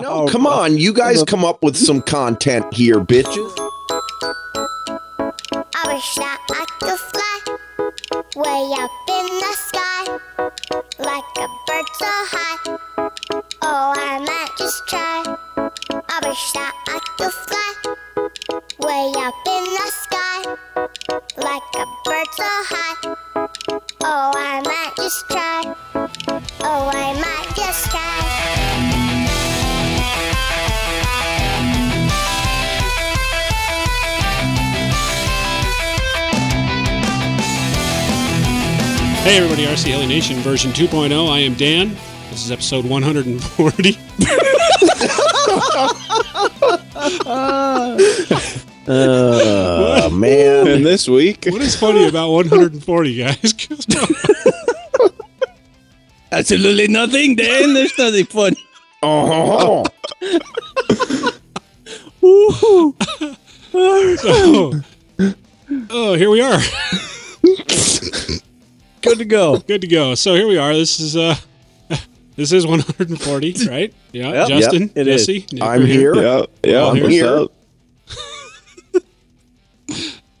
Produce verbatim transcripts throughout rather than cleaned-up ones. No, oh, come uh, on. You guys come up with some content here, bitches. I wish that I could fly way up in the sky like a bird so high. Oh, I might just try. I wish that I could fly way up in the sky like a bird so high. Oh, I might just try. Oh, I might just try. Hey everybody, R C Heli Nation version two point oh. I am Dan. This is episode one forty. Oh, uh, man. And this week. What is funny about one forty, guys? Absolutely nothing, Dan. There's nothing funny. Oh. Woo. So, oh, here we are. Good to go. Good to go. So here we are. This is uh, this is one forty, right? Yeah, yep, Justin, yep, it Jesse, is. I'm here. here. Yeah, yeah, I'm here. here.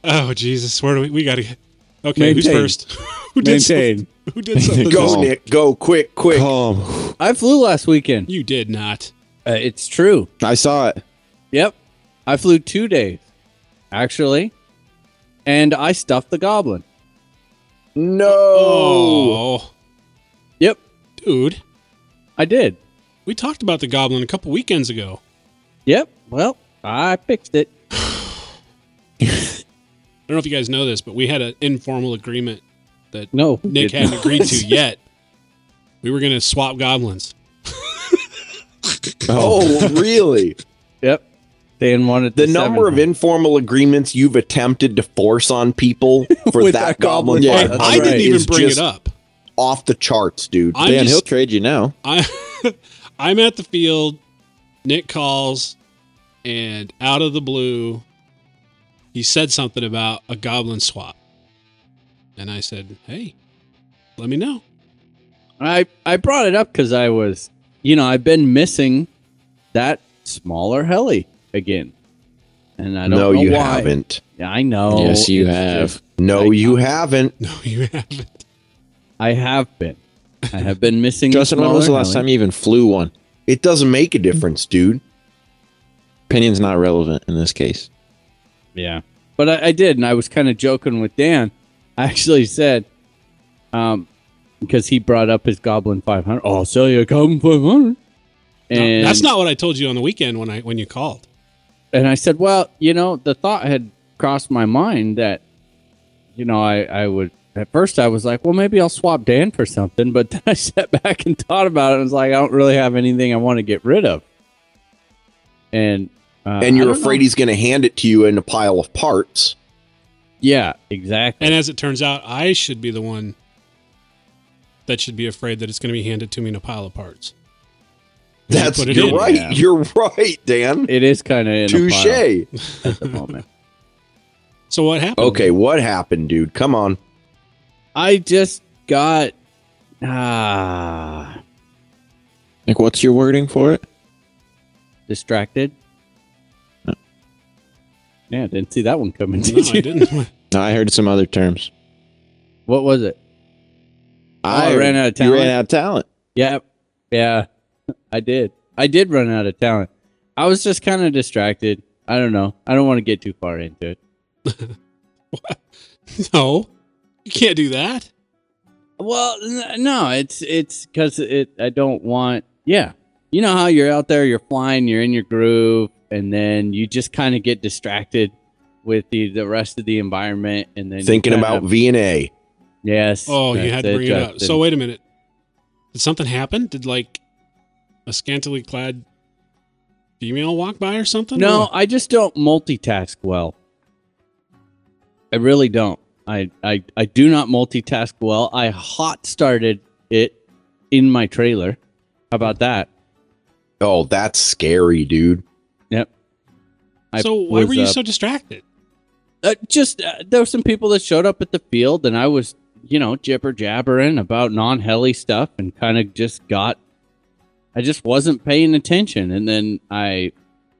Oh Jesus, where do we? We gotta. Okay, Maintain. Who's first? Who did Maintain. Some, who did something? Go, this? Nick. Go quick, quick. Calm. I flew last weekend. You did not. Uh, it's true. I saw it. Yep, I flew two days, actually, and I stuffed the Goblin. No. Oh. Yep. Dude. I did. We talked about the Goblin a couple weekends ago. Yep. Well, I fixed it. I don't know if you guys know this, but we had an informal agreement that no, Nick hadn't agreed to yet. We were going to swap Goblins. Oh, really? Yep. They didn't want it to the number seven. Of informal agreements you've attempted to force on people for that, that Goblin. Yeah, I, I right. didn't even bring it up. Off the charts, dude. I'm Dan, just, he'll trade you now. I, I'm at the field. Nick calls, and out of the blue, he said something about a Goblin swap. And I said, hey, let me know. I, I brought it up because I was, you know, I've been missing that smaller heli. Again, and I don't no, know you why. Haven't. Yeah, I know. Yes, you it's have. Just, no, I you know. haven't. No, you haven't. I have been. I have been missing. Justin, when was the last time you even flew one? It doesn't make a difference, dude. Opinion's not relevant in this case. Yeah, but I, I did, and I was kind of joking with Dan. I actually said, um, because he brought up his Goblin five hundred. Oh, I'll sell you a Goblin five hundred. And no, that's not what I told you on the weekend when I when you called. And I said, well, you know, the thought had crossed my mind that, you know, I, I would, at first I was like, well, maybe I'll swap Dan for something. But then I sat back and thought about it. And I was like, I don't really have anything I want to get rid of. And uh, and you're afraid know. he's going to hand it to you in a pile of parts. Yeah, exactly. And as it turns out, I should be the one that should be afraid that it's going to be handed to me in a pile of parts. That's you're in. right. Yeah. You're right, Dan. It is kind of in touché at the moment. So what happened? Okay, what happened, dude? Come on. I just got ah. Uh, like, what's your wording for it? Distracted. No. Yeah, I didn't see that one coming. Did no, you? I didn't. No, I heard some other terms. What was it? I, oh, I ran out of talent. You ran out of talent. Yeah. Yeah. I did. I did run out of talent. I was just kind of distracted. I don't know. I don't want to get too far into it. No, you can't do that. Well, n- no, it's it's because it. I don't want. Yeah, you know how you're out there, you're flying, you're in your groove, and then you just kind of get distracted with the, the rest of the environment, and then thinking about V and A. Yes. Oh, you had to bring it up. So wait a minute. Did something happen? Did like. A scantily clad female walk by or something? No, or? I just don't multitask well. I really don't. I, I, I do not multitask well. I hot started it in my trailer. How about that? Oh, that's scary, dude. Yep. I so why were you up. so distracted? Uh, just uh, there were some people that showed up at the field, and I was, you know, jibber jabbering about non-heli stuff, and kind of just got I just wasn't paying attention. And then I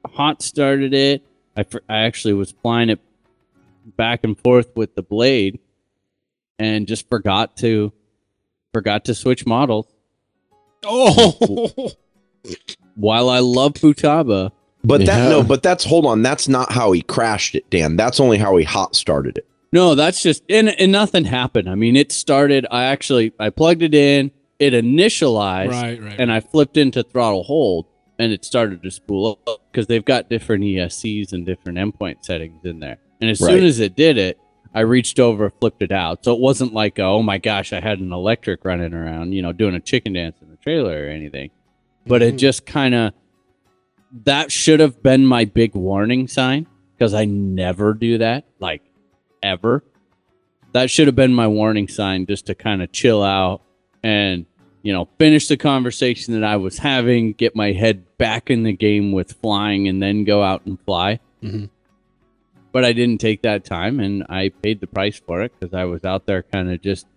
hot started it. I, I actually was flying it back and forth with the blade and just forgot to forgot to switch models. Oh, while I love Futaba. But yeah. that no, but that's hold on. That's not how he crashed it, Dan. That's only how he hot started it. No, that's just and, and nothing happened. I mean, it started. I actually I plugged it in. It initialized, right, right, and I flipped into throttle hold, and it started to spool up because they've got different E S Cs and different endpoint settings in there. And as right. soon as it did it, I reached over, flipped it out. So it wasn't like, oh my gosh, I had an electric running around, you know, doing a chicken dance in the trailer or anything. But mm-hmm. it just kind of, that should have been my big warning sign because I never do that, like ever. That should have been my warning sign just to kind of chill out and, you know, finish the conversation that I was having, get my head back in the game with flying and then go out and fly. Mm-hmm. But I didn't take that time, and I paid the price for it because I was out there kind of just,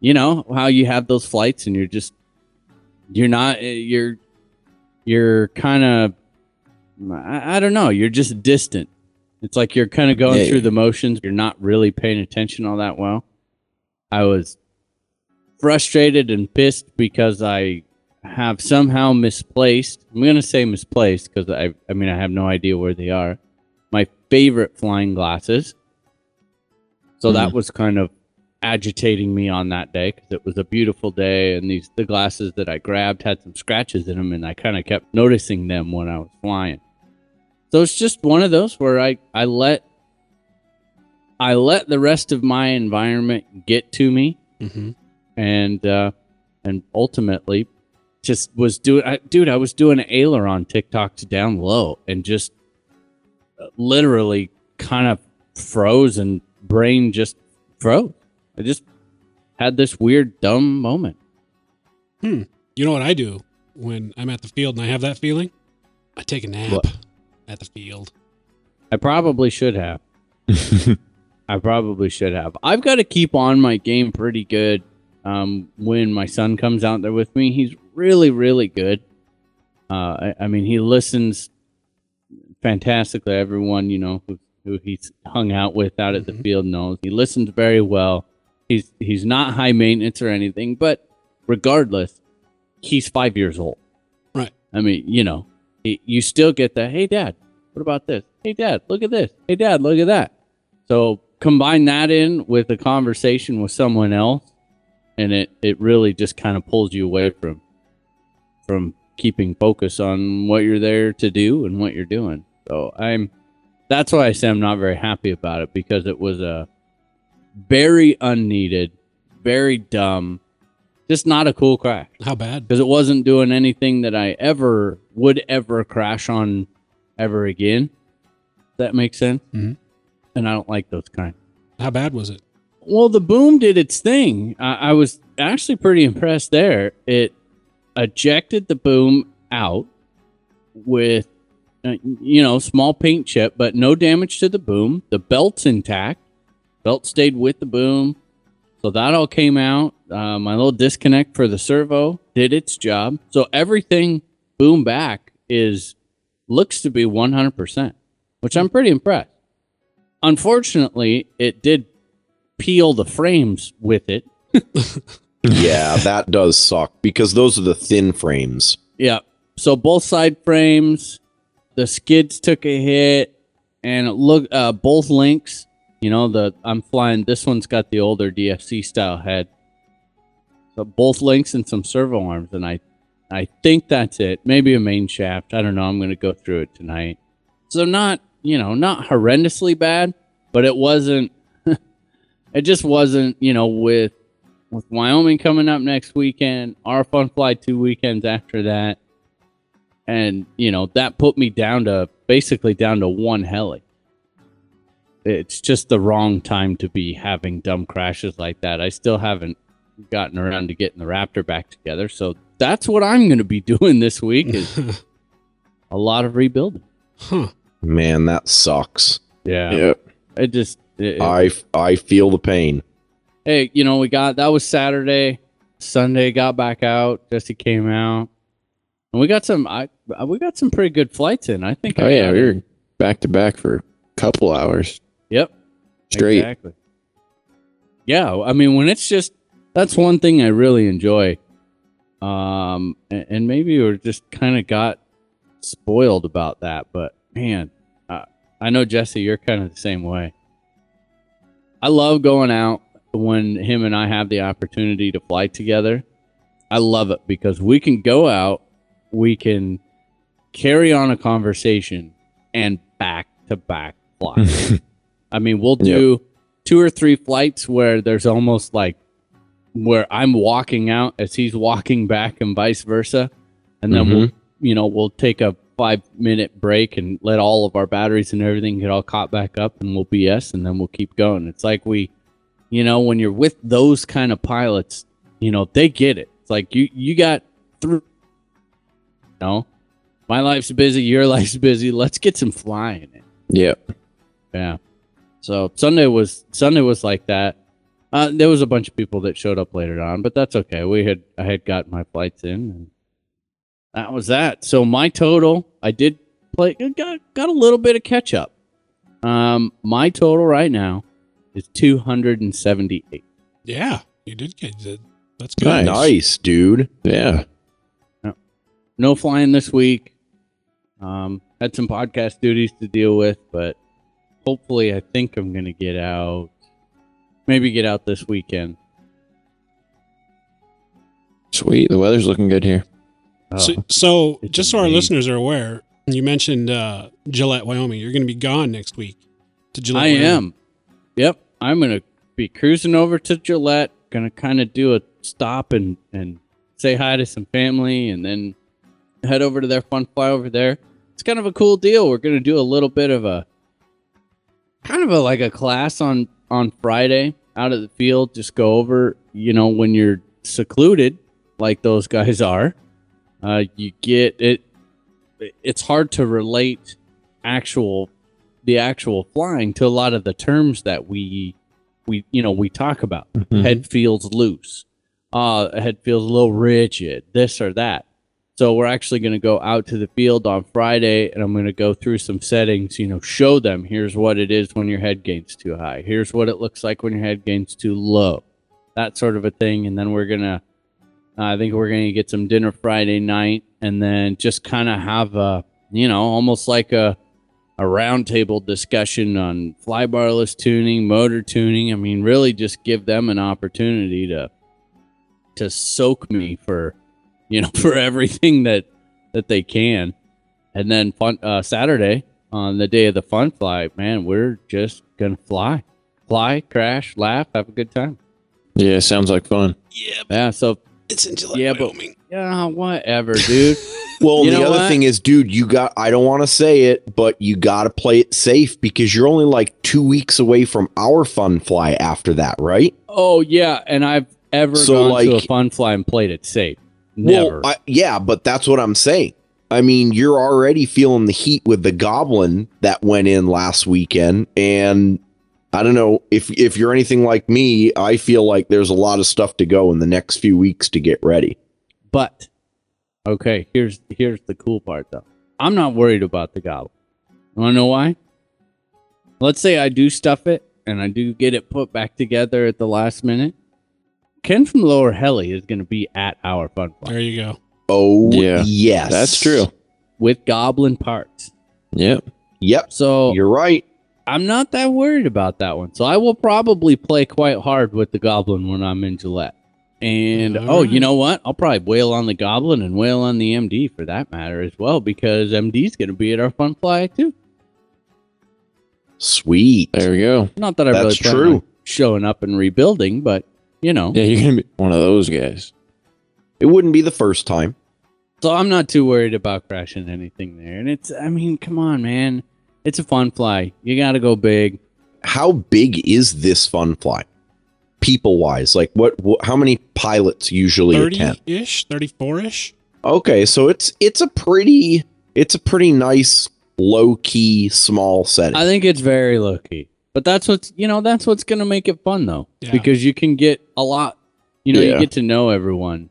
you know, how you have those flights and you're just, you're not, you're, you're kind of, I, I don't know, you're just distant. It's like you're kind of going yeah, through yeah. the motions. You're not really paying attention all that well. I was frustrated and pissed because I have somehow misplaced. I'm going to say misplaced because I, I mean, I have no idea where they are. My favorite flying glasses. So mm. that was kind of agitating me on that day because it was a beautiful day and these the glasses that I grabbed had some scratches in them and I kind of kept noticing them when I was flying. So it's just one of those where I, I let I let the rest of my environment get to me mm-hmm. and uh, and ultimately just was doing I, dude I was doing an aileron TikToks down low and just literally kind of froze and brain just froze. I just had this weird, dumb moment. Hmm. You know what I do when I'm at the field and I have that feeling? I take a nap what? at the field. I probably should have. I probably should have. I've got to keep on my game pretty good um, when my son comes out there with me. He's really, really good. Uh, I, I mean, he listens fantastically. Everyone, you know, who, who he's hung out with out at the mm-hmm. field knows he listens very well. He's he's not high maintenance or anything, but regardless, he's five years old. Right. I mean, you know, he, you still get that. Hey, Dad, what about this? Hey, Dad, look at this. Hey, Dad, look at that. So combine that in with a conversation with someone else, and it, it really just kind of pulls you away from from keeping focus on what you're there to do and what you're doing. So I'm, that's why I say I'm not very happy about it, because it was a very unneeded, very dumb, just not a cool crash. How bad? Because it wasn't doing anything that I ever would ever crash on ever again. That makes sense. Mm-hmm. And I don't like those kind. How bad was it? Well, the boom did its thing. I, I was actually pretty impressed there. It ejected the boom out with, Uh, you know, small paint chip, but no damage to the boom. The belt's intact. Belt stayed with the boom. So that all came out. Uh, my little disconnect for the servo did its job. So everything boom back is, looks to be one hundred percent, which I'm pretty impressed. Unfortunately, it did peel the frames with it. Yeah, that does suck because those are the thin frames. Yeah. So both side frames, the skids took a hit, and it look uh, both links. You know, the I'm flying. This one's got the older D F C style head. So both links and some servo arms, and I, I think that's it. Maybe a main shaft. I don't know. I'm going to go through it tonight. So not, you know, not horrendously bad, but it wasn't. It just wasn't. You know, with with Wyoming coming up next weekend, our fun fly two weekends after that. And, you know, that put me down to, basically down to one heli. It's just the wrong time to be having dumb crashes like that. I still haven't gotten around to getting the Raptor back together. So that's what I'm going to be doing this week is a lot of rebuilding. Huh. Man, that sucks. Yeah. yeah. It just... It, I, I feel the pain. Hey, you know, we got... That was Saturday. Sunday got back out. Jesse came out. And we got some. I we got some pretty good flights in. I think. Oh I yeah, we were back to back for a couple hours. Yep. Straight. Exactly. Yeah, I mean, when it's just that's one thing I really enjoy. Um, and, and maybe we just kind of got spoiled about that, but man, uh, I know Jesse, you're kind of the same way. I love going out when him and I have the opportunity to fly together. I love it because we can go out, we can carry on a conversation and back to back fly. I mean, we'll do yep. two or three flights where there's almost like where I'm walking out as he's walking back and vice versa. And then mm-hmm. we'll, you know, we'll take a five minute break and let all of our batteries and everything get all caught back up and we'll B S and then we'll keep going. It's like we, you know, when you're with those kind of pilots, you know, they get it. It's like you, you got through, you know, my life's busy. Your life's busy. Let's get some flying in. Yep. Yeah. So Sunday was Sunday was like that. Uh, there was a bunch of people that showed up later on, but that's okay. We had I had gotten my flights in, and that was that. So my total, I did play got got a little bit of catch up. Um, my total right now is two hundred and seventy eight. Yeah, you did get that. That's good. Nice, nice dude. Yeah. No, no flying this week. Um, had some podcast duties to deal with, but. Hopefully, I think I'm going to get out. Maybe get out this weekend. Sweet. The weather's looking good here. Oh, so, so just so amazing. Our listeners are aware, you mentioned uh, Gillette, Wyoming. You're going to be gone next week to Gillette, I Wyoming. am. Yep. I'm going to be cruising over to Gillette. Going to kind of do a stop and, and say hi to some family and then head over to their fun fly over there. It's kind of a cool deal. We're going to do a little bit of a kind of a, like a class on, on Friday out of the field. Just go over, you know, when you're secluded like those guys are, uh, you get it. It's hard to relate actual, the actual flying to a lot of the terms that we, we, you know, we talk about. Mm-hmm. Head feels loose, uh, head feels a little rigid, this or that. So we're actually going to go out to the field on Friday, and I'm going to go through some settings, you know, show them here's what it is when your head gain's too high. Here's what it looks like when your head gain's too low, that sort of a thing. And then we're going to, uh, I think we're going to get some dinner Friday night and then just kind of have a, you know, almost like a, a round table discussion on flybarless tuning, motor tuning. I mean, really just give them an opportunity to, to soak me for, you know, for everything that, that they can. And then fun, uh, Saturday, on the day of the fun fly, man, we're just going to fly. Fly, crash, laugh, have a good time. Yeah, sounds like fun. Yeah. Yeah, so... It's in Gillette, yeah, Wyoming. But, yeah, whatever, dude. Well, the other what? thing is, dude, you got... I don't want to say it, but you got to play it safe because you're only like two weeks away from our fun fly after that, right? Oh, yeah, and I've ever so, gone like, to a fun fly and played it safe. Never. Well, I, yeah, but that's what I'm saying. I mean, you're already feeling the heat with the Goblin that went in last weekend, and I don't know if if you're anything like me. I feel like there's a lot of stuff to go in the next few weeks to get ready. But okay, here's here's the cool part though. I'm not worried about the Goblin. You want to know why? Let's say I do stuff it and I do get it put back together at the last minute. Ken from Lower Heli is going to be at our fun fly. There you go. Oh, yeah. Yes. That's true. With Goblin parts. Yep. Yep. So you're right. I'm not that worried about that one. So I will probably play quite hard with the Goblin when I'm in Gillette. And, All oh, right. you know what? I'll probably wail on the Goblin and wail on the M D for that matter as well, because M D's going to be at our fun fly too. Sweet. There we go. Not that I really plan on showing up and rebuilding, but... You know. Yeah, you're going to be one of those guys. It wouldn't be the first time. So I'm not too worried about crashing anything there. And it's, I mean, come on, man. It's a fun fly. You got to go big. How big is this fun fly? People-wise, like what, what how many pilots usually attend? thirty-ish, thirty-four-ish. Okay, so it's it's a pretty it's a pretty nice low-key small setting. I think it's very low-key. But that's what's, you know, that's what's going to make it fun, though, yeah. because you can get a lot, you know, yeah. you get to know everyone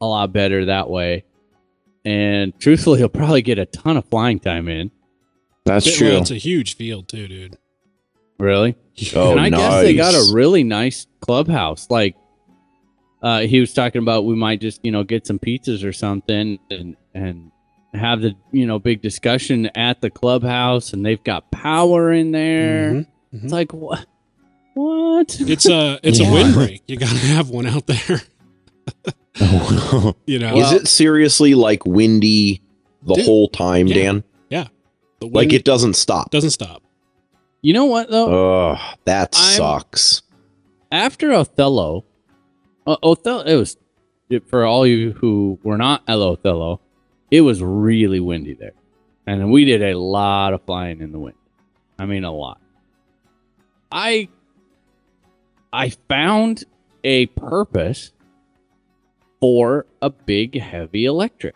a lot better that way. and truthfully, he'll probably get a ton of flying time in. That's but, true. Well, it's a huge field too, dude. Really? Oh, and I nice. guess they got a really nice clubhouse. Like, uh, he was talking about we might just, you know, get some pizzas or something and and have the, you know, big discussion at the clubhouse, and they've got power in there. Mm-hmm. Mm-hmm. It's like, what? What? It's a it's yeah. a windbreak. You gotta have one out there. You know, is it seriously like windy the Dude, whole time, yeah, Dan? Yeah, the wind, like it doesn't stop. Doesn't stop. You know what though? Ugh, that I'm, sucks. After Othello, uh, Othello, it was it, for all you who were not at Othello, it was really windy there, and we did a lot of flying in the wind. I mean, a lot. I I found a purpose for a big, heavy electric.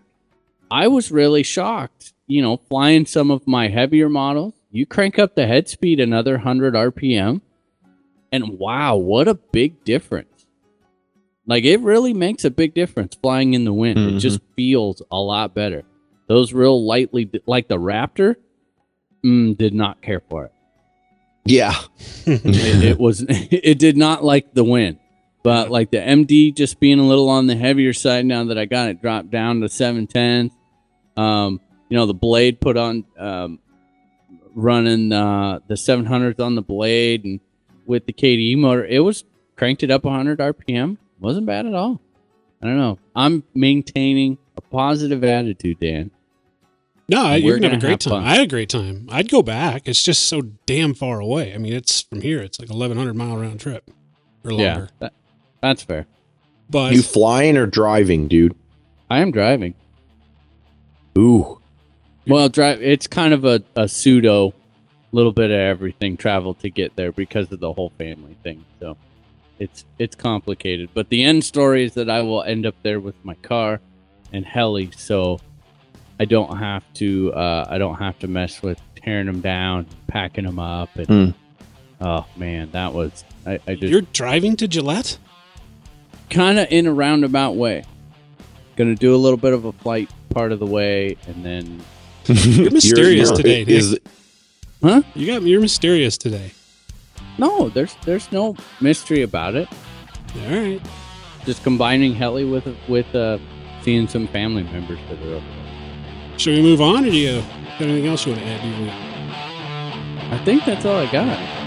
I was really shocked, you know, flying some of my heavier models. You crank up the head speed another one hundred R P M, and wow, what a big difference. Like, it really makes a big difference flying in the wind. Mm-hmm. It just feels a lot better. Those real lightly, like the Raptor, mm, did not care for it. Yeah. it, it was. It did not like the wind. But like the M D just being a little on the heavier side now that I got it dropped down to seven ten. Um, you know, the blade put on, um, running uh, the seven hundreds on the blade, and with the K D E motor, it was cranked it up one hundred R P M. Wasn't bad at all. I don't know. I'm maintaining a positive attitude, Dan. No, you're going to have a great time. I had a great time. I'd go back. It's just so damn far away. I mean, it's from here. It's like eleven hundred mile round trip or longer. Yeah, that, That's fair. But you flying or driving, dude? I am driving. Ooh. Well, drive. It's kind of a, a pseudo little bit of everything travel to get there because of the whole family thing. So it's it's complicated. But the end story is that I will end up there with my car and heli, so I don't have to uh, I don't have to mess with tearing them down, packing them up. And, mm. Oh man, that was I, I just You're driving to Gillette? Kind of in a roundabout way. Going to do a little bit of a flight part of the way, and then you're mysterious you're, today. Is, is, huh? You got you're mysterious today. No, there's there's no mystery about it. All right, just combining heli with with uh, seeing some family members that are over there. Should we move on, or do you have anything else you want to add? I think that's all I got.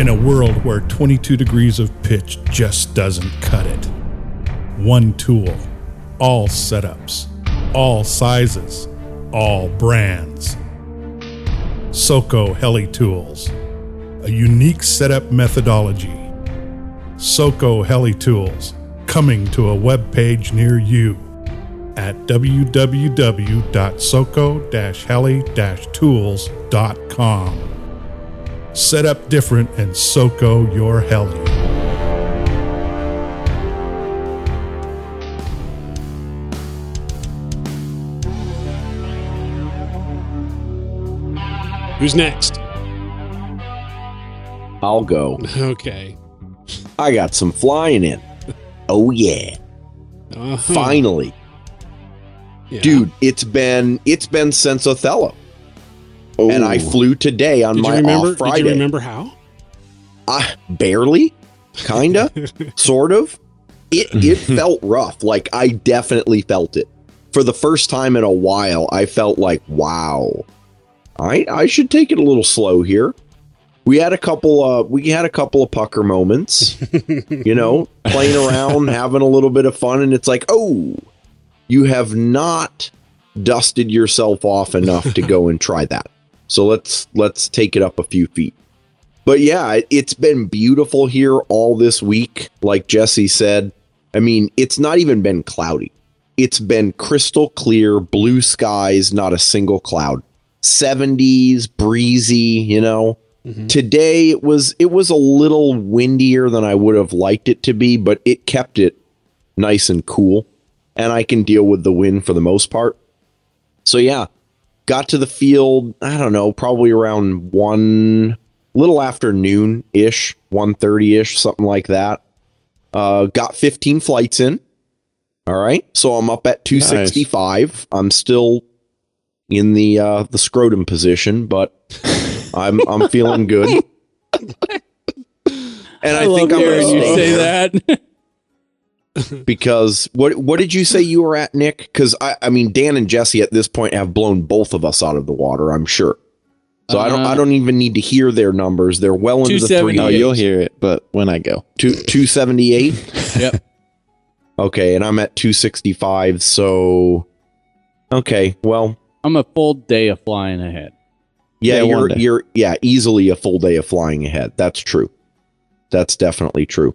In a world where twenty-two degrees of pitch just doesn't cut it. One tool, all setups, all sizes, all brands. Soko Heli Tools, a unique setup methodology. Soko Heli Tools, coming to a web page near you at w w w dot soko heli tools dot com. Set up different and Soko your heli. Who's next? I'll go. Okay. I got some flying in. Oh, yeah. Uh-huh. Finally. Yeah. Dude, it's been it's been since Othello. Oh. And I flew today on did my you remember, off Friday. Did you remember how? I barely, kind of, sort of. It it felt rough. Like, I definitely felt it. For the first time in a while, I felt like, wow, I I should take it a little slow here. We had a couple of, we had a couple of pucker moments, you know, playing around, having a little bit of fun. And it's like, oh, you have not dusted yourself off enough to go and try that. So let's let's take it up a few feet. But yeah, it, it's been beautiful here all this week. Like Jesse said, I mean, it's not even been cloudy. It's been crystal clear, blue skies, not a single cloud. seventies, breezy, you know. Mm-hmm. Today it was it was a little windier than I would have liked it to be, but it kept it nice and cool. And I can deal with the wind for the most part. So yeah. Got to the field, I don't know, probably around one, little after noon-ish, one thirty-ish, something like that. Uh, got fifteen flights in. All right. So I'm up at two sixty-five. Nice. I'm still in the uh, the scrotum position, but I'm I'm feeling good. And I, I think I'm going to say that. Because what what did you say you were at, Nick? Because I, I mean, Dan and Jesse at this point have blown both of us out of the water, I'm sure. So uh, I don't I don't even need to hear their numbers. They're well into the three. No, you'll hear it, but when I go. Two two seventy eight? Yep. Okay, and I'm at two sixty five, so okay, well I'm a full day of flying ahead. Yeah, yeah you're you're yeah, easily a full day of flying ahead. That's true. That's definitely true.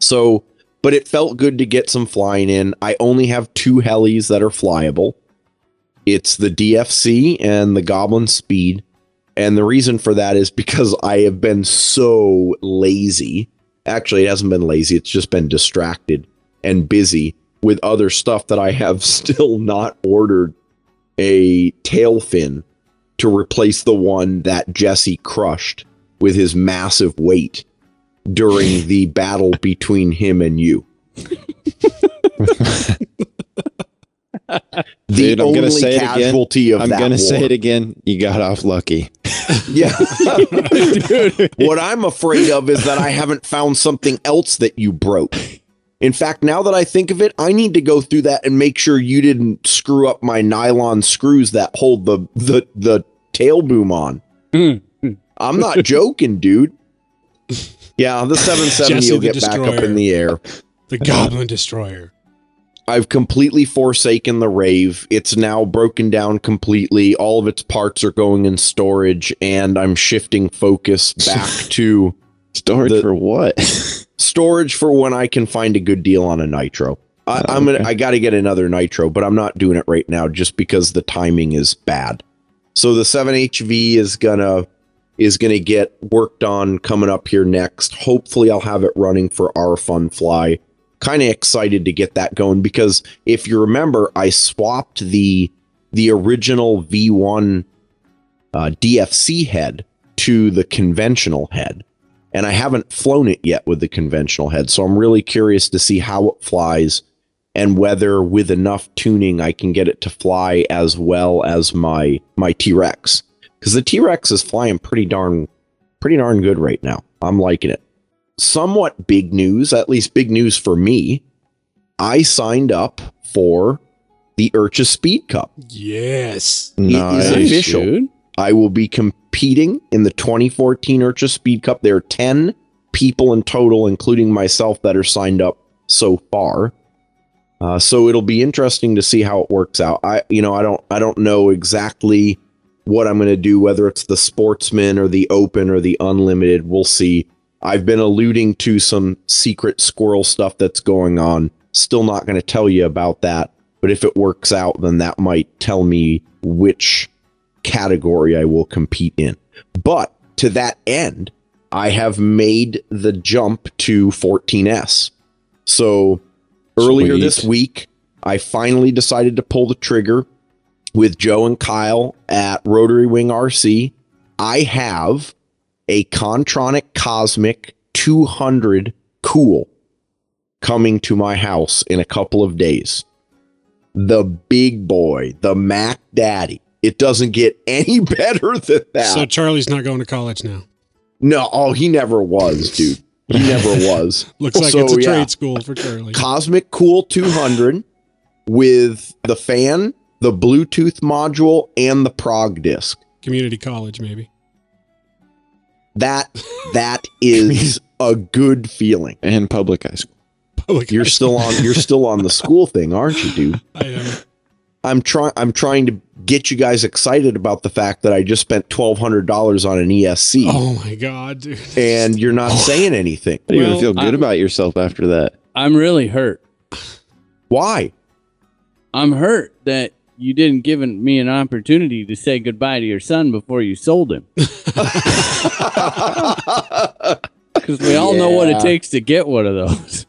So but it felt good to get some flying in. I only have two helis that are flyable. It's the D F C and the Goblin Speed. And the reason for that is because I have been so lazy. Actually, it hasn't been lazy. It's just been distracted and busy with other stuff that I have still not ordered a tail fin to replace the one that Jesse crushed with his massive weight during the battle between him and you. The Dude, I'm only gonna say casualty it again. Of I'm that I'm going to say it again. You got off lucky. Yeah. Dude. What I'm afraid of is that I haven't found something else that you broke. In fact, now that I think of it, I need to go through that and make sure you didn't screw up my nylon screws that hold the, the, the tail boom on. Mm. I'm not joking, dude. Yeah, the seven seventy will get back up in the air. The Goblin Destroyer. I've completely forsaken the rave. It's now broken down completely. All of its parts are going in storage, and I'm shifting focus back to... storage for what? Storage for when I can find a good deal on a nitro. I, oh, I'm gonna, okay. I got to get another nitro, but I'm not doing it right now just because the timing is bad. So the seven H V is going to... is going to get worked on coming up here next. Hopefully I'll have it running for our fun fly. Kind of excited to get that going because if you remember, I swapped the, the original V one uh, D F C head to the conventional head, and I haven't flown it yet with the conventional head. So I'm really curious to see how it flies and whether with enough tuning, I can get it to fly as well as my, my T-Rex. Because the T-Rex is flying pretty darn, pretty darn good right now. I'm liking it. Somewhat big news, at least big news for me. I signed up for the IRCHA Speed Cup. Yes. It nice, is official. Dude. I will be competing in the twenty fourteen IRCHA Speed Cup. There are ten people in total, including myself, that are signed up so far. Uh, so it'll be interesting to see how it works out. I, you know, I don't, I don't know exactly what I'm going to do, whether it's the Sportsman or the Open or the Unlimited, we'll see. I've been alluding to some secret squirrel stuff that's going on. Still not going to tell you about that, but if it works out, then that might tell me which category I will compete in. But to that end, I have made the jump to fourteen S. So earlier Sweet. This week, I finally decided to pull the trigger with Joe and Kyle at Rotary Wing R C. I have a Contronic Cosmic two hundred Cool coming to my house in a couple of days. The big boy, the Mac Daddy. It doesn't get any better than that. So Charlie's not going to college now. No, oh, he never was, dude. He never was. Looks like so, it's a yeah. trade school for Charlie. Cosmic Cool two hundred with the fan, the Bluetooth module, and the prog disc. Community college, maybe. That that is a good feeling. And public high school. Public you're high still school. on you're still on the school thing, aren't you, dude? I am. I'm trying I'm trying to get you guys excited about the fact that I just spent twelve hundred dollars on an E S C. Oh my god, dude. And you're not saying anything. Well, you don't feel good I'm, about yourself after that. I'm really hurt. Why? I'm hurt that you didn't give me an opportunity to say goodbye to your son before you sold him. Because we all yeah. know what it takes to get one of those.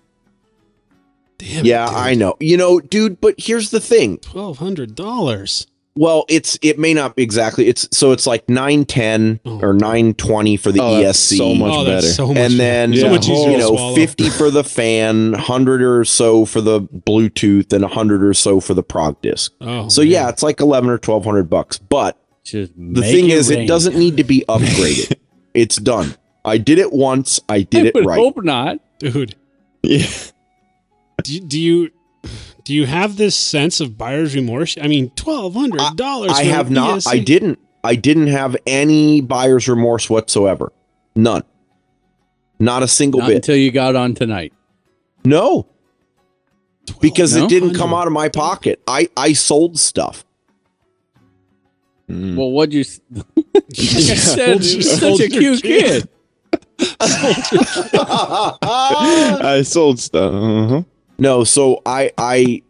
Damn yeah, it, I know. You know, dude, but here's the thing. twelve hundred dollars. Well, it's it may not be exactly. It's so it's like nine ten oh. or nine twenty for the oh, E S C, so much oh, better. So much and then yeah. so you know fifty for the fan, hundred or so for the Bluetooth, and hundred or so for the prog disc. Oh, so man. yeah, it's like eleven or twelve hundred bucks. But Just the thing it is, rain. it doesn't need to be upgraded. It's done. I did it once. I did I it would right. Hope not, dude. Yeah. Do, do you? Do you have this sense of buyer's remorse? I mean, twelve hundred dollars. I, I have not. I didn't. I didn't have any buyer's remorse whatsoever. None. Not a single not bit. Until you got on tonight. No. Because no? it didn't come out of my pocket. I, I sold stuff. Mm. Well, what'd you... you said you were such a cute kid. I sold stuff. Uh-huh. No, so I, I,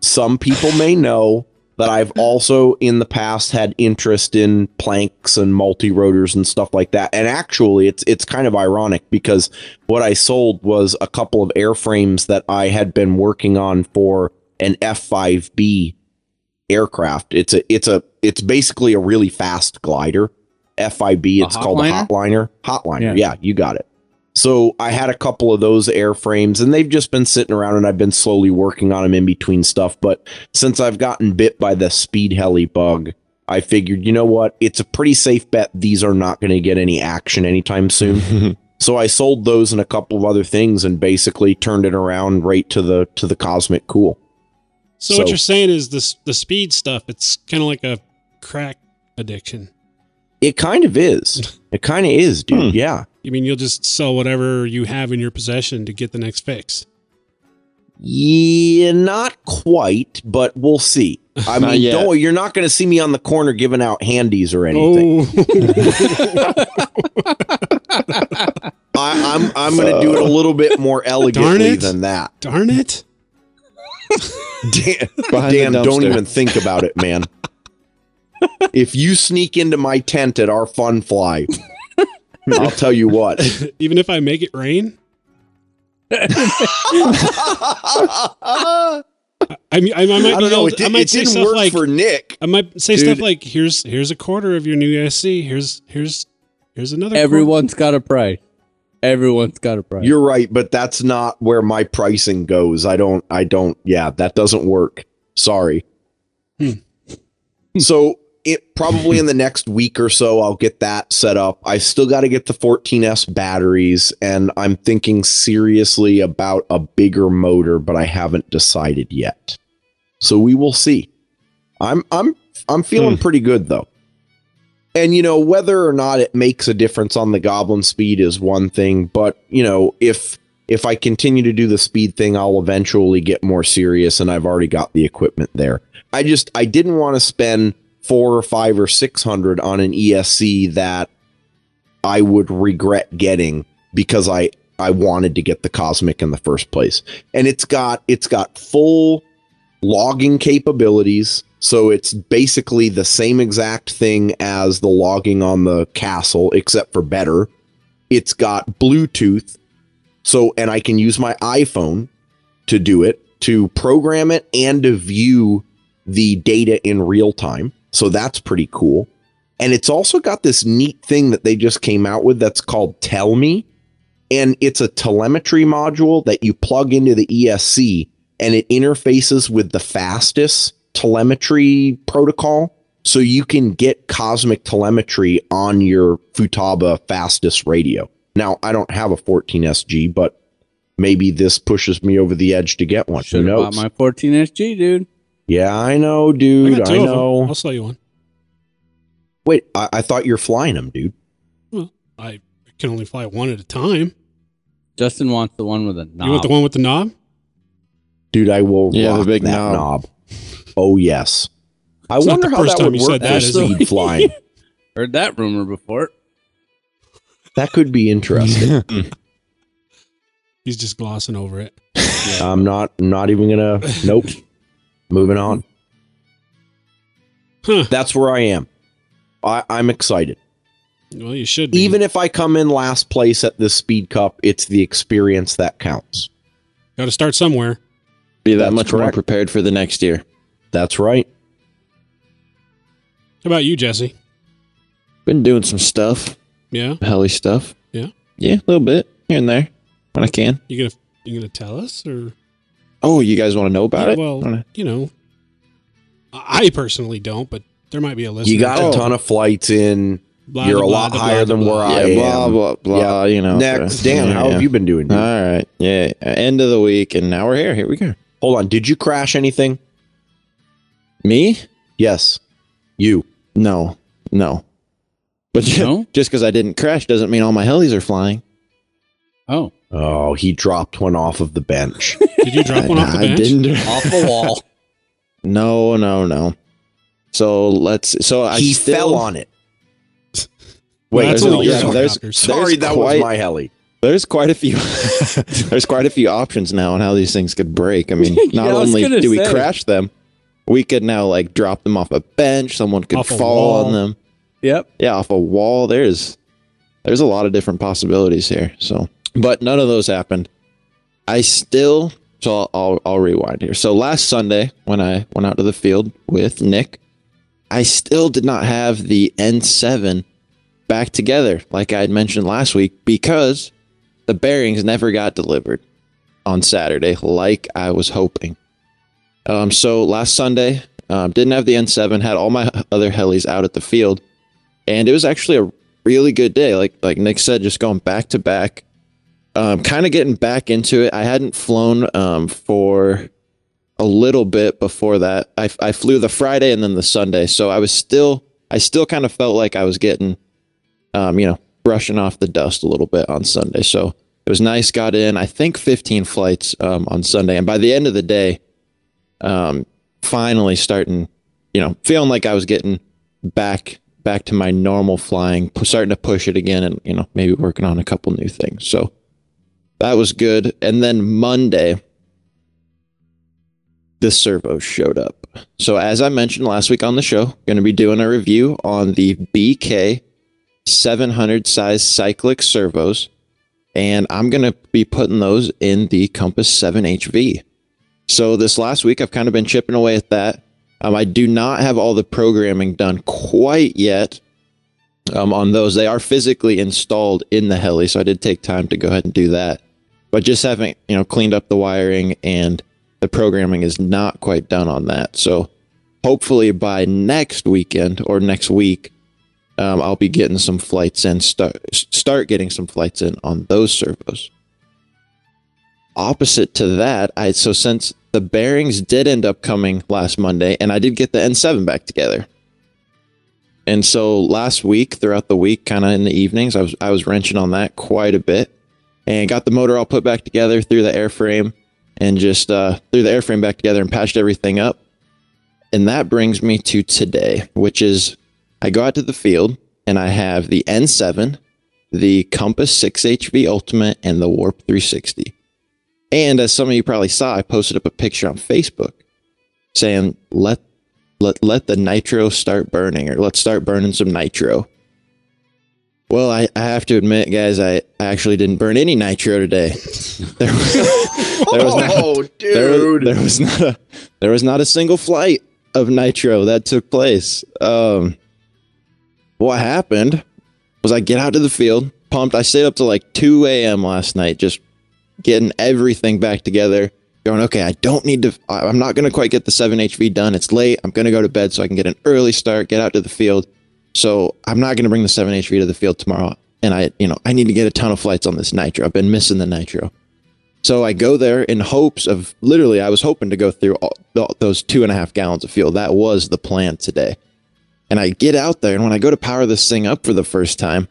some people may know that I've also in the past had interest in planks and multi-rotors and stuff like that. And actually, it's it's kind of ironic because what I sold was a couple of airframes that I had been working on for an F five B aircraft. It's a it's a it's basically a really fast glider. F five B, it's called a hotliner. Hotliner, yeah, you got it. So I had a couple of those airframes and they've just been sitting around and I've been slowly working on them in between stuff. But since I've gotten bit by the speed heli bug, I figured, you know what? It's a pretty safe bet. These are not going to get any action anytime soon. So I sold those and a couple of other things and basically turned it around right to the to the cosmic cool. So, so what you're saying is this, the speed stuff, it's kind of like a crack addiction. It kind of is. It kind of is, dude. Hmm. Yeah. You mean you'll just sell whatever you have in your possession to get the next fix? Yeah, not quite, but we'll see. I mean, don't, you're not going to see me on the corner giving out handies or anything. Oh. I, I'm I'm going to do it a little bit more elegantly than that. Darn it! Dan, Dan don't even think about it, man. If you sneak into my tent at our fun fly. I'll tell you what. Even if I make it rain? I mean, I, I might I don't know. It, did, I might it didn't work like, for Nick. I might say Dude. stuff like, "Here's here's a quarter of your new S C. Here's here's here's another." Everyone's quarter. got a price. Everyone's got a price. You're right, but that's not where my pricing goes. I don't. I don't. Yeah, that doesn't work. Sorry. Hmm. So. It probably in the next week or so, I'll get that set up. I still got to get the fourteen S batteries, and I'm thinking seriously about a bigger motor, but I haven't decided yet. So we will see. I'm I'm I'm feeling hmm. pretty good though. And you know, whether or not it makes a difference on the Goblin Speed is one thing, but you know, if if I continue to do the speed thing, I'll eventually get more serious, and I've already got the equipment there. I just I didn't want to spend four or five or six hundred on an E S C that I would regret getting because I, I wanted to get the Cosmic in the first place. And it's got, it's got full logging capabilities. So it's basically the same exact thing as the logging on the Castle, except for better. It's got Bluetooth. So, and I can use my iPhone to do it, to program it and to view the data in real time. So that's pretty cool. And it's also got this neat thing that they just came out with that's called Tell Me. And it's a telemetry module that you plug into the E S C and it interfaces with the Fastest telemetry protocol. So you can get cosmic telemetry on your Futaba Fastest radio. Now, I don't have a fourteen S G, but maybe this pushes me over the edge to get one. Should have bought my fourteen S G, dude. Yeah, I know, dude. I, I know. I'll sell you one. Wait, I, I thought you're flying them, dude. Well, I can only fly one at a time. Justin wants the one with a knob. You want the one with the knob? Dude, I will yeah, rock the big that knob. knob. Oh, yes. I it's wonder how that would work for speed flying. Heard that rumor before. That could be interesting. He's just glossing over it. Yeah. I'm not, not even going to... Nope. Moving on. Huh. That's where I am. I, I'm excited. Well, you should be. Even if I come in last place at this Speed Cup, it's the experience that counts. Got to start somewhere. Be that That's much correct. more prepared for the next year. That's right. How about you, Jesse? Been doing some stuff. Yeah. Heli stuff. Yeah. Yeah, a little bit here and there when I can. You gonna you gonna tell us or? Oh, you guys want to know about yeah, it? Well, wanna... you know, I personally don't, but there might be a listener. You got a ton of flights in. Blah, You're blah, a lot blah, higher blah, than blah, where yeah, I am. Blah, blah, blah, yeah. You know. Next. Dan, how yeah. have you been doing? Dude? All right. Yeah. End of the week, and now we're here. Here we go. Hold on. Did you crash anything? Me? Yes. You? No. No. But no? Just because I didn't crash doesn't mean all my helis are flying. Oh. Oh, he dropped one off of the bench. Did you drop one off the bench? I didn't. Off the wall. No, no, no. So let's... So I He still, fell on it. Wait, well, no, yeah, there's, there's sorry, that quite, was my heli. There's quite a few. There's quite a few options now on how these things could break. I mean, not yeah, only do say. we crash them, we could now like drop them off a bench. Someone could off fall on them. Yep. Yeah, off a wall. There's there's a lot of different possibilities here. So, but none of those happened. I still. So I'll I'll, I'll rewind here. So last Sunday when I went out to the field with Nick, I still did not have the N seven. Back together, like I had mentioned last week, because the bearings never got delivered on Saturday, like I was hoping. Um, so last Sunday, um, didn't have the N seven, had all my other helis out at the field, and it was actually a really good day. Like like Nick said, just going back to back, um, kind of getting back into it. I hadn't flown um, for a little bit before that. I, I flew the Friday and then the Sunday, so I was still I still kind of felt like I was getting. Um, you know, brushing off the dust a little bit on Sunday. So it was nice. Got in, I think, fifteen flights um, on Sunday. And by the end of the day, um, finally starting, you know, feeling like I was getting back back to my normal flying, starting to push it again and, you know, maybe working on a couple new things. So that was good. And then Monday, the servo showed up. So as I mentioned last week on the show, going to be doing a review on the B K seven hundred size cyclic servos, and I'm going to be putting those in the Compass seven H V. So this last week I've kind of been chipping away at that. Um, I do not have all the programming done quite yet um, on those. They are physically installed in the heli, so I did take time to go ahead and do that. But just haven't, you know, cleaned up the wiring, and the programming is not quite done on that. So hopefully by next weekend or next week, Um, I'll be getting some flights in, start, start getting some flights in on those servos. Opposite to that, I so since the bearings did end up coming last Monday, and I did get the N seven back together. And so last week, throughout the week, kind of in the evenings, I was I was wrenching on that quite a bit, and got the motor all put back together through the airframe, and just uh, threw the airframe back together and patched everything up. And that brings me to today, which is... I go out to the field, and I have the N seven, the Compass six H V Ultimate, and the Warp three sixty. And as some of you probably saw, I posted up a picture on Facebook saying, let, let, let the nitro start burning, or let's start burning some nitro. Well, I, I have to admit, guys, I actually didn't burn any nitro today. There was, there was not, oh, dude. There, there, was not a, there was not a single flight of nitro that took place. Um... What happened was I get out to the field, pumped. I stayed up to like two a.m. last night, just getting everything back together, going, okay, I don't need to, I'm not going to quite get the seven H V done. It's late. I'm going to go to bed so I can get an early start, get out to the field. So I'm not going to bring the seven H V to the field tomorrow. And I, you know, I need to get a ton of flights on this nitro. I've been missing the nitro. So I go there in hopes of, literally, I was hoping to go through all, those two and a half gallons of fuel. That was the plan today. And I get out there, and when I go to power this thing up for the first time,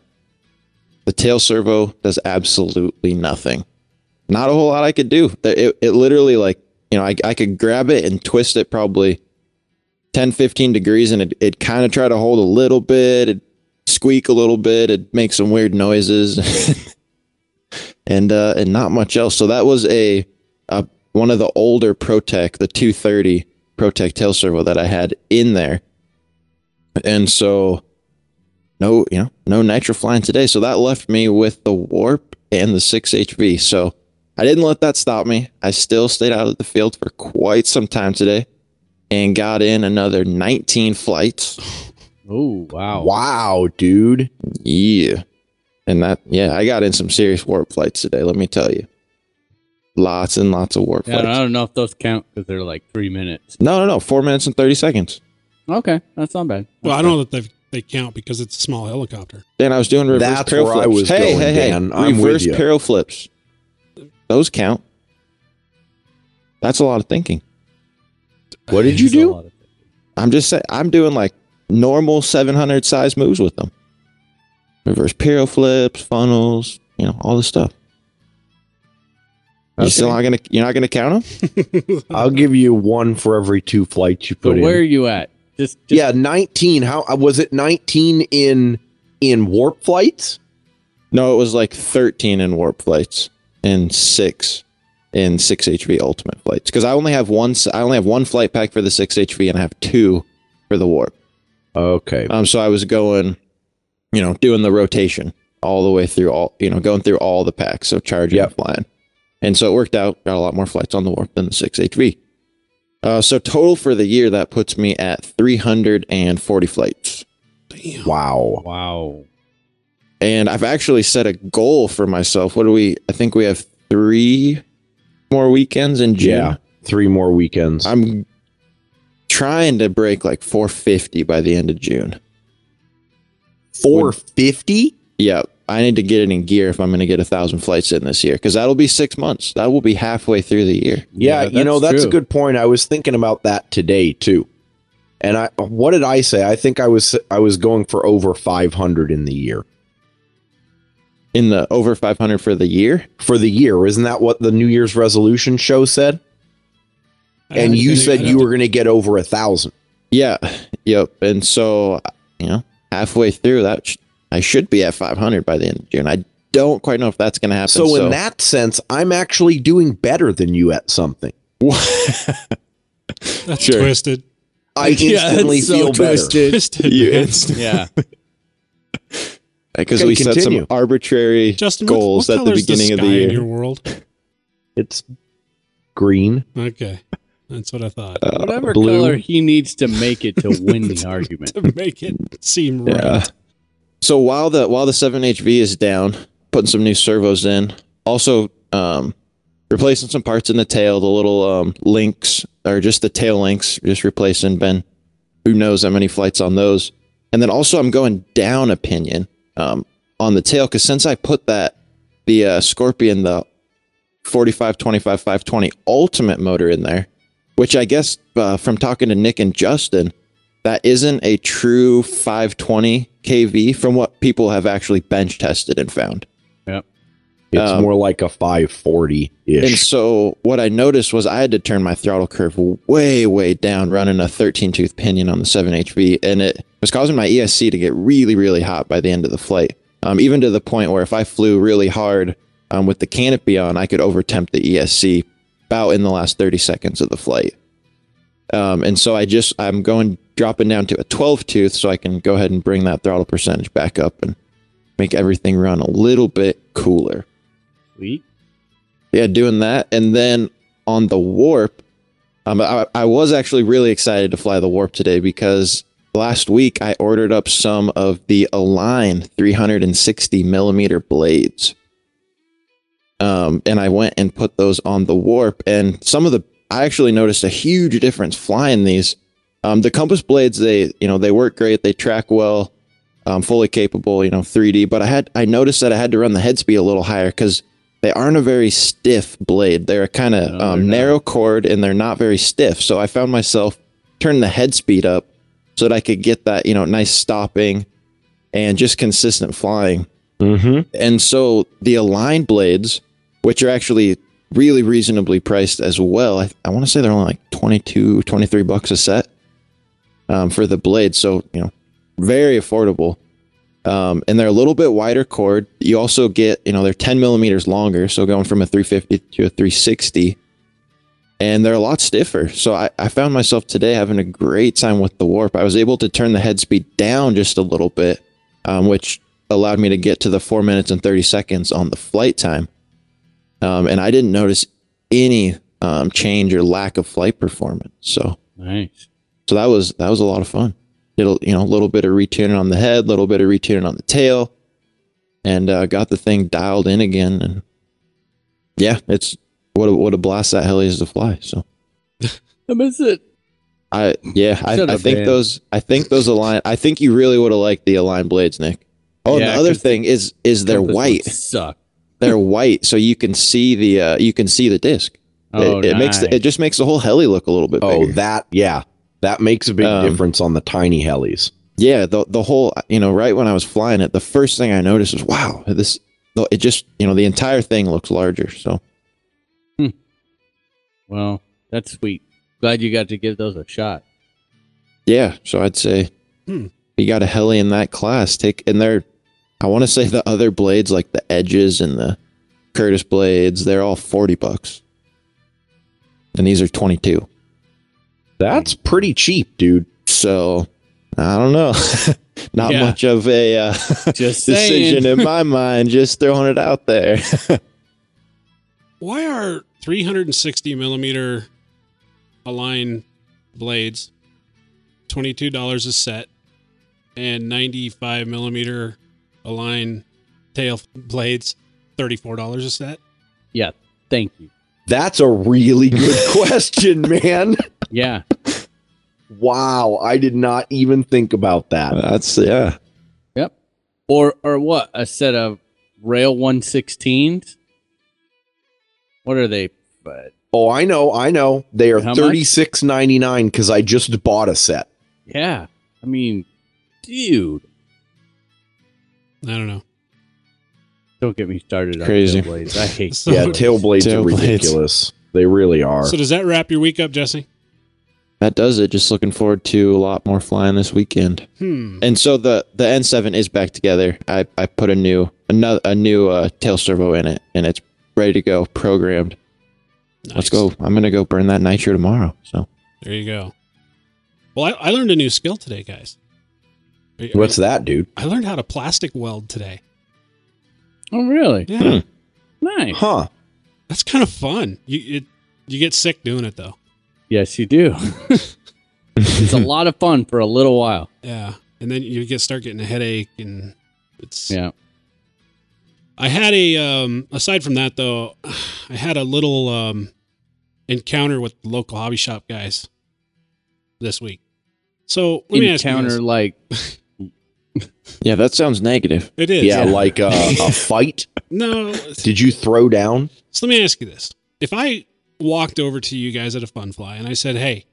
the tail servo does absolutely nothing. Not a whole lot I could do. It, it literally, like, you know, I, I could grab it and twist it probably ten, fifteen degrees, and it, it kind of try to hold a little bit, it'd squeak a little bit, it'd make some weird noises, and uh, and not much else. So that was a, a one of the older Protech, the two thirty Protech tail servo that I had in there. And so, no, you know, no nitro flying today. So that left me with the Warp and the six H V. So I didn't let that stop me. I still stayed out of the field for quite some time today and got in another nineteen flights. Oh, wow. Wow, dude. Yeah. And that, yeah, I got in some serious warp flights today, let me tell you. Lots and lots of warp yeah, flights. I don't know if those count because they're like three minutes. No, no, no. Four minutes and thirty seconds. Okay. That's not bad. Well, okay. I don't know that they've. They count because it's a small helicopter. And I was doing reverse That's barrel where flips. I was hey, going, hey, hey, Dan. I'm reverse with you. Barrel flips. Those count. That's a lot of thinking. What did you do? I'm just saying, I'm doing like normal seven hundred size moves with them. Reverse barrel flips, funnels, you know, all this stuff. Okay. You still not gonna, you're not going to count them? I'll give you one for every two flights you put so in. Where are you at? Just, just yeah, nineteen. How was it? Nineteen in in warp flights? No, it was like thirteen in warp flights and six in six H V ultimate flights. Because I only have one. I only have one flight pack for the six H V, and I have two for the warp. Okay. Um. So I was going, you know, doing the rotation all the way through all, you know, going through all the packs. So charging, yep. and flying, and so it worked out. Got a lot more flights on the warp than the six H V. Uh, so total for the year, that puts me at three hundred forty flights. Damn. Wow. Wow. And I've actually set a goal for myself. What do we, I think we have three more weekends in June. Yeah, three more weekends. I'm trying to break like four fifty by the end of June. four fifty? Yeah. I need to get it in gear if I'm going to get a thousand flights in this year, because that'll be six months. That will be halfway through the year. Yeah, yeah you know that's true. A good point. I was thinking about that today too, and I what did I say? I think I was I was going for over five hundred in the year. In the over five hundred for the year for the year, isn't that what the New Year's resolution show said? And you said you were going to get over a thousand. Yeah. Yep. And so you know, halfway through that. Sh I should be at five hundred by the end of June. I don't quite know if that's going to happen. So, so in that sense, I'm actually doing better than you at something. That's sure. twisted. I instantly yeah, feel so twisted. better. Twisted, you instantly. Yeah. Because okay, we continue. set some arbitrary Justin, goals what, what at the beginning the of the year. In your world? It's green. Okay. That's what I thought. Uh, Whatever blue. color he needs to make it to win the argument. To make it seem right. Yeah. So while the while the seven H V is down, putting some new servos in, also um, replacing some parts in the tail, the little um, links, or just the tail links, just replacing, Ben, who knows how many flights on those. And then also I'm going down a pinion um, on the tail, because since I put that, the uh, Scorpion, the forty-five twenty-five five twenty Ultimate motor in there, which I guess uh, from talking to Nick and Justin, that isn't a true five twenty K V from what people have actually bench tested and found. Yep. It's um, more like a five forty-ish. And so what I noticed was I had to turn my throttle curve way, way down running a thirteen tooth pinion on the seven H V, and it was causing my E S C to get really, really hot by the end of the flight, um, even to the point where if I flew really hard um, with the canopy on, I could overtemp the E S C about in the last thirty seconds of the flight. Um, and so I just, I'm going, dropping down to a twelve tooth so I can go ahead and bring that throttle percentage back up and make everything run a little bit cooler. Sweet. Yeah, doing that. And then on the warp, um, I, I was actually really excited to fly the warp today because last week I ordered up some of the Align three sixty millimeter blades. Um, and I went and put those on the warp, and some of the I actually noticed a huge difference flying these. Um, the Compass blades, they, you know, they work great. They track well, um, fully capable, you know, three D. But I had, I noticed that I had to run the head speed a little higher because they aren't a very stiff blade. They're a kind of no, um, narrow cord, and they're not very stiff. So I found myself turning the head speed up so that I could get that, you know, nice stopping and just consistent flying. Mm-hmm. And so the Align blades, which are actually really reasonably priced as well. I, I want to say they're only like twenty-two, twenty-three bucks a set um, for the blade. So, you know, very affordable. Um, and they're a little bit wider cord. You also get, you know, they're ten millimeters longer. So going from a three fifty to a three sixty, and they're a lot stiffer. So I, I found myself today having a great time with the warp. I was able to turn the head speed down just a little bit, um, which allowed me to get to the four minutes and thirty seconds on the flight time. Um, and I didn't notice any um, change or lack of flight performance. So nice. So that was that was a lot of fun. Did, you know, a little bit of retuning on the head, a little bit of retuning on the tail, and uh, got the thing dialed in again. And yeah, it's what a, what a blast that heli is to fly. So I miss it. I yeah, I, I think been. those I think those align. I think you really would have liked the Align blades, Nick. Oh, yeah, and the other thing is is they're white. Suck. They're white, so you can see the uh, you can see the disc. Oh, it, it nice. makes the, it just makes the whole heli look a little bit bigger. Oh, that yeah. That makes a big um, difference on the tiny helis. Yeah, the the whole, you know, right when I was flying it, the first thing I noticed was, wow, this, it just, you know, the entire thing looks larger. So, hmm. Well, that's sweet. Glad you got to give those a shot. Yeah, so I'd say hmm. you got a heli in that class. Take, and they're, I want to say the other blades, like the edges and the Curtis blades, they're all forty bucks. And these are twenty-two. That's pretty cheap, dude. So, I don't know. Not yeah. much of a uh, just decision in my mind. Just throwing it out there. Why are three hundred sixty millimeter Align blades twenty-two dollars a set, and ninety-five millimeter Align tail blades thirty-four dollars a set? Yeah, thank you. That's a really good question, man. Yeah. Wow, I did not even think about that. That's yeah. Yep. Or or what? A set of rail one sixteens? What are they? But oh, I know, I know. They are thirty-six ninety-nine because I just bought a set. Yeah. I mean, dude. I don't know. Don't get me started on Crazy. tail blades. I hate so, yeah, tail blades tail are ridiculous. Blades. They really are. So does that wrap your week up, Jesse? That does it. Just looking forward to a lot more flying this weekend. Hmm. And so the the N seven is back together. I, I put a new another a new uh, tail servo in it, and it's ready to go, programmed. Nice. Let's go. I'm gonna go burn that nitro tomorrow. So there you go. Well, I, I learned a new skill today, guys. Are, What's are, that, dude? I learned how to plastic weld today. Oh, really? Yeah. Hmm. Nice. Huh. That's kind of fun. You it, you get sick doing it though. Yes, you do. It's a lot of fun for a little while. Yeah, and then you get start getting a headache, and it's yeah. I had a um, aside from that though, I had a little um, encounter with local hobby shop guys this week. So let me ask you this. Encounter like. Yeah, that sounds negative. It is. Yeah, yeah. Like a, a fight. No. Did you throw down? So let me ask you this: if I walked over to you guys at a fun fly and I said, hey,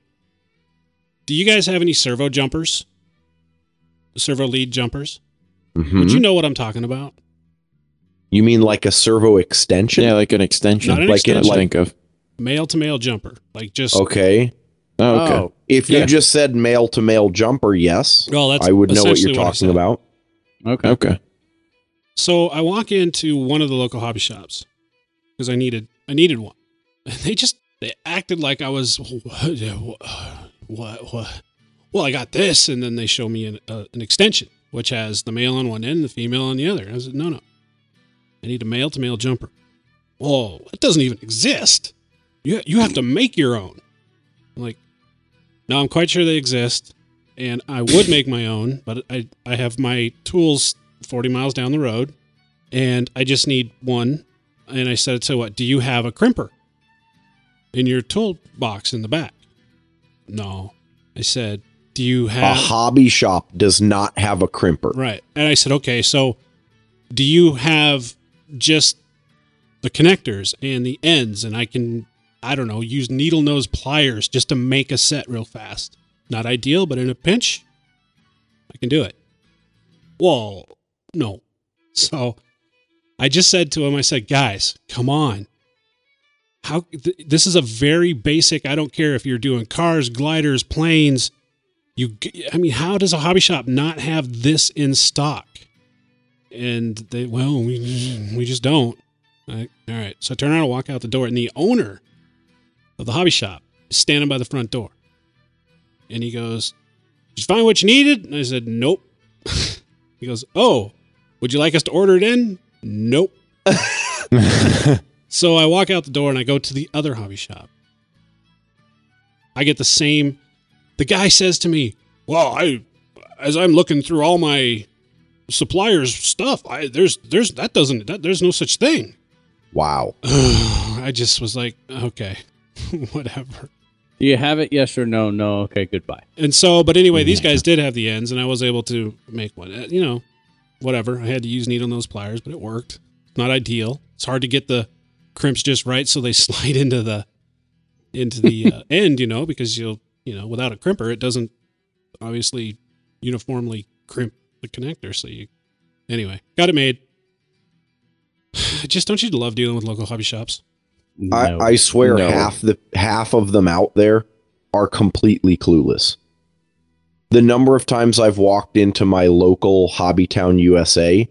do you guys have any servo jumpers? Servo lead jumpers? Mm-hmm. Would you know what I'm talking about? You mean like a servo extension? Yeah, like an extension. Not an like extension. An, like of male to male jumper. Like just okay. Oh, okay. Oh, if you yeah. just said male to male jumper, yes. Well, that's I would know what you're talking what about. Okay. Okay. So I walk into one of the local hobby shops because I needed I needed one. And they just, they acted like I was, what, what, what? Well, I got this. And then they show me an, uh, an extension, which has the male on one end, the female on the other. I said, no, no. I need a male to male jumper. Whoa, it doesn't even exist. You, you have to make your own. I'm like, no, I'm quite sure they exist. And I would make my own, but I, I have my tools forty miles down the road. And I just need one. And I said, so what, do you have a crimper in your toolbox in the back? No. I said, do you have... A hobby shop does not have a crimper. Right. And I said, okay, so do you have just the connectors and the ends? And I can, I don't know, use needle nose pliers just to make a set real fast. Not ideal, but in a pinch, I can do it. Well, no. So I just said to him, I said, guys, come on. How th- this is a very basic, I don't care if you're doing cars, gliders, planes. You, I mean, how does a hobby shop not have this in stock? And they, well, we, we just don't. I, all right. So I turn around and walk out the door, and the owner of the hobby shop is standing by the front door. And he goes, did you find what you needed? And I said, nope. He goes, oh, would you like us to order it in? Nope. So I walk out the door and I go to the other hobby shop. I get the same. The guy says to me, well, I as I'm looking through all my suppliers' stuff, I, there's there's that doesn't that, there's no such thing. Wow. I just was like, okay, whatever. Do you have it? Yes or no? No. Okay, goodbye. And so, but anyway, these guys did have the ends, and I was able to make one. You know, whatever. I had to use needle nose pliers, but it worked. Not ideal. It's hard to get the crimps just right so they slide into the into the uh, end, you know, because you'll, you know, without a crimper, it doesn't obviously uniformly crimp the connector. So you, anyway, got it made. Just don't you love dealing with local hobby shops? No. I, I swear no. half the half of them out there are completely clueless. The number of times I've walked into my local Hobby Town U S A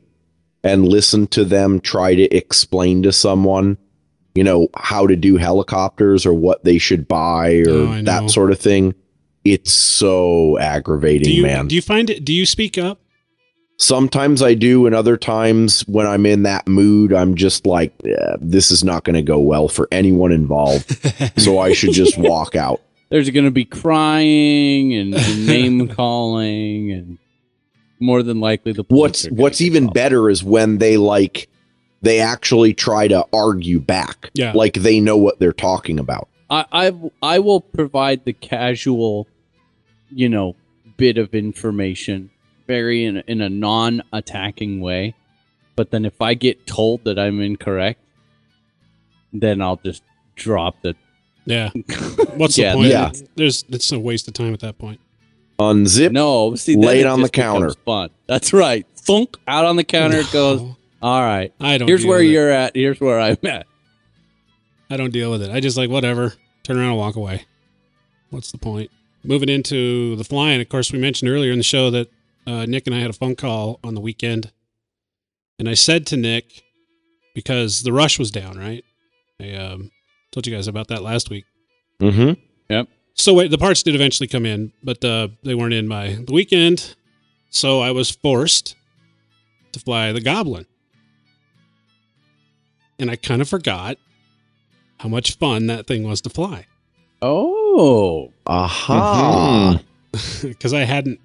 and listened to them try to explain to someone, you know, how to do helicopters or what they should buy or oh, that sort of thing. It's so aggravating, do you, man. Do you find it? Do you speak up? Sometimes I do, and other times when I'm in that mood, I'm just like, eh, this is not going to go well for anyone involved, so I should just walk out. There's going to be crying and name-calling, and more than likely the police are gonna get involved. What's even better is when they, like, they actually try to argue back, yeah. like they know what they're talking about. I, I, I will provide the casual, you know, bit of information very in, in a non-attacking way, but then if I get told that I'm incorrect, then I'll just drop the... Yeah. What's the yeah, point? Yeah. It's, there's, it's a waste of time at that point. Unzip, no, see, lay it on the counter. Fun. That's right. Thunk, out on the counter no. it goes, all right, I don't here's where you're it. at, here's where I'm at. I don't deal with it. I just like, whatever, turn around and walk away. What's the point? Moving into the flying, of course, we mentioned earlier in the show that Uh, Nick and I had a phone call on the weekend, and I said to Nick, because the rush was down, right? I um, told you guys about that last week. Mm-hmm. Yep. So wait, the parts did eventually come in, but uh, they weren't in by the weekend, so I was forced to fly the Goblin. And I kind of forgot how much fun that thing was to fly. Oh. Aha. Uh-huh. Because mm-hmm. I hadn't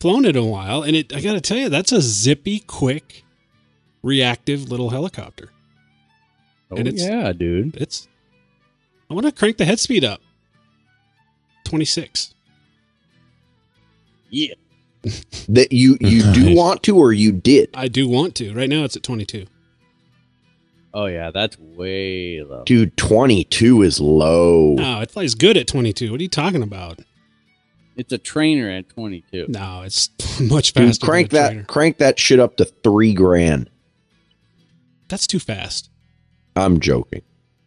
flown it a while, and it I gotta tell you, that's a zippy, quick, reactive little helicopter. Oh, and it's, yeah, dude. It's I want to crank the head speed up. twenty-six. Yeah. That you you do want to, or you did? I do want to. Right now it's at twenty-two. Oh yeah, that's way low. Dude, twenty-two is low. No, it flies good at twenty-two. What are you talking about? It's a trainer at twenty-two. No, it's much faster. Dude, crank than a that, trainer. Crank that shit up to three grand. That's too fast. I'm joking.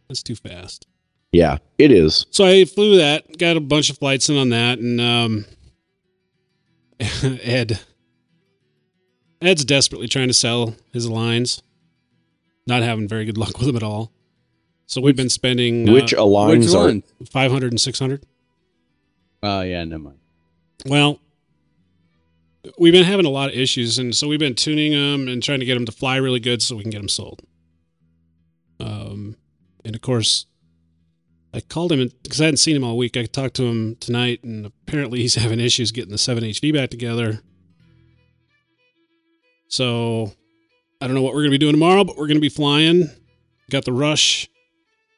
That's too fast. Yeah, it is. So I flew that, got a bunch of flights in on that, and um, Ed, Ed's desperately trying to sell his Aligns, not having very good luck with them at all. So we've been spending which uh, Aligns are five hundred and six hundred. Oh yeah, never mind. Well, we've been having a lot of issues, and so we've been tuning them and trying to get them to fly really good so we can get them sold. Um, and of course, I called him because I hadn't seen him all week. I talked to him tonight, and apparently he's having issues getting the seven H V back together. So I don't know what we're going to be doing tomorrow, but we're going to be flying. Got the rush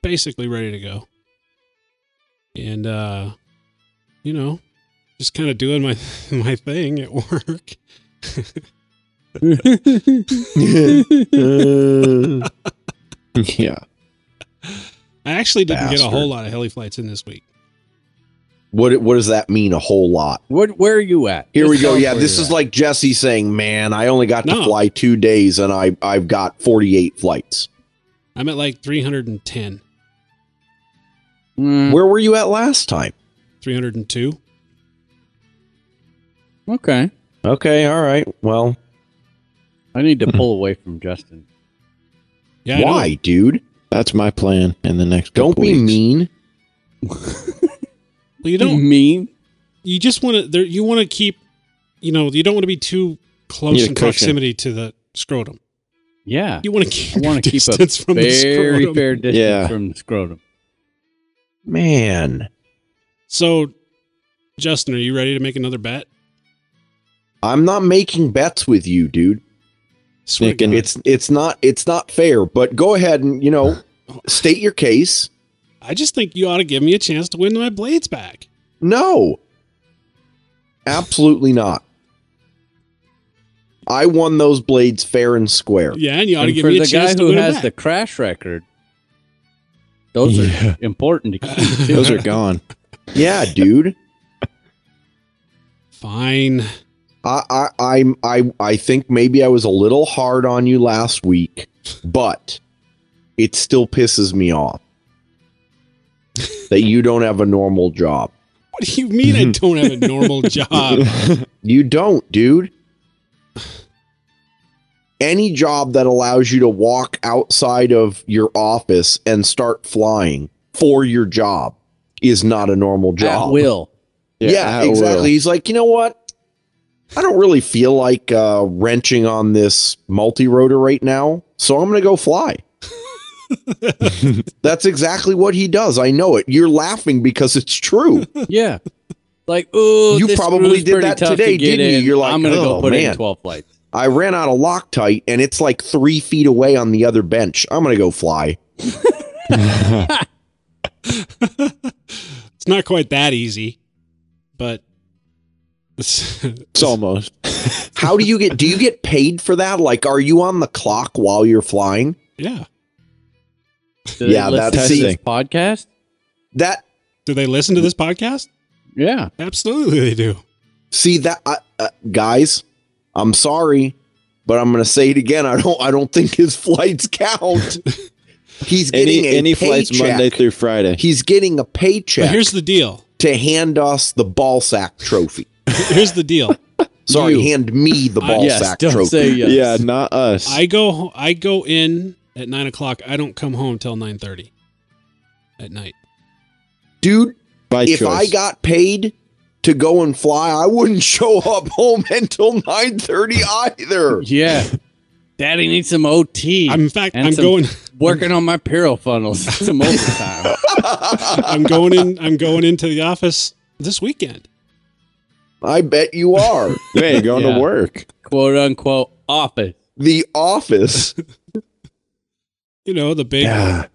basically ready to go. And, uh... you know, just kind of doing my my thing at work. Yeah. I actually didn't Bastard. get a whole lot of heli flights in this week. What what does that mean, a whole lot? What where are you at? Here Let's we go. Yeah, this is at. like Jesse saying, man, I only got no. to fly two days and I, I've got forty-eight flights. I'm at like three hundred ten. Mm. Where were you at last time? three hundred two. Okay. Okay. All right. Well, I need to pull away from Justin. Yeah. Why, dude? That's my plan in the next couple weeks. Don't be mean. Well, you don't mean. You just want to. You want to keep. You know. You don't want to be too close in proximity to the scrotum. Yeah. You want to keep. Want to keep distance from the scrotum. Very fair distance yeah. from the scrotum. Man. So, Justin, are you ready to make another bet? I'm not making bets with you, dude. Sweet. It's it's not it's not fair, but go ahead and, you know, state your case. I just think you ought to give me a chance to win my blades back. No. Absolutely not. I won those blades fair and square. Yeah, and you ought and to give me a chance to win them back. For the guy who has the crash record, those yeah. are important to keep. Those are gone. Yeah, dude. Fine. I, I I I I think maybe I was a little hard on you last week, but it still pisses me off that you don't have a normal job. What do you mean I don't have a normal job? You don't, dude. Any job that allows you to walk outside of your office and start flying for your job is not a normal job. At will. Yeah, yeah at exactly. Will. He's like, you know what? I don't really feel like uh, wrenching on this multi-rotor right now, so I'm going to go fly. That's exactly what he does. I know it. You're laughing because it's true. Yeah. Like, oh, you probably did that today, didn't you? You're like, I'm going to go put in twelve flights. I ran out of Loctite, and it's like three feet away on the other bench. I'm going to go fly. It's not quite that easy, but... It's, it's almost. How do you get, do you get paid for that? Like, are you on the clock while you're flying? Yeah. Do they yeah. That's this podcast. That. Do they listen to this podcast? Yeah, absolutely. They do. See that I, uh, guys, I'm sorry, but I'm going to say it again. I don't, I don't think his flights count. He's getting any, a any flights Monday through Friday. He's getting a paycheck. But here's the deal. To hand us the ball sack trophy. Here's the deal. Sorry, you. Hand me the ball uh, yes, sack don't trophy. Say yes. Yeah, not us. I go. I go in at nine o'clock. I don't come home till nine thirty at night, dude. By if choice. I got paid to go and fly, I wouldn't show up home until nine thirty either. Yeah, Daddy needs some O T. I'm, in fact, I'm going working on my pyro funnels. Some overtime. I'm going in. I'm going into the office this weekend. I bet you are. Hey, going yeah. to work. Quote unquote office. The office. You know, the big yeah.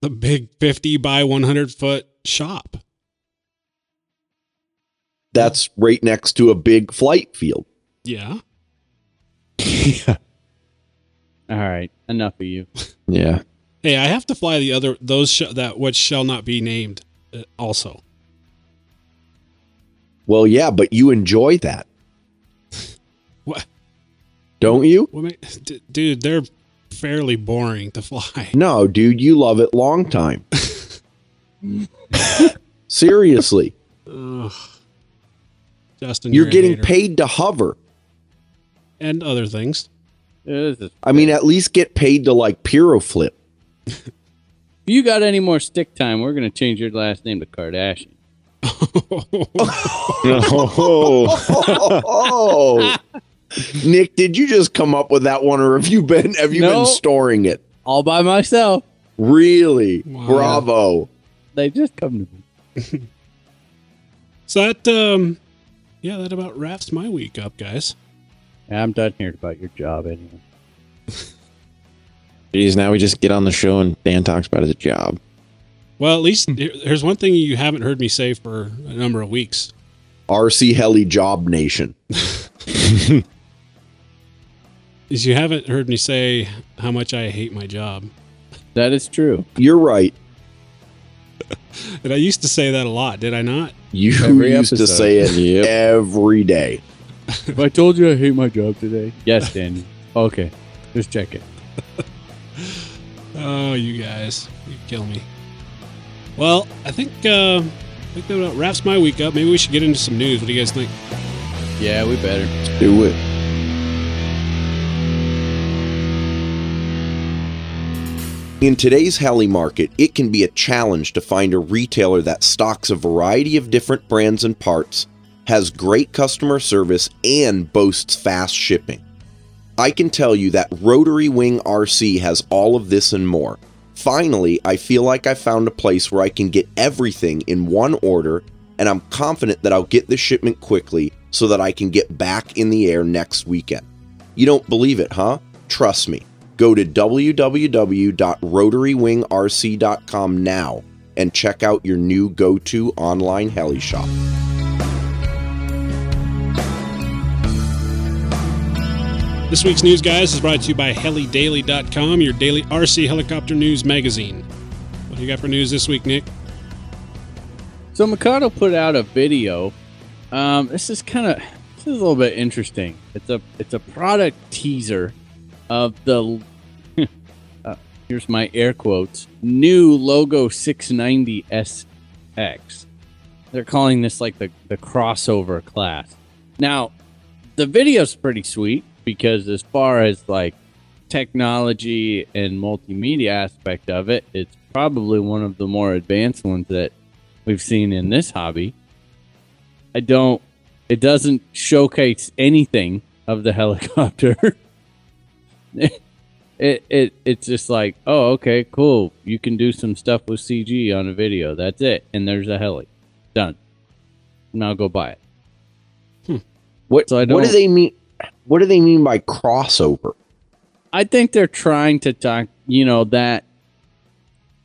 the big fifty by one hundred foot shop. That's right next to a big flight field. Yeah. Yeah. All right, enough of you. Yeah. Hey, I have to fly the other those sh that what shall not be named uh, also. Well, yeah, but you enjoy that. What? Don't you? Dude, they're fairly boring to fly. No, dude, you love it long time. Seriously. Ugh. Justin, you're, you're getting paid to hover. And other things. I mean, at least get paid to, like, pyro flip. If you got any more stick time, we're going to change your last name to Kardashian. Oh. Nick, did you just come up with that one, or have you been have you no, been storing it all by myself? Really? Wow. Bravo! They just come to me. So that, um, yeah, that about wraps my week up, guys. Yeah, I'm done hearing about your job anyway. Geez, now we just get on the show and Dan talks about his job. Well, at least here's one thing you haven't heard me say for a number of weeks. R C Heli Job Nation. Is you haven't heard me say how much I hate my job. That is true. You're right. And I used to say that a lot, did I not? You every used episode. To say it yep. every day. If I told you I hate my job today. Yes, Danny. Okay. Just check it. Oh, you guys. You kill me. Well, I think uh, I think that wraps my week up. Maybe we should get into some news. What do you guys think? Yeah, we better. Let's do it. In today's heli market, it can be a challenge to find a retailer that stocks a variety of different brands and parts, has great customer service, and boasts fast shipping. I can tell you that Rotary Wing R C has all of this and more. Finally, I feel like I found a place where I can get everything in one order and I'm confident that I'll get this shipment quickly so that I can get back in the air next weekend. You don't believe it, huh? Trust me. Go to w w w dot rotary wing r c dot com now and check out your new go-to online heli shop. This week's news, guys, is brought to you by heli daily dot com, your daily R C helicopter news magazine. What do you got for news this week, Nick? So Mikado put out a video. Um, this is kind of this is a little bit interesting. It's a it's a product teaser of the uh, here's my air quotes new logo six ninety S X. They're calling this like the the crossover class. Now, the video's pretty sweet, because as far as like technology and multimedia aspect of it, it's probably one of the more advanced ones that we've seen in this hobby. I don't, it doesn't showcase anything of the helicopter. it, it, it's just like, oh, okay, cool. You can do some stuff with C G on a video. That's it. And there's a heli. Done. Now go buy it. Hmm. What, so I don't, what do they mean? What do they mean by crossover? I think they're trying to talk, you know, that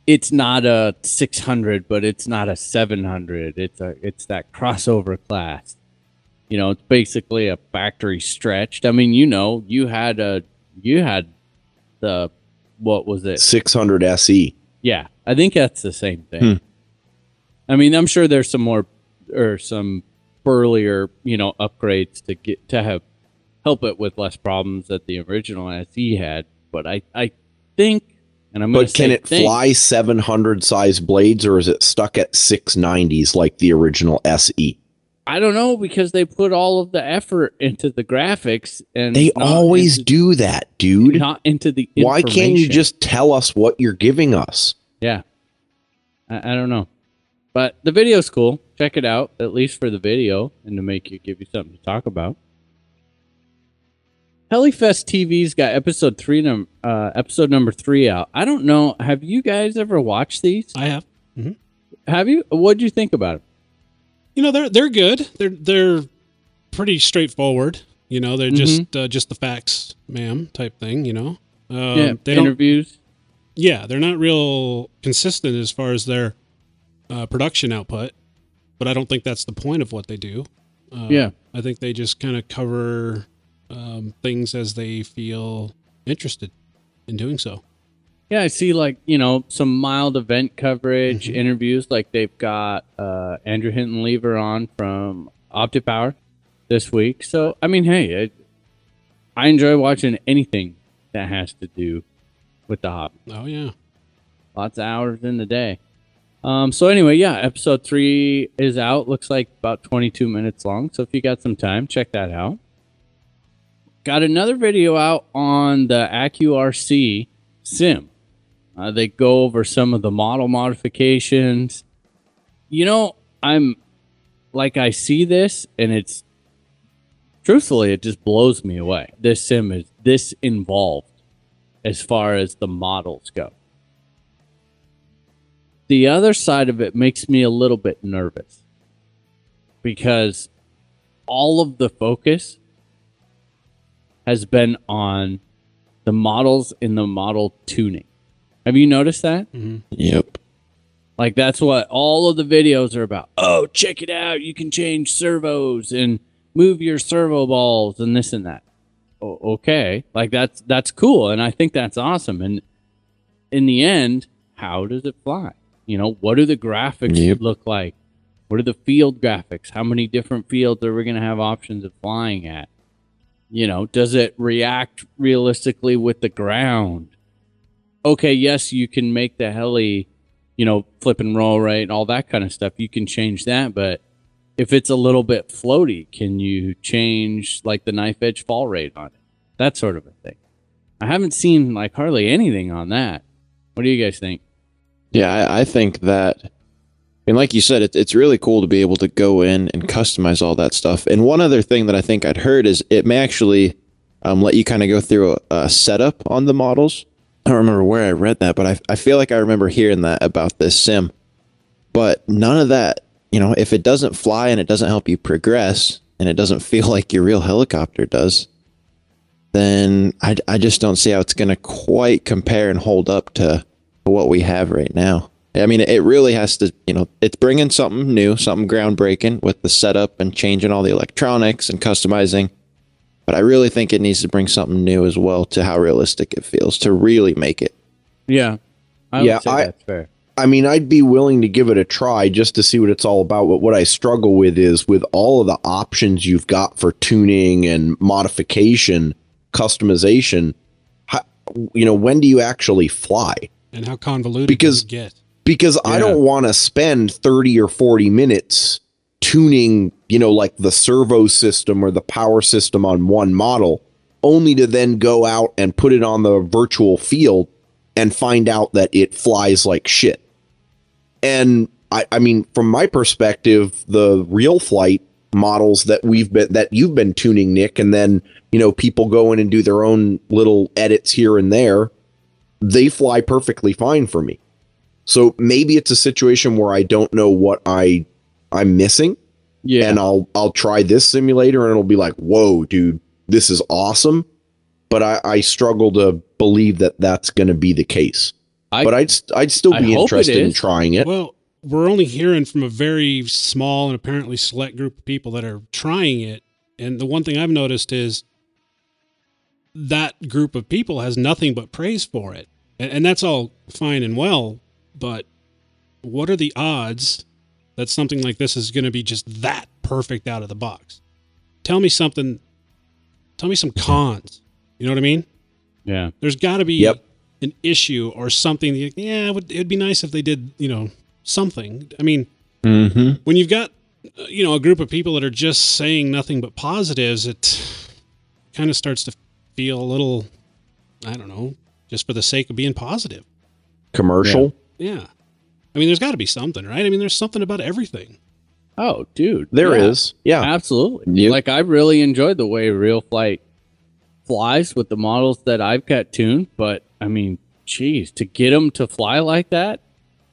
it's not a six hundred, but it's not a seven hundred. It's a, it's that crossover class. You know, it's basically a factory stretched. I mean, you know, you had a, you had the, what was it? six hundred S E. Yeah. I think that's the same thing. Hmm. I mean, I'm sure there's some more or some burlier, you know, upgrades to get, to have, help it with less problems that the original S E had, but I, I think, and I'm but can it think, fly seven hundred size blades, or is it stuck at six nineties like the original S E? I don't know, because they put all of the effort into the graphics, and they always into, do that, dude. Not into the information. Why can't you just tell us what you're giving us? Yeah, I, I don't know, but the video's cool. Check it out, at least for the video, and to make you give you something to talk about. HeliFest T V's got episode three, num uh, episode number three out. I don't know. Have you guys ever watched these? I have. Mm-hmm. Have you? What'd you think about it? You know, they're they're good. They're they're pretty straightforward. You know, they're mm-hmm. just uh, just the facts, ma'am, type thing. You know, um, yeah. They interviews. Yeah, they're not real consistent as far as their uh, production output, but I don't think that's the point of what they do. Um, yeah, I think they just kind of cover um things as they feel interested in doing so. Yeah, I see, like, you know, some mild event coverage, mm-hmm. interviews, like they've got uh Andrew Hinton Lever on from OptiPower this week. So I mean, hey, it, I enjoy watching anything that has to do with the hobby. Oh yeah, lots of hours in the day. Um so anyway, yeah, episode three is out. Looks like about twenty-two minutes long, so if you got some time, check that out. Got another video out on the AccuRC sim. Uh, they go over some of the model modifications. You know, I'm like, I see this and it's truthfully, it just blows me away. This sim is this involved as far as the models go. The other side of it makes me a little bit nervous, because all of the focus has been on the models in the model tuning. Have you noticed that? Mm-hmm. Yep. Like, that's what all of the videos are about. Oh, check it out. You can change servos and move your servo balls and this and that. O okay. Like, that's, that's cool. And I think that's awesome. And in the end, how does it fly? You know, what do the graphics yep. look like? What are the field graphics? How many different fields are we going to have options of flying at? You know, does it react realistically with the ground? Okay, yes, you can make the heli, you know, flip and roll, right, and all that kind of stuff. You can change that, but if it's a little bit floaty, can you change, like, the knife edge fall rate on it? That sort of a thing. I haven't seen, like, hardly anything on that. What do you guys think? Yeah, I, I think that, and like you said, it, it's really cool to be able to go in and customize all that stuff. And one other thing that I think I'd heard is it may actually um, let you kind of go through a, a setup on the models. I don't remember where I read that, but I, I feel like I remember hearing that about this sim. But none of that you know, if it doesn't fly and it doesn't help you progress and it doesn't feel like your real helicopter does, then I, I just don't see how it's going to quite compare and hold up to what we have right now. I mean, it really has to, you know, it's bringing something new, something groundbreaking with the setup and changing all the electronics and customizing. But I really think it needs to bring something new as well to how realistic it feels to really make it. Yeah. I yeah, would say I, that's fair. I mean, I'd be willing to give it a try just to see what it's all about. But what I struggle with is with all of the options you've got for tuning and modification, customization, how, you know, when do you actually fly? And how convoluted because, it gets. Because yeah. I don't want to spend thirty or forty minutes tuning, you know, like the servo system or the power system on one model, only to then go out and put it on the virtual field and find out that it flies like shit. And I, I mean, from my perspective, the real flight models that we've been, that you've been tuning, Nick, and then, you know, people go in and do their own little edits here and there, they fly perfectly fine for me. So maybe it's a situation where I don't know what I, I'm missing. Yeah, and I'll I'll try this simulator and it'll be like, whoa, dude, this is awesome. But I, I struggle to believe that that's going to be the case. I, but I'd I'd still be interested in trying it. Well, we're only hearing from a very small and apparently select group of people that are trying it. And the one thing I've noticed is that group of people has nothing but praise for it. And, and that's all fine and well. But what are the odds that something like this is going to be just that perfect out of the box? Tell me something. Tell me some cons. You know what I mean? Yeah. There's got to be yep. an issue or something. That, yeah, it would it'd be nice if they did, you know, something. I mean, mm-hmm. when you've got, you know, a group of people that are just saying nothing but positives, it kind of starts to feel a little, I don't know, just for the sake of being positive. Commercial? Yeah. yeah. I mean, there's got to be something, right? I mean, there's something about everything. Oh, dude. There yeah. is. Yeah. Absolutely. Yep. Like, I really enjoyed the way Real Flight flies with the models that I've got tuned. But, I mean, geez, to get them to fly like that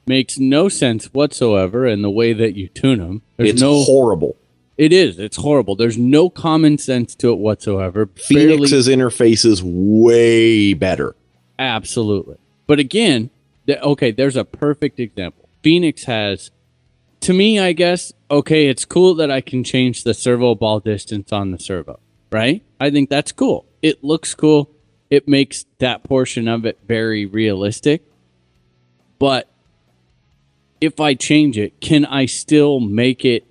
makes no sense whatsoever in the way that you tune them. There's it's no, horrible. It is. It's horrible. There's no common sense to it whatsoever. Phoenix's Barely, interface is way better. Absolutely. But, again... Okay, there's a perfect example. Phoenix has, to me, I guess, okay, it's cool that I can change the servo ball distance on the servo, right? I think that's cool. It looks cool. It makes that portion of it very realistic. But if I change it, can I still make it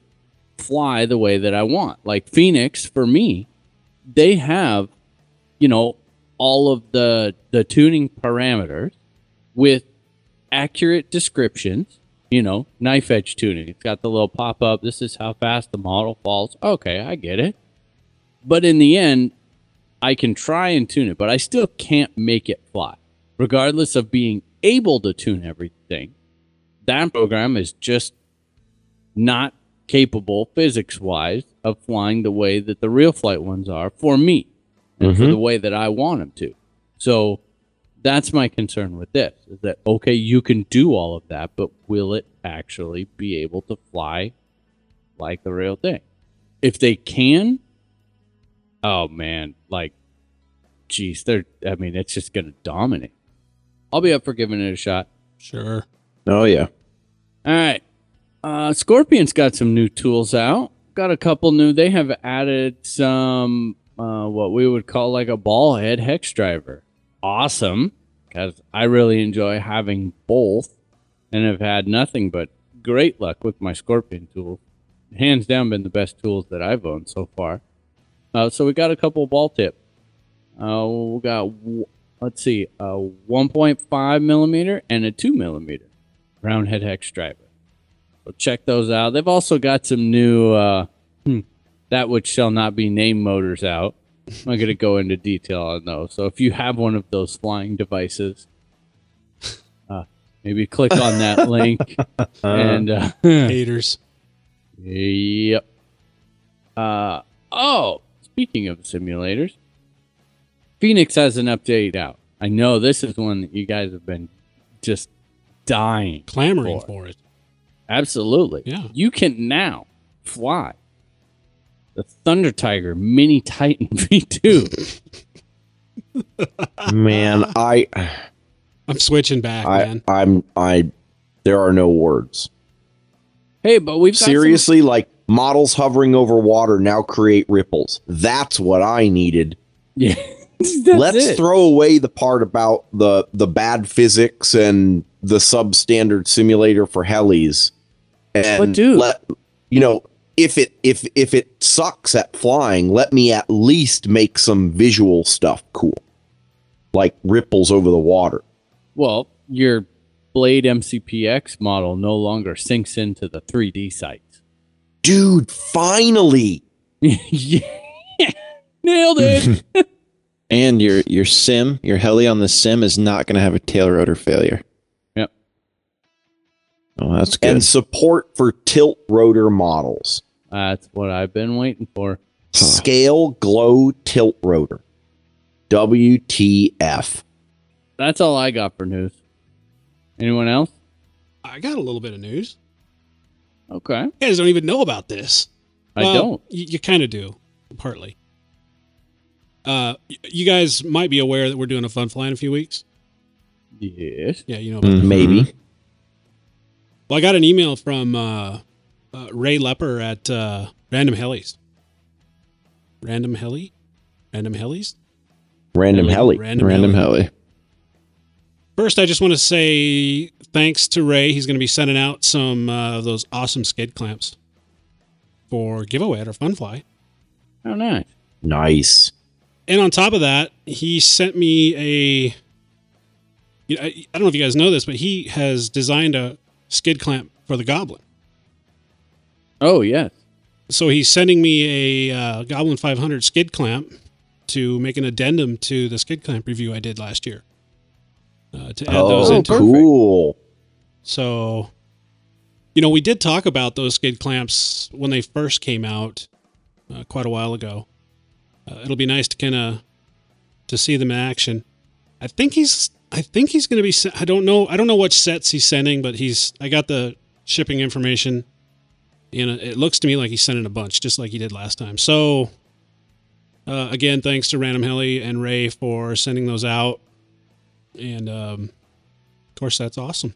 fly the way that I want? Like Phoenix, for me, they have, you know, all of the, the tuning parameters with accurate descriptions, you know, knife edge tuning. It's got the little pop-up, this is how fast the model falls. Okay, I get it. But in the end, I can try and tune it, but I still can't make it fly. Regardless of being able to tune everything, that program is just not capable, physics-wise, of flying the way that the Real Flight ones are for me and mm-hmm. for the way that I want them to. So... that's my concern with this, is that, okay, you can do all of that, but will it actually be able to fly like the real thing? If they can, oh, man, like, geez, they're, I mean, it's just going to dominate. I'll be up for giving it a shot. Sure. Oh, yeah. All right. Uh, Scorpion's got some new tools out. Got a couple new. They have added some, uh, what we would call like a ball head hex driver. Awesome, because I really enjoy having both and have had nothing but great luck with my Scorpion tool. Hands down, been the best tools that I've owned so far. Uh, so we got a couple ball tip. Uh, we got, let's see, a one point five millimeter and a two millimeter round head hex driver. So check those out. They've also got some new uh, hmm, that which shall not be named motors out. I'm not going to go into detail on those. So if you have one of those flying devices, uh, maybe click on that link. And uh, haters. Yep. Uh, oh, speaking of simulators, Phoenix has an update out. I know this is one that you guys have been just dying, clamoring for, for it. Absolutely. Yeah. You can now fly the Thunder Tiger Mini Titan V two. Man, I... I'm switching back, I, man. I'm... I. There are no words. Hey, but we've... Seriously, some... like, models hovering over water now create ripples. That's what I needed. Yeah. Let's it. throw away the part about the, the bad physics and the substandard simulator for helis. And but dude, let, you know, if it if if it sucks at flying, let me at least make some visual stuff cool, like ripples over the water. Well, your Blade M C P X model no longer sinks into the three D sites. Dude, finally. Yeah. Nailed it. And your your sim, your heli on the sim is not going to have a tail rotor failure. Yep. Oh, that's good. And support for tilt rotor models. That's what I've been waiting for. Scale glow tilt rotor. W T F. That's all I got for news. Anyone else? I got a little bit of news. Okay. You guys don't even know about this. I well, don't. You, you kind of do, partly. Uh, you guys might be aware that we're doing a fun fly in a few weeks. Yes. Yeah, you know about mm, that. Maybe. Well, I got an email from uh, uh, Ray Lepper at uh, Random Helis. Random Heli? Random Helis? Random Heli. Random, Random Heli. Heli. First, I just want to say thanks to Ray. He's going to be sending out some uh, of those awesome skid clamps for giveaway at our fun fly. Oh, nice. Nice. And on top of that, he sent me a, you know, I, I don't know if you guys know this, but he has designed a skid clamp for the Goblin. Oh, yeah. So he's sending me a uh, Goblin five hundred skid clamp to make an addendum to the skid clamp review I did last year. Uh, to add oh, those into cool. Perfect. So, you know, we did talk about those skid clamps when they first came out uh, quite a while ago. Uh, it'll be nice to kind of to see them in action. I think he's I think he's going to be I don't know I don't know what sets he's sending, but he's I got the shipping information, and it looks to me like he's sending a bunch, just like he did last time. So uh, again, thanks to Random Heli and Ray for sending those out, and um, of course that's awesome.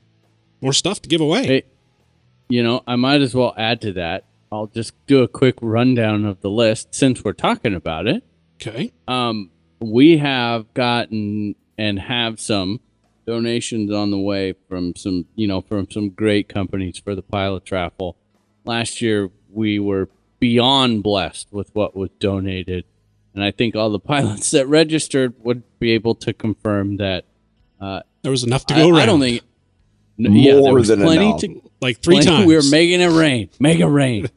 More stuff to give away. Hey, you know, I might as well add to that. I'll just do a quick rundown of the list since we're talking about it. Okay. Um, we have gotten and have some donations on the way from some, you know, from some great companies for the pilot raffle. Last year, we were beyond blessed with what was donated. And I think all the pilots that registered would be able to confirm that. Uh, there was enough to go I, around. I don't think... No, More yeah, there was than plenty enough. To, like three plenty, times. We were making it rain. Make it rain.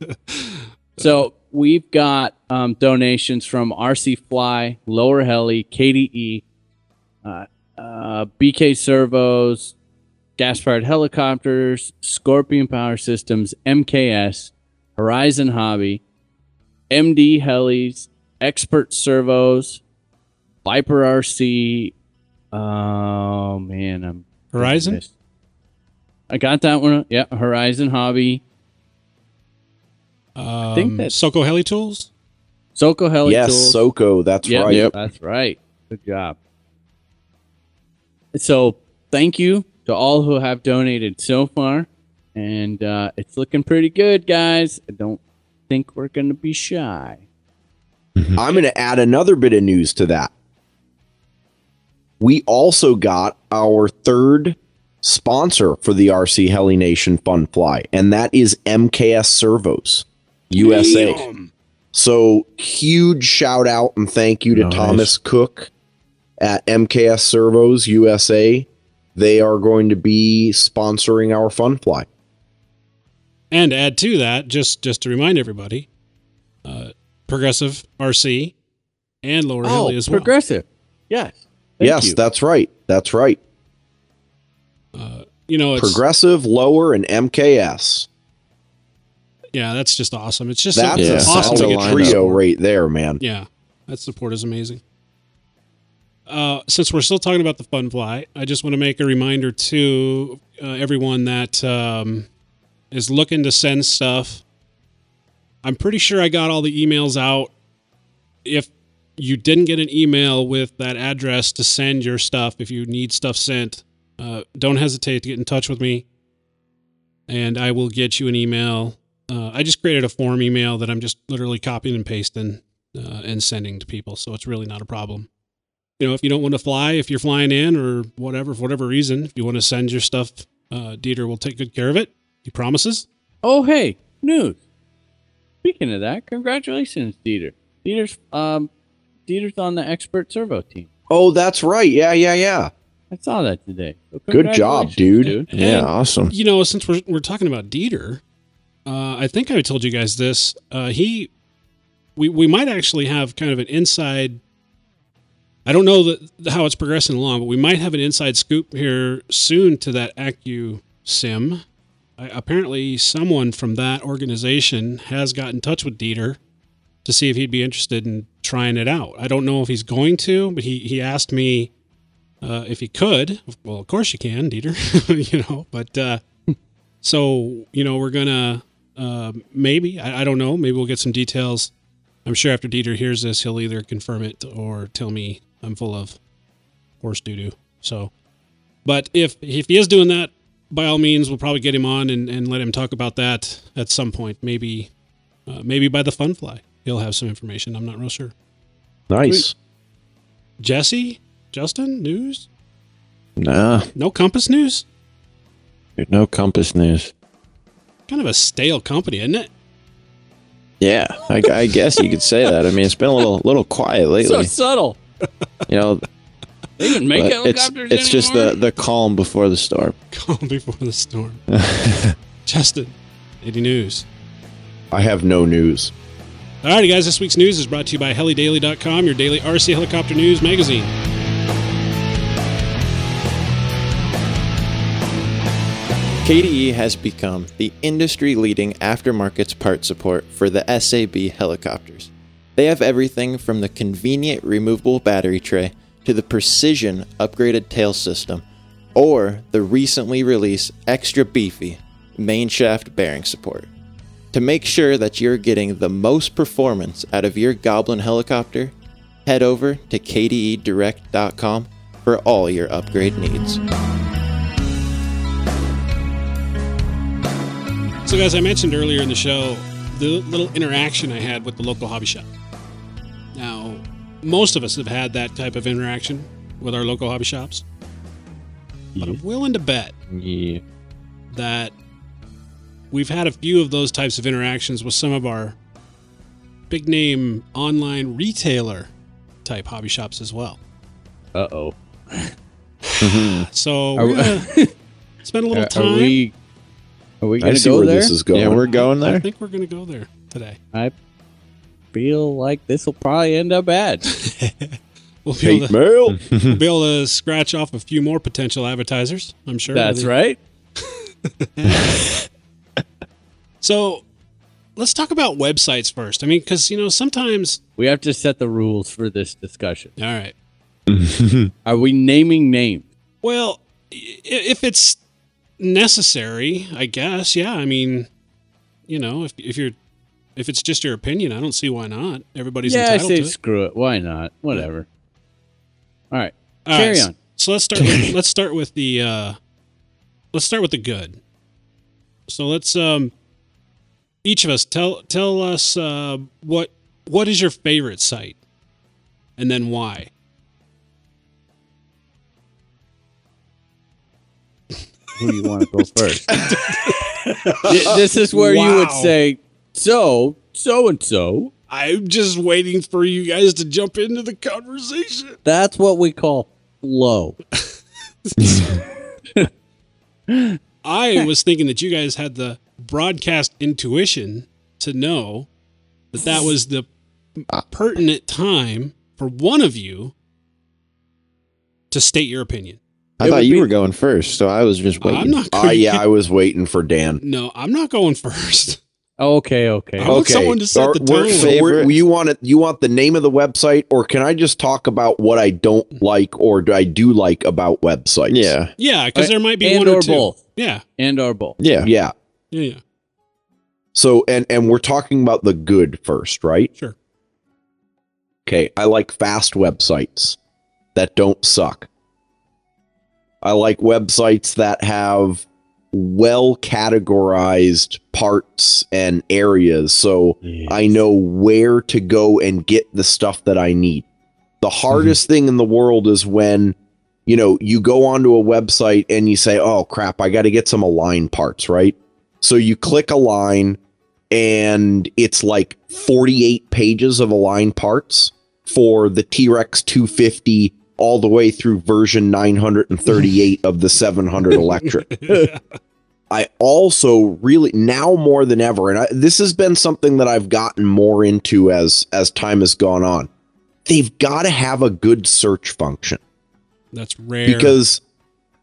So we've got um, donations from R C Fly, Lower Heli, K D E, uh, uh, B K Servos, Gas-Fired Helicopters, Scorpion Power Systems, M K S, Horizon Hobby, M D Helis, Expert Servos, Viper R C. Oh, man. I'm Horizon? I got that one. Yeah, Horizon Hobby. Um, I think that's Soko Heli Tools. Soko Heli yes, Tools. Yes, Soko. That's yep, right. Yep. That's right. Good job. So, thank you to all who have donated so far, and uh, it's looking pretty good, guys. I don't think we're going to be shy. I'm going to add another bit of news to that. We also got our third sponsor for the R C Heli Nation Fun Fly, and that is M K S Servos U S A. Damn. So huge shout out and thank you to nice. Thomas Cook at M K S Servos U S A. They are going to be sponsoring our Fun Fly. And add to that, just just to remind everybody, uh, Progressive R C and Lower oh, Heli as well. Progressive, yes, thank yes, you. That's right, that's right. Uh, you know, it's, Progressive, Lower, and M K S. Yeah, that's just awesome. It's just that's yeah. awesome to get trio right there, man. Yeah, that support is amazing. Uh, since we're still talking about the Fun Fly, I just want to make a reminder to uh, everyone that um, is looking to send stuff. I'm pretty sure I got all the emails out. If you didn't get an email with that address to send your stuff, if you need stuff sent, uh, don't hesitate to get in touch with me, and I will get you an email. Uh, I just created a form email that I'm just literally copying and pasting uh, and sending to people, so it's really not a problem. You know, if you don't want to fly, if you're flying in or whatever, for whatever reason, if you want to send your stuff, uh, Dieter will take good care of it. He promises. Oh, hey, news. Speaking of that, congratulations, Dieter. Dieter's, um, Dieter's on the expert servo team. Oh, that's right. Yeah, yeah, yeah. I saw that today. So good job, dude. dude. Yeah, and, awesome. You know, since we're, we're talking about Dieter, uh, I think I told you guys this. Uh, he, we, we might actually have kind of an inside... I don't know the, how it's progressing along, but we might have an inside scoop here soon to that Accu Sim. I, apparently, someone from that organization has got in touch with Dieter to see if he'd be interested in trying it out. I don't know if he's going to, but he, he asked me uh, if he could. Well, of course you can, Dieter. you know, but uh, so, you know, we're going to uh, maybe, I, I don't know, maybe we'll get some details. I'm sure after Dieter hears this, he'll either confirm it or tell me I'm full of horse doo-doo. So, but if if he is doing that, by all means, we'll probably get him on and, and let him talk about that at some point. Maybe uh, maybe by the Fun Fly, he'll have some information. I'm not real sure. Nice. We, Jesse? Justin? News? Nah. No Compass news? There's no Compass news. Kind of a stale company, isn't it? Yeah, I, I guess you could say that. I mean, it's been a little, little quiet lately. So subtle. You know, they didn't make helicopters. It's, it's just the, the calm before the storm. Calm before the storm. Justin, any news? I have no news. All righty, guys. This week's news is brought to you by heli daily dot com, your daily R C helicopter news magazine. K D E has become the industry-leading aftermarket part support for the S A B helicopters. They have everything from the convenient removable battery tray to the precision upgraded tail system or the recently released extra beefy main shaft bearing support. To make sure that you're getting the most performance out of your Goblin helicopter, head over to K D E direct dot com for all your upgrade needs. So guys, I mentioned earlier in the show the little interaction I had with the local hobby shop. Now, most of us have had that type of interaction with our local hobby shops. Yeah. But I'm willing to bet yeah. that we've had a few of those types of interactions with some of our big name online retailer type hobby shops as well. Uh-oh. So we're going to spend a little time. Are we, are we going to go where there? This is going. Yeah, we're going there. I think we're going to go there today. I feel like this will probably end up bad. we'll, be to, mail. we'll be able to scratch off a few more potential advertisers, I'm sure. That's right. So let's talk about websites first. I mean, because, you know, sometimes... We have to set the rules for this discussion. All right. Are we naming names? Well, if it's necessary, I guess. Yeah, I mean, you know, if if you're... If it's just your opinion, I don't see why not. Everybody's yeah, entitled I say to it. Screw it. Why not? Whatever. All right, All carry right. on. So let's start. With, let's start with the. Uh, let's start with the good. So let's. Um, each of us tell tell us uh, what what is your favorite site, and then why. Who do you want to go first? This is where wow. you would say. So, so and so. I'm just waiting for you guys to jump into the conversation. That's what we call flow. I was thinking that you guys had the broadcast intuition to know that that was the pertinent time for one of you to state your opinion. I it thought you be, were going first, so I was just waiting. I'm not going, uh, yeah, I was waiting for Dan. No, I'm not going first. Okay, okay. I want okay. someone to set the tone. So you want it, you want the name of the website, or can I just talk about what I don't like or do I do like about websites? Yeah. Yeah, because there might be and one or, or two. Both. Yeah. And or both. Yeah. Yeah. Yeah, yeah. So, and, and we're talking about the good first, right? Sure. Okay, I like fast websites that don't suck. I like websites that have well-categorized parts and areas, so yes. I know where to go and get the stuff that I need. The hardest mm-hmm. thing in the world is when, you know, you go onto a website and you say, oh, crap, I got to get some Align parts, right? So you click Align, and it's like forty-eight pages of Align parts for the T-Rex two fifty all the way through version nine hundred thirty-eight of the seven hundred electric. Yeah. I also really, now more than ever, and I, this has been something that I've gotten more into as, as time has gone on. They've got to have a good search function. That's rare. Because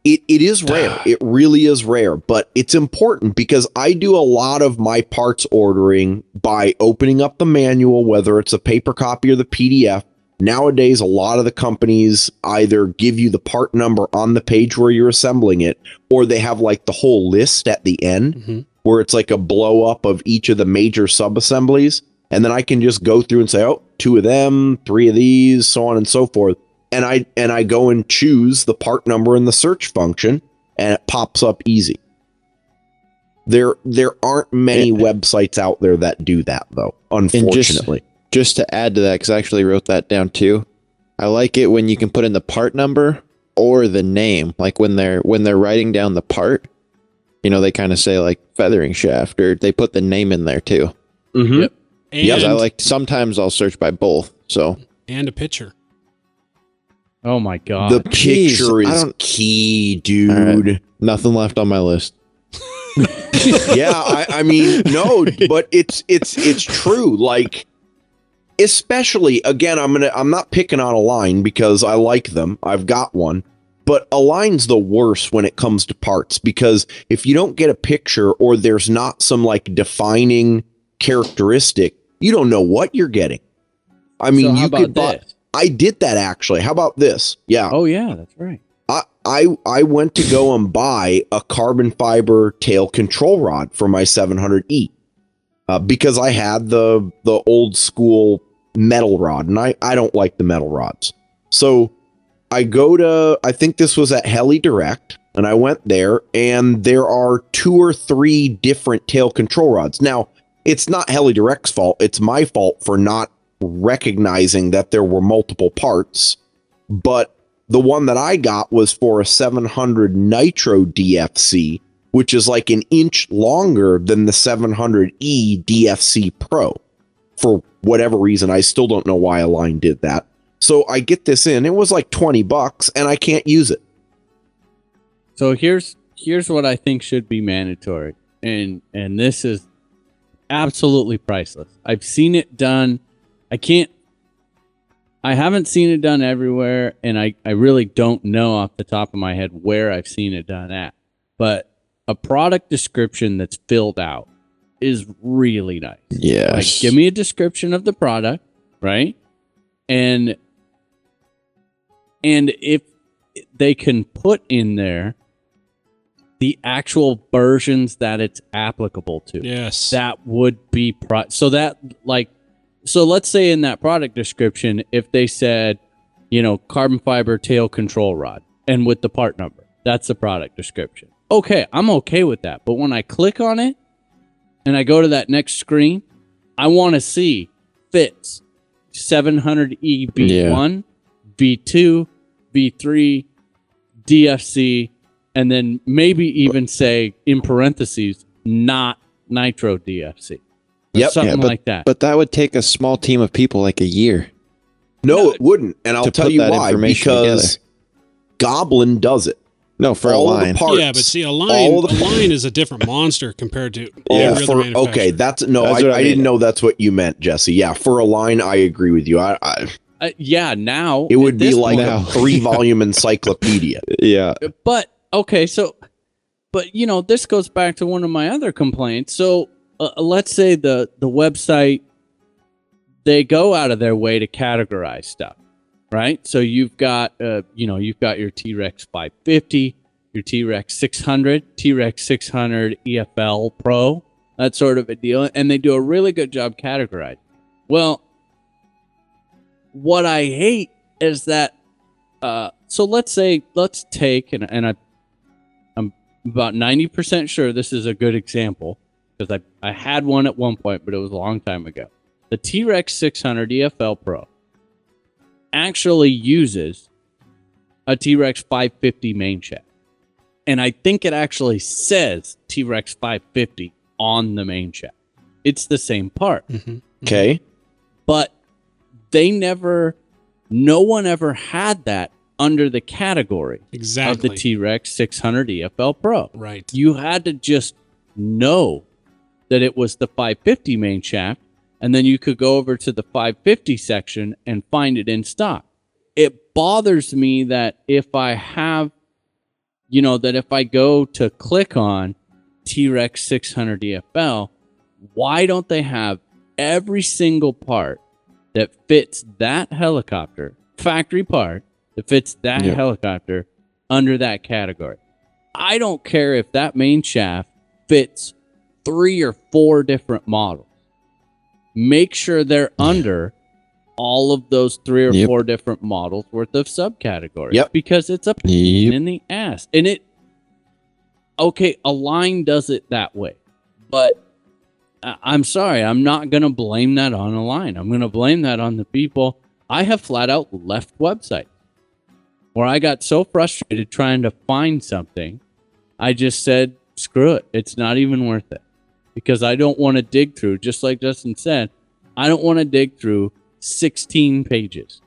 it, it is rare. It really is rare, but it's important because I do a lot of my parts ordering by opening up the manual, whether it's a paper copy or the P D F. Nowadays, a lot of the companies either give you the part number on the page where you're assembling it, or they have like the whole list at the end mm-hmm. where it's like a blow up of each of the major sub-assemblies. And then I can just go through and say, oh, two of them, three of these, so on and so forth. And I and I go and choose the part number in the search function, and it pops up easy. There there aren't many and, websites out there that do that, though, unfortunately. Just, just to add to that, because I actually wrote that down, too. I like it when you can put in the part number or the name. Like, when they're, when they're writing down the part, you know, they kind of say, like, feathering shaft, or they put the name in there, too. Mm-hmm. Yep. Yeah, I like. Sometimes I'll search by both. So and a picture. Oh my god, the picture Jeez, is key, dude. Right. Nothing left on my list. Yeah, I, I mean, no, but it's it's it's true. Like, especially again, I'm gonna I'm not picking on Align because I like them. I've got one, but Align's the worst when it comes to parts because if you don't get a picture or there's not some like defining characteristic, you don't know what you're getting. I mean, so you could buy, I did that actually. How about this? Yeah. Oh yeah, that's right. I, I, I went to go and buy a carbon fiber tail control rod for my seven hundred E uh, because I had the, the old school metal rod and I, I don't like the metal rods. So I go to, I think this was at Heli Direct and I went there and there are two or three different tail control rods. Now, it's not Heli Direct's fault. It's my fault for not recognizing that there were multiple parts. But the one that I got was for a seven hundred Nitro D F C, which is like an inch longer than the seven hundred E D F C Pro. For whatever reason, I still don't know why Align did that. So I get this in. It was like twenty bucks, and I can't use it. So here's here's what I think should be mandatory, and and this is absolutely priceless. I've seen it done. I can't, I haven't seen it done everywhere, and I, I really don't know off the top of my head where I've seen it done at, but a product description that's filled out is really nice. Yes. Like, give me a description of the product, right? And, and if they can put in there the actual versions that it's applicable to. Yes. That would be... Pro so that, like... So let's say in that product description, if they said, you know, carbon fiber tail control rod, and with the part number, that's the product description. Okay, I'm okay with that. But when I click on it, and I go to that next screen, I want to see fits seven hundred E B one, yeah. B two, B three, D F C... And then maybe even say, in parentheses, not Nitro D F C. Yep. Something yeah, but, like that. But that would take a small team of people like a year. No, no it wouldn't. And I'll tell you why. Because together. Goblin does it. No, for all Align. The parts, yeah, but see, Align, Align is a different monster compared to yeah, every for, other manufacturer. Okay, that's... No, that's I, I, I mean. didn't know that's what you meant, Jesse. Yeah, for Align, I agree with you. I... I uh, yeah, now... It would be like point. a three-volume encyclopedia. Yeah. But... Okay, so, but, you know, this goes back to one of my other complaints. So, uh, let's say the, the website, they go out of their way to categorize stuff, right? So, you've got, uh, you know, you've got your T-Rex five fifty, your T-Rex six hundred, T-Rex six hundred E F L Pro, that sort of a deal. And they do a really good job categorizing. Well, what I hate is that, uh, so let's say, let's take, and, and I, I'm about ninety percent sure this is a good example, because I, I had one at one point, but it was a long time ago. The T-Rex six hundred E F L Pro actually uses a T-Rex five fifty main shaft. And I think it actually says T-Rex five fifty on the main shaft. It's the same part. Mm-hmm. Okay. But they never, no one ever had that under the category exactly. of the T-Rex six hundred E F L Pro. Right. You had to just know that it was the five fifty main shaft, and then you could go over to the five fifty section and find it in stock. It bothers me that if I have, you know, that if I go to click on T-Rex six hundred E F L, why don't they have every single part that fits that helicopter, factory part that fits that yep. helicopter under that category? I don't care if that main shaft fits three or four different models. Make sure they're under all of those three or yep. four different models worth of subcategories. Yep. Because it's a pain yep. in the ass. And it, okay, Align does it that way. But I I'm sorry, I'm not going to blame that on Align. I'm going to blame that on the people. I have flat out left website where I got so frustrated trying to find something, I just said, screw it. It's not even worth it. Because I don't want to dig through, just like Justin said, I don't want to dig through sixteen pages.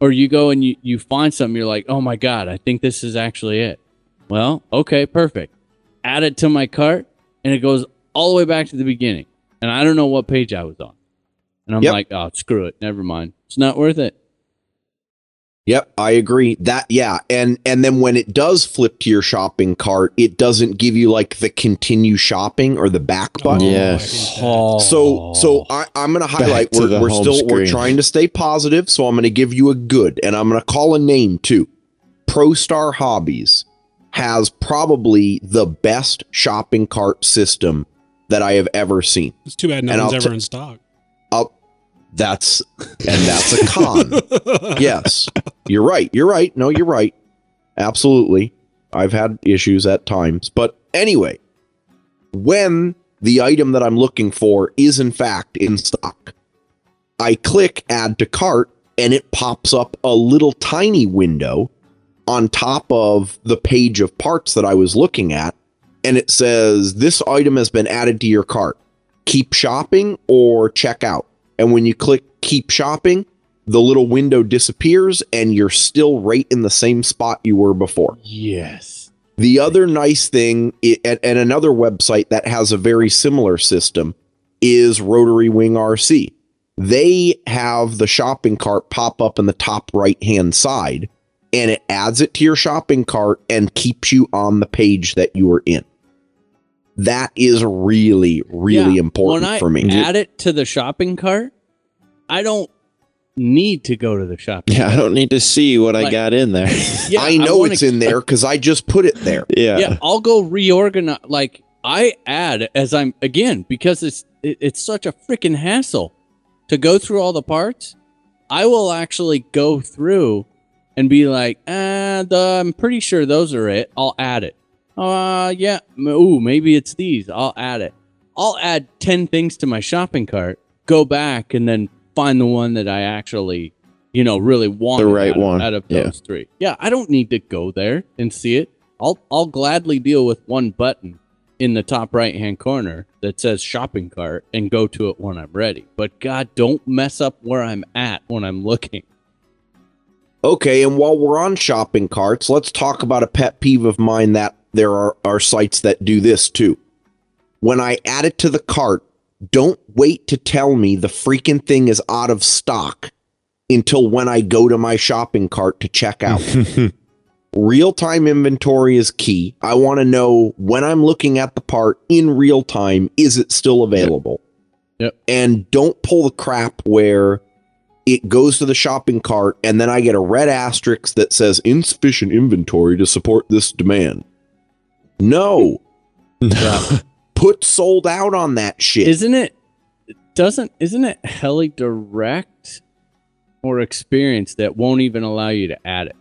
Or you go and you, you find something, you're like, oh my God, I think this is actually it. Well, okay, perfect. Add it to my cart, and it goes all the way back to the beginning. And I don't know what page I was on. And I'm yep. like, oh, screw it. Never mind. It's not worth it. Yep, I agree. That yeah, and and then when it does flip to your shopping cart, it doesn't give you like the continue shopping or the back button. Oh, yes. Oh. So so I, I'm going to highlight. Back we're we're still screen. We're trying to stay positive, so I'm going to give you a good, and I'm going to call a name too. ProStar Hobbies has probably the best shopping cart system that I have ever seen. It's too bad no and one's I'll ever t- in stock. I'll. That's and that's a con. Yes, you're right. You're right. No, you're right. Absolutely. I've had issues at times. But anyway, when the item that I'm looking for is in fact in stock, I click add to cart and it pops up a little tiny window on top of the page of parts that I was looking at. And it says this item has been added to your cart. Keep shopping or check out. And when you click keep shopping, the little window disappears and you're still right in the same spot you were before. Yes. The other nice thing, and another website that has a very similar system, is Rotary Wing R C. They have the shopping cart pop up in the top right-hand side, and it adds it to your shopping cart and keeps you on the page that you are in. That is really, really yeah. important when I for me. Add it to the shopping cart. I don't need to go to the shopping yeah, cart. I don't need to see what like, I got in there. Yeah, I know I it's in there because I just put it there. Yeah. Yeah. I'll go reorganize. Like I add as I'm again, because it's, it, it's such a freaking hassle to go through all the parts. I will actually go through and be like, ah, the, I'm pretty sure those are it. I'll add it. Uh, yeah. Ooh, maybe it's these. I'll add it. I'll add ten things to my shopping cart, go back, and then find the one that I actually, you know, really want. The right out one. Of, out of yeah. those three. Yeah, I don't need to go there and see it. I'll I'll gladly deal with one button in the top right-hand corner that says shopping cart and go to it when I'm ready. But God, don't mess up where I'm at when I'm looking. Okay, and while we're on shopping carts, let's talk about a pet peeve of mine that there are, are sites that do this too. When I add it to the cart, don't wait to tell me the freaking thing is out of stock until when I go to my shopping cart to check out. Real-time inventory is key. I want to know when I'm looking at the part in real time, is it still available? Yep. Yep. And don't pull the crap where it goes to the shopping cart, and then I get a red asterisk that says insufficient inventory to support this demand. No. Yeah. Put sold out on that shit. Isn't it? Doesn't isn't it Heli Direct or Experience that won't even allow you to add it?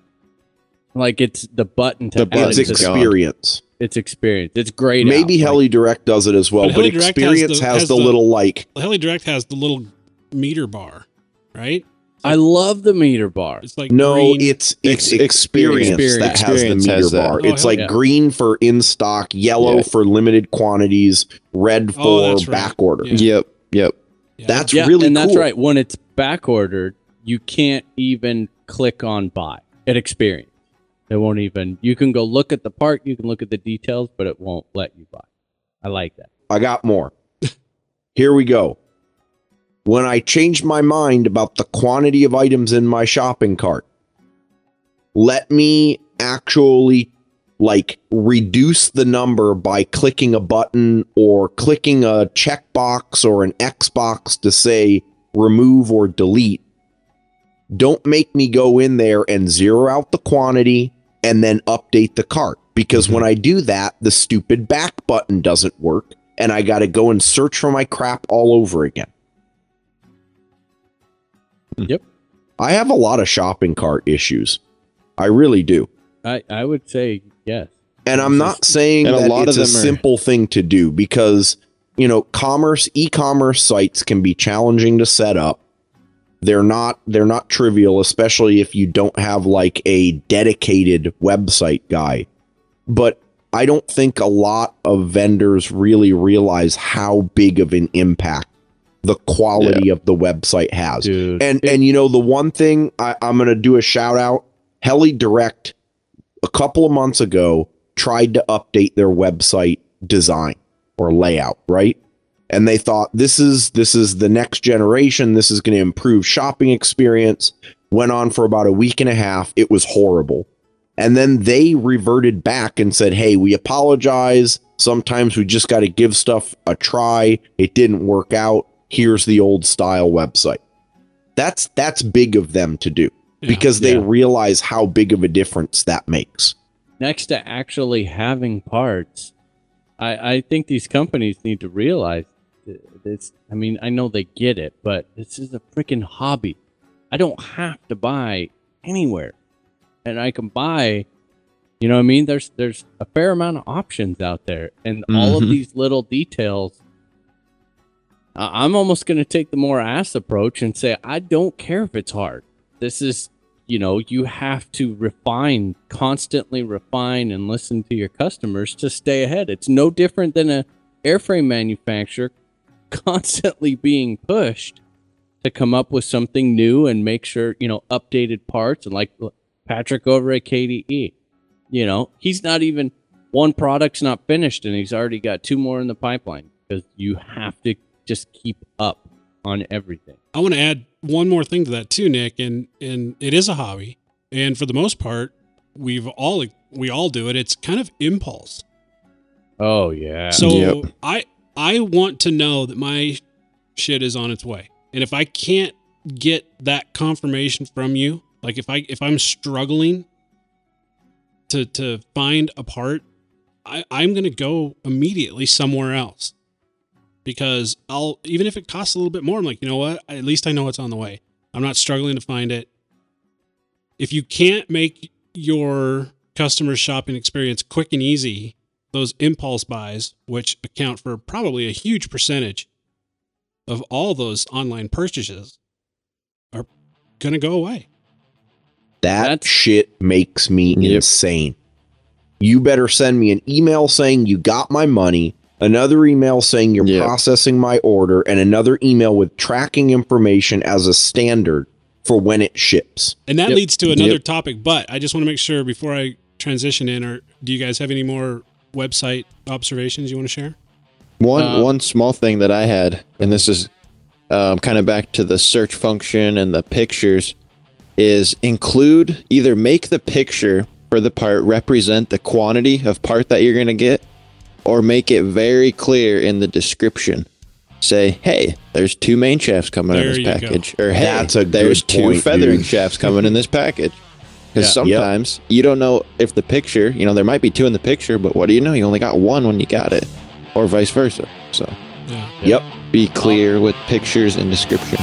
Like it's the button to the add it's it. It's Experience. It's Experience. It's great. Maybe out, Heli like, Direct does it as well, but, but Experience has the, has has the, the little like Heli Direct has the little meter bar, right? Like, I love the meter bar. It's like no, green. it's it's Experience, Experience that has Experience the meter has bar. Oh, it's like yeah. green for in stock, yellow yeah. for limited quantities, red for oh, right. back order. Yeah. Yep, yep. Yeah. That's yeah, really and cool. That's right. When it's back ordered, you can't even click on buy at Experience. It won't even. You can go look at the part. You can look at the details, but it won't let you buy. I like that. I got more. Here we go. When I changed my mind about the quantity of items in my shopping cart, let me actually like reduce the number by clicking a button or clicking a checkbox or an X box to say remove or delete. Don't make me go in there and zero out the quantity and then update the cart, because when I do that, the stupid back button doesn't work and I got to go and search for my crap all over again. Yep. I have a lot of shopping cart issues. I really do. I, I would say yes. And I'm not saying that it's a simple thing to do because, you know, commerce, e-commerce sites can be challenging to set up. They're not they're not trivial, especially if you don't have like a dedicated website guy. But I don't think a lot of vendors really realize how big of an impact the quality yeah. of the website has. Dude. And and you know, the one thing I, I'm gonna do a shout out, Heli Direct a couple of months ago tried to update their website design or layout, right? And they thought this is this is the next generation. This is going to improve shopping experience. Went on for about a week and a half. It was horrible. And then they reverted back and said, hey, we apologize. Sometimes we just got to give stuff a try. It didn't work out. Here's the old style website. That's that's big of them to do yeah, because they yeah. realize how big of a difference that makes. Next to actually having parts, I, I think these companies need to realize it's, I mean, I know they get it, but this is a freaking hobby. I don't have to buy anywhere, and I can buy, you know what I mean? There's, there's a fair amount of options out there, and mm-hmm. all of these little details, uh, I'm almost going to take the more ass approach and say, I don't care if it's hard. This is, you know, you have to refine, constantly refine and listen to your customers to stay ahead. It's no different than a airframe manufacturer constantly being pushed to come up with something new and make sure, you know, updated parts. And like Patrick over at K D E, you know, he's not even one product's not finished and he's already got two more in the pipeline because you have to just keep up on everything. I want to add one more thing to that too, Nick, and and it is a hobby, and for the most part, we've all we all do it. It's kind of impulse. Oh yeah. So yep. I I want to know that my shit is on its way, and if I can't get that confirmation from you, like if I if I'm struggling to to find a part, I I'm gonna go immediately somewhere else. Because I'll, even if it costs a little bit more, I'm like, you know what? At least I know it's on the way. I'm not struggling to find it. If you can't make your customer's shopping experience quick and easy, those impulse buys, which account for probably a huge percentage of all those online purchases, are going to go away. That That's- shit makes me yep. insane. You better send me an email saying you got my money. Another email saying you're yep. processing my order, and another email with tracking information as a standard for when it ships. And that yep. leads to another yep. topic, but I just want to make sure before I transition in, or do you guys have any more website observations you want to share? One um, one small thing that I had, and this is um, kind of back to the search function and the pictures, is include, either make the picture for the part represent the quantity of part that you're going to get, or make it very clear in the description. say, hey, there's two main shafts coming there in this package. Go. Or, hey, That's a there's two point, feathering dude. shafts coming in this package. Because yeah, sometimes yep. you don't know if the picture, you know, there might be two in the picture, but what do you know? You only got one when you got it, or vice versa. So, yeah. yep. yep. Be clear with pictures and descriptions.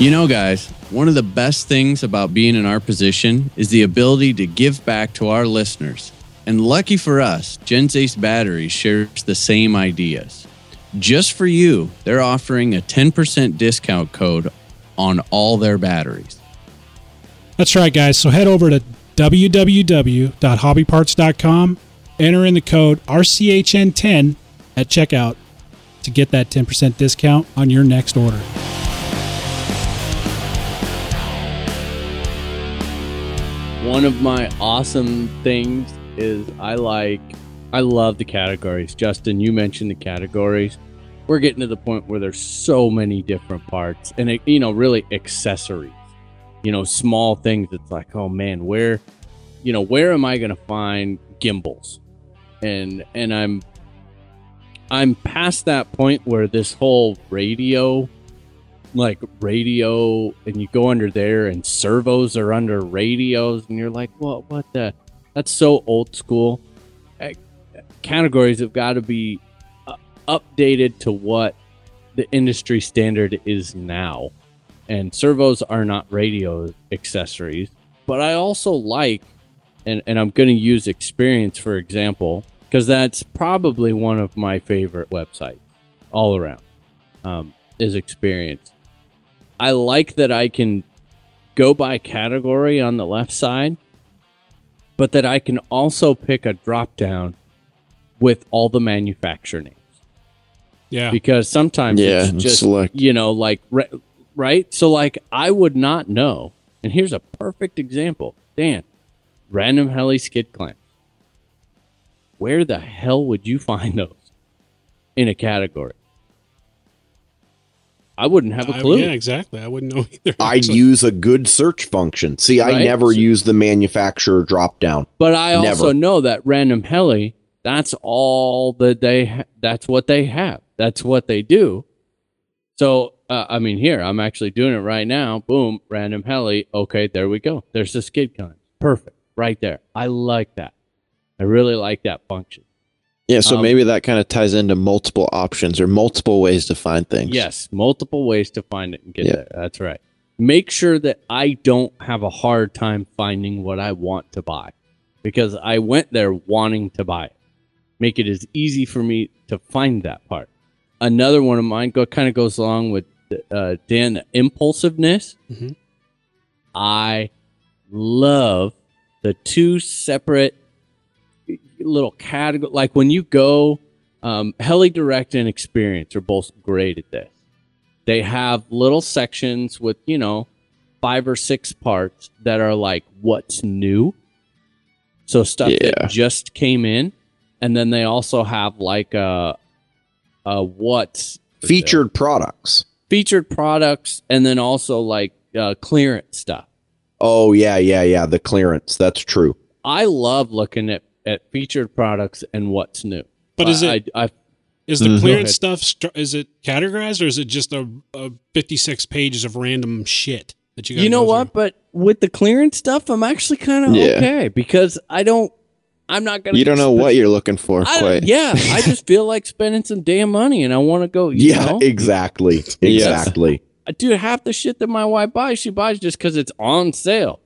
You know, guys, one of the best things about being in our position is the ability to give back to our listeners. And lucky for us, Gensace Batteries shares the same ideas. Just for you, they're offering a ten percent discount code on all their batteries. That's right, guys. So head over to w w w dot hobby parts dot com, enter in the code R C H N ten at checkout to get that ten percent discount on your next order. One of my awesome things is I like... I love the categories. Justin, you mentioned the categories. We're getting to the point where there's so many different parts and, it, you know, really accessories, you know, small things. It's like, oh man, where, you know, where am I going to find gimbals? And, and I'm, I'm past that point where this whole radio, like radio, and you go under there and servos are under radios and you're like, well, what the, that's so old school. Categories have got to be uh, updated to what the industry standard is now. And servos are not radio accessories. But I also like, and, and I'm going to use Experience, for example, because that's probably one of my favorite websites all around, um, is Experience. I like that I can go by category on the left side, but that I can also pick a drop-down with all the manufacturer names. Yeah. Because sometimes yeah, it's just, select. you know, like, right? So, like, I would not know. And here's a perfect example. Dan, Random Heli skid clamps. Where the hell would you find those in a category? I wouldn't have a clue. I, yeah, exactly. I wouldn't know either. I use a good search function. See, right? I never so, use the manufacturer drop-down. But I never. also know that Random Heli... That's all that they, ha- that's what they have. That's what they do. So, uh, I mean, here, I'm actually doing it right now. Boom, Random Heli. Okay, there we go. There's the skid con. Perfect. Right there. I like that. I really like that function. Yeah, so um, maybe that kind of ties into multiple options or multiple ways to find things. Yes, multiple ways to find it and get yeah. there. That's right. Make sure that I don't have a hard time finding what I want to buy because I went there wanting to buy it. Make it as easy for me to find that part. Another one of mine go, kind of goes along with uh, Dan, the impulsiveness. Mm-hmm. I love the two separate little categories. Like when you go, um, Heli Direct and Experience are both great at this. They have little sections with, you know, five or six parts that are like what's new. So stuff yeah. that just came in. And then they also have like a, a what's featured there? products, featured products, and then also like uh, clearance stuff. Oh yeah, yeah, yeah. The clearance. That's true. I love looking at, at featured products and what's new. But I, is it I, I, is the mm-hmm. clearance stuff? Is it categorized or is it just a, a fifty-six pages of random shit that you? You know what? Through? But with the clearance stuff, I'm actually kind of yeah. okay because I don't. I'm not gonna. You don't know spend- what you're looking for. Quite. Yeah, I just feel like spending some damn money, and I want to go. You yeah, know? exactly, exactly. Dude, half the shit that my wife buys, she buys just because it's on sale.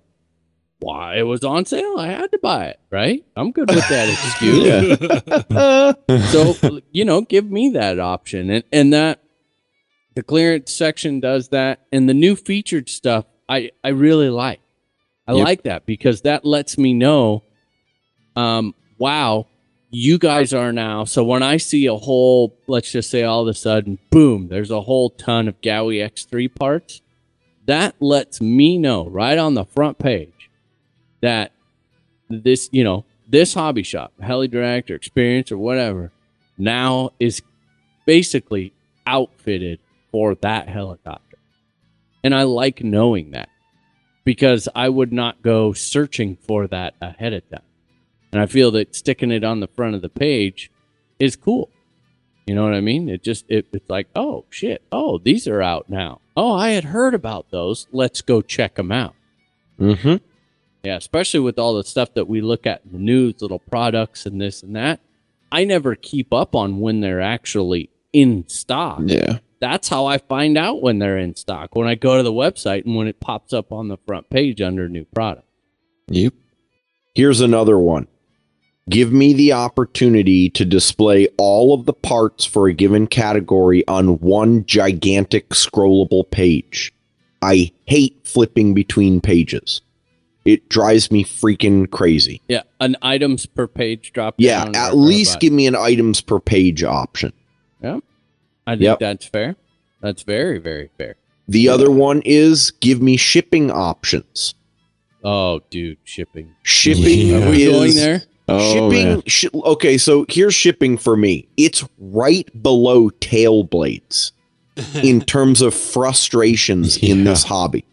Why it was on sale? I had to buy it, right? I'm good with that excuse. So you know, give me that option, and and that the clearance section does that, and the new featured stuff, I I really like. I yep. like that because that lets me know. Um, wow, you guys are now. So when I see a whole, let's just say all of a sudden, boom, there's a whole ton of Gowie X three parts. That lets me know right on the front page that this, you know, this hobby shop, Heli Direct or Experience or whatever, now is basically outfitted for that helicopter. And I like knowing that because I would not go searching for that ahead of time. And I feel that sticking it on the front of the page is cool. You know what I mean? It just, it, it's like, oh, shit. Oh, these are out now. Oh, I had heard about those. Let's go check them out. Mm-hmm. Yeah, especially with all the stuff that we look at in the news, little products and this and that. I never keep up on when they're actually in stock. Yeah. That's how I find out when they're in stock, when I go to the website and when it pops up on the front page under new product. Yep. Here's another one. Give me the opportunity to display all of the parts for a given category on one gigantic scrollable page. I hate flipping between pages. It drives me freaking crazy. Yeah, an items per page drop. Yeah, down at least give me an items per page option. Yeah, I think yep. that's fair. That's very, very fair. The yeah. other one is give me shipping options. Oh, dude, shipping. Shipping yeah. Are we is... going there? Oh, shipping. Sh- okay, so here's shipping for me. It's right below tail blades in terms of frustrations yeah. in this hobby.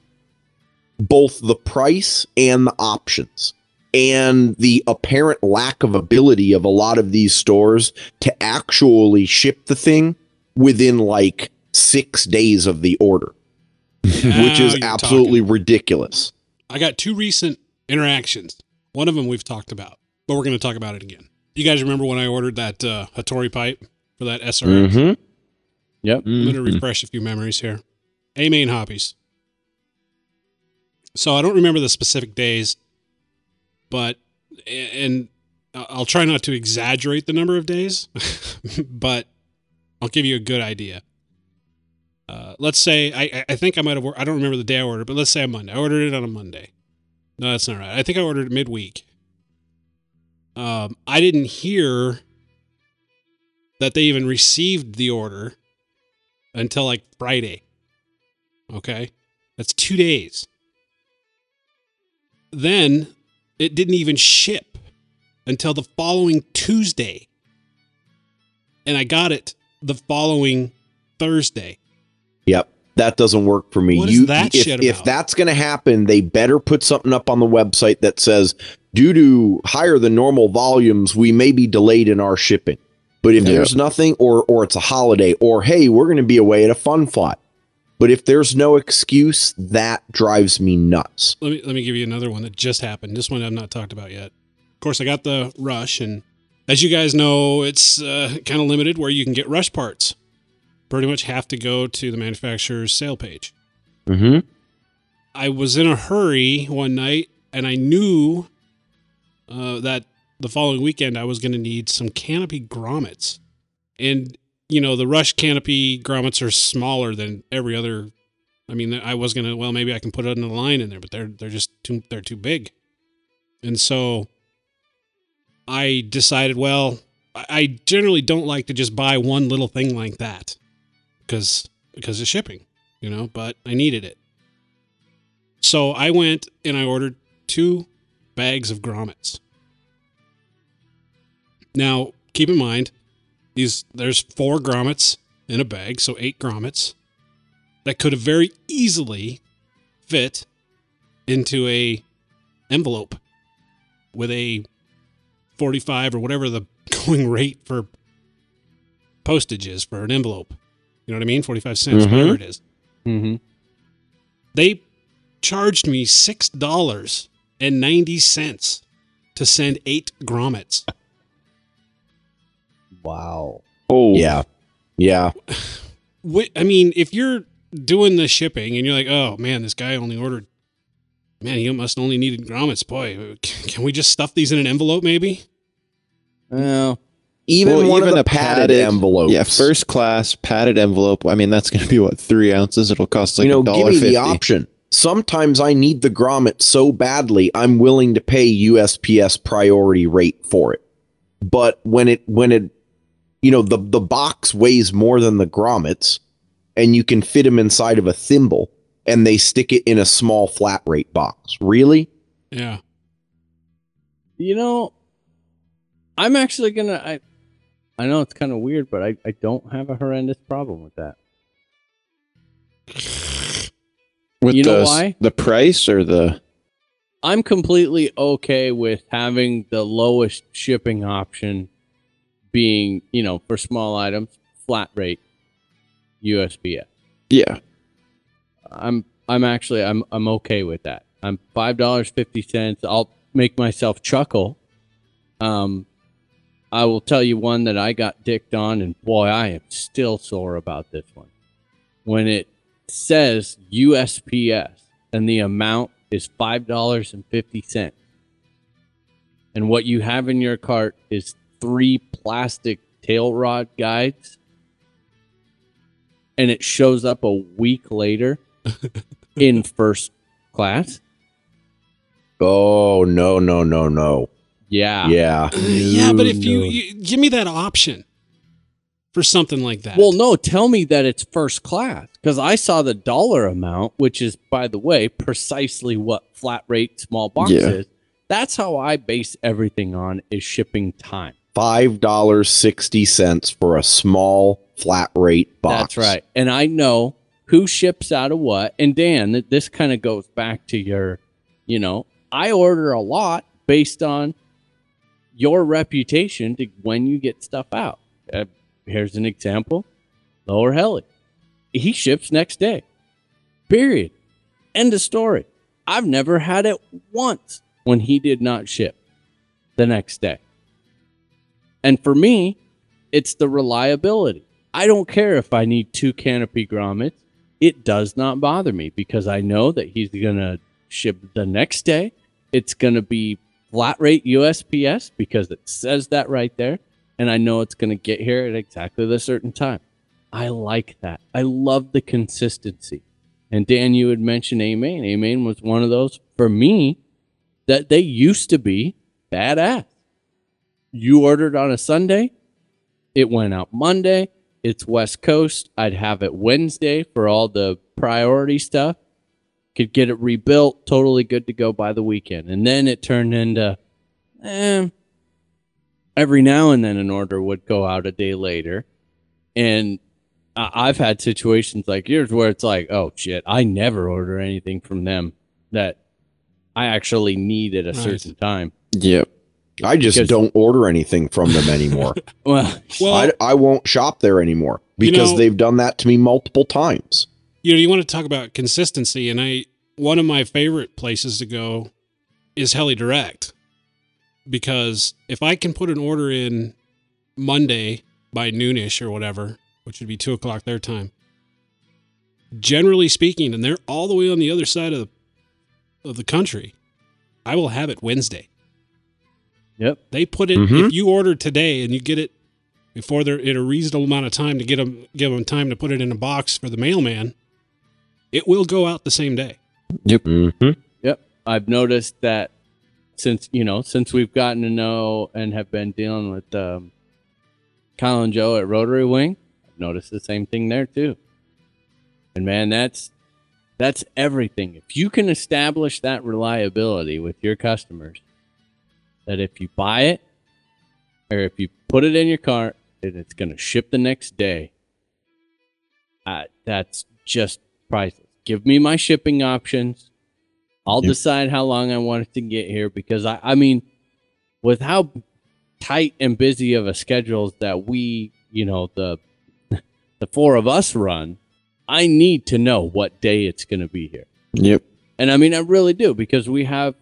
Both the price and the options and the apparent lack of ability of a lot of these stores to actually ship the thing within like six days of the order, now which is absolutely talking. ridiculous. I got two recent interactions. One of them we've talked about, but we're going to talk about it again. You guys remember when I ordered that uh, Hattori pipe for that S R X? Mm-hmm. Yep. I'm going to mm-hmm. refresh a few memories here. A Main Hobbies. So I don't remember the specific days, but, and I'll try not to exaggerate the number of days, but I'll give you a good idea. Uh, let's say, I, I think I might have, I don't remember the day I ordered, but let's say a Monday. I ordered it on a Monday. No, that's not right. I think I ordered it midweek. Um, I didn't hear that they even received the order until like Friday. Okay. That's two days. Then it didn't even ship until the following Tuesday. And I got it the following Thursday. Yep. That doesn't work for me. What you, is that if, shit about? If that's going to happen, they better put something up on the website that says, due to higher than normal volumes, we may be delayed in our shipping. But if yeah. there's nothing, or or it's a holiday, or, hey, we're going to be away at a fun fly. But if there's no excuse, that drives me nuts. Let me let me give you another one that just happened. This one I've not talked about yet. Of course, I got the Rush, and as you guys know, it's uh, kind of limited where you can get Rush parts. Pretty much have to go to the manufacturer's sale page. Mm-hmm. I was in a hurry one night, and I knew uh, that the following weekend I was going to need some canopy grommets. And you know, the Rush canopy grommets are smaller than every other. I mean, I was going to, well, maybe I can put an Align in there, but they're, they're just too, they're too big. And so I decided, well, I generally don't like to just buy one little thing like that because, because of shipping, you know, but I needed it. So I went and I ordered two bags of grommets. Now, keep in mind, These, there's four grommets in a bag, so eight grommets that could have very easily fit into a envelope with a forty-five or whatever the going rate for postage is for an envelope. You know what I mean? forty-five cents, mm-hmm. whatever it is. Mm-hmm. They charged me six dollars and ninety cents to send eight grommets. Wow. Oh, yeah. Yeah. I mean, if you're doing the shipping and you're like, oh, man, this guy only ordered, man, he must only needed grommets. Boy, can we just stuff these in an envelope, maybe? Well, even well, one even of the a padded, padded envelope. Yeah, first class padded envelope. I mean, that's going to be, what, three ounces? It'll cost like a dollar fifty. You know, give me the option. Sometimes I need the grommet so badly, I'm willing to pay U S P S priority rate for it. But when it, when it, you know, the, the box weighs more than the grommets, and you can fit them inside of a thimble, and they stick it in a small flat rate box. Really? Yeah. You know, I'm actually going to... I I know it's kind of weird, but I, I don't have a horrendous problem with that. With you the, know why? The price or the... I'm completely okay with having the lowest shipping option being, you know, for small items, flat rate U S P S. Yeah. I'm I'm actually I'm I'm okay with that. I'm five dollars and fifty cents. I'll make myself chuckle. Um I will tell you one that I got dicked on, and boy, I am still sore about this one. When it says U S P S and the amount is five dollars and fifty cents, and what you have in your cart is three plastic tail rod guides, and it shows up a week later in first class. Oh, no, no, no, no. Yeah. Yeah. Uh, yeah, but if no. you, you give me that option for something like that. Well, no, tell me that it's first class, because I saw the dollar amount, which is, by the way, precisely what flat rate small box yeah. is. That's how I base everything on, is shipping time. five dollars and sixty cents for a small flat rate box. That's right. And I know who ships out of what. And Dan, this kind of goes back to your, you know, I order a lot based on your reputation to when you get stuff out. Uh, here's an example. Lower Heli. He ships next day. Period. End of story. I've never had it once when he did not ship the next day. And for me, it's the reliability. I don't care if I need two canopy grommets. It does not bother me because I know that he's going to ship the next day. It's going to be flat rate U S P S because it says that right there. And I know it's going to get here at exactly the certain time. I like that. I love the consistency. And Dan, you had mentioned A-Main. A-Main was one of those, for me, that they used to be badass. You ordered on a Sunday. It went out Monday. It's West Coast. I'd have it Wednesday for all the priority stuff. Could get it rebuilt, totally good to go by the weekend. And then it turned into, eh, every now and then an order would go out a day later. And I've had situations like yours where it's like, oh, shit, I never order anything from them that I actually need at a nice. certain time. Yep. I just because, don't order anything from them anymore. well, I, I won't shop there anymore because you know, they've done that to me multiple times. You know, you want to talk about consistency, and I one of my favorite places to go is Heli Direct, because if I can put an order in Monday by noonish or whatever, which would be two o'clock their time, generally speaking, and they're all the way on the other side of the, of the country, I will have it Wednesday. Yep, they put it. Mm-hmm. If you order today and you get it before they're in a reasonable amount of time to get them, give them time to put it in a box for the mailman, it will go out the same day. Yep. Mm-hmm. Yep. I've noticed that since, you know, since we've gotten to know and have been dealing with um, Kyle and Joe at Rotary Wing, I've noticed the same thing there too. And man, that's that's everything. If you can establish that reliability with your customers, that if you buy it or if you put it in your cart and it's going to ship the next day, uh, that's just priceless. Give me my shipping options. I'll yep. decide how long I want it to get here, because I, I mean, with how tight and busy of a schedule that we, you know, the, the four of us run, I need to know what day it's going to be here. Yep. And I mean, I really do, because we have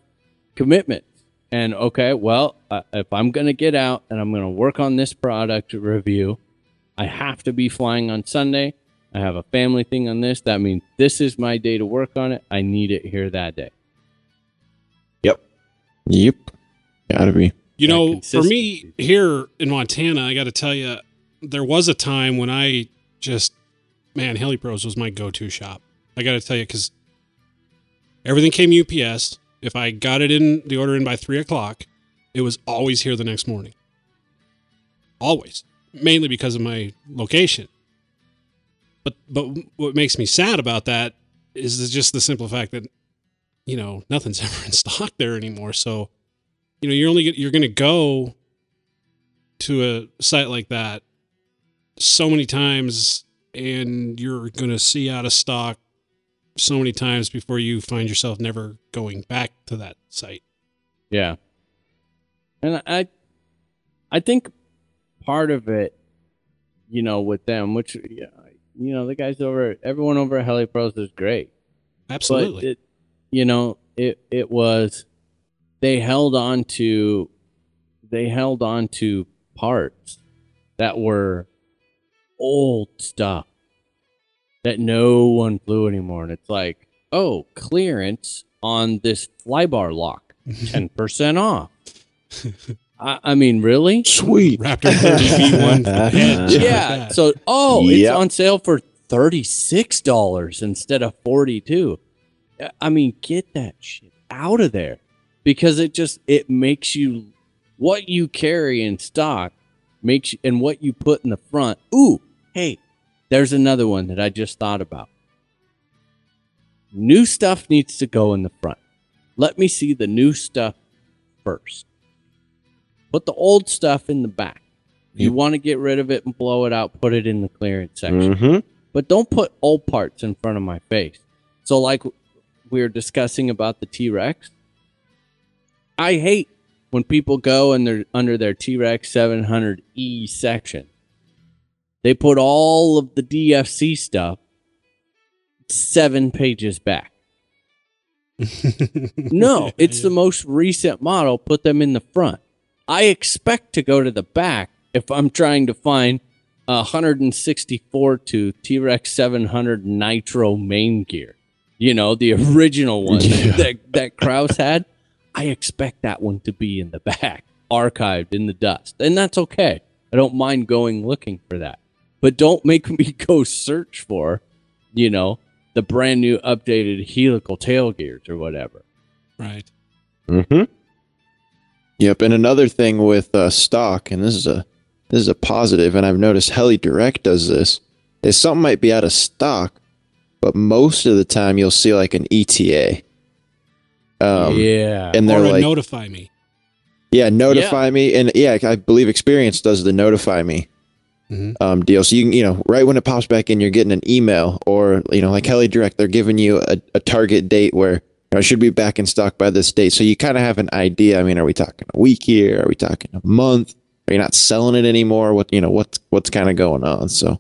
commitment. And, okay, well, uh, if I'm going to get out and I'm going to work on this product review, I have to be flying on Sunday. I have a family thing on this. That means this is my day to work on it. I need it here that day. Yep. Yep. Gotta be. You know, for me here in Montana, I got to tell you, there was a time when I just, man, HeliPros was my go-to shop. I got to tell you, because everything came U P S. If I got it in, the order in by three o'clock, it was always here the next morning. Always. Mainly because of my location. But but what makes me sad about that is just the simple fact that, you know, nothing's ever in stock there anymore. So, you know, you're only you're going to go to a site like that so many times, and you're going to see out of stock so many times before you find yourself never going back to that site. Yeah. And I, I think part of it, you know, with them, which, you know, the guys over, everyone over at HeliPros is great. Absolutely. But it, you know, it, it was, they held on to, they held on to parts that were old stuff that no one flew anymore. And it's like, oh, clearance on this flybar lock, ten percent off. I, I mean, really? Sweet. Raptor thirty V one. Yeah. So, oh, yep. It's on sale for thirty-six dollars instead of forty-two dollars. I mean, get that shit out of there, because it just, it makes you, what you carry in stock makes you, and what you put in the front. Ooh, hey, there's another one that I just thought about. New stuff needs to go in the front. Let me see the new stuff first. Put the old stuff in the back. Yep. You want to get rid of it and blow it out, put it in the clearance section. Mm-hmm. But don't put old parts in front of my face. So like we were discussing about the T-Rex, I hate when people go and they're under their T-Rex seven hundred E section. They put all of the D F C stuff seven pages back. No, it's the most recent model. Put them in the front. I expect to go to the back if I'm trying to find a one sixty-four tooth T-Rex seven hundred Nitro main gear. You know, the original one yeah. that, that Krause had. I expect that one to be in the back, archived in the dust. And that's okay. I don't mind going looking for that. But don't make me go search for, you know, the brand new updated helical tail gears or whatever. Right. Mm-hmm. Yep, and another thing with uh, stock, and this is a this is a positive, and I've noticed Heli Direct does this, is something might be out of stock, but most of the time you'll see like an E T A. Um, yeah, and they're or like, notify me. Yeah, notify yeah. me, and yeah, I believe Experience does the notify me mm-hmm. um, deal. So you can, you know, right when it pops back in, you're getting an email, or you know, like Heli Direct, they're giving you a, a target date where. I should be back in stock by this date. So you kind of have an idea. I mean, are we talking a week here? Are we talking a month? Are you not selling it anymore? What, you know, what's, what's kind of going on? So.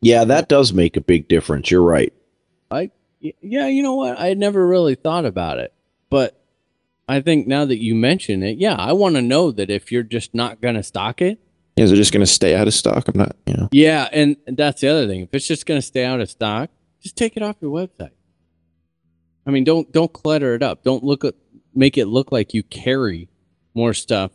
Yeah, that does make a big difference. You're right. I, yeah, you know what? I had never really thought about it, but I think now that you mention it, yeah, I want to know that if you're just not going to stock it. Is it just going to stay out of stock? I'm not, you know. Yeah. And that's the other thing. If it's just going to stay out of stock, just take it off your website. I mean, don't don't clutter it up. Don't look at, make it look like you carry more stuff,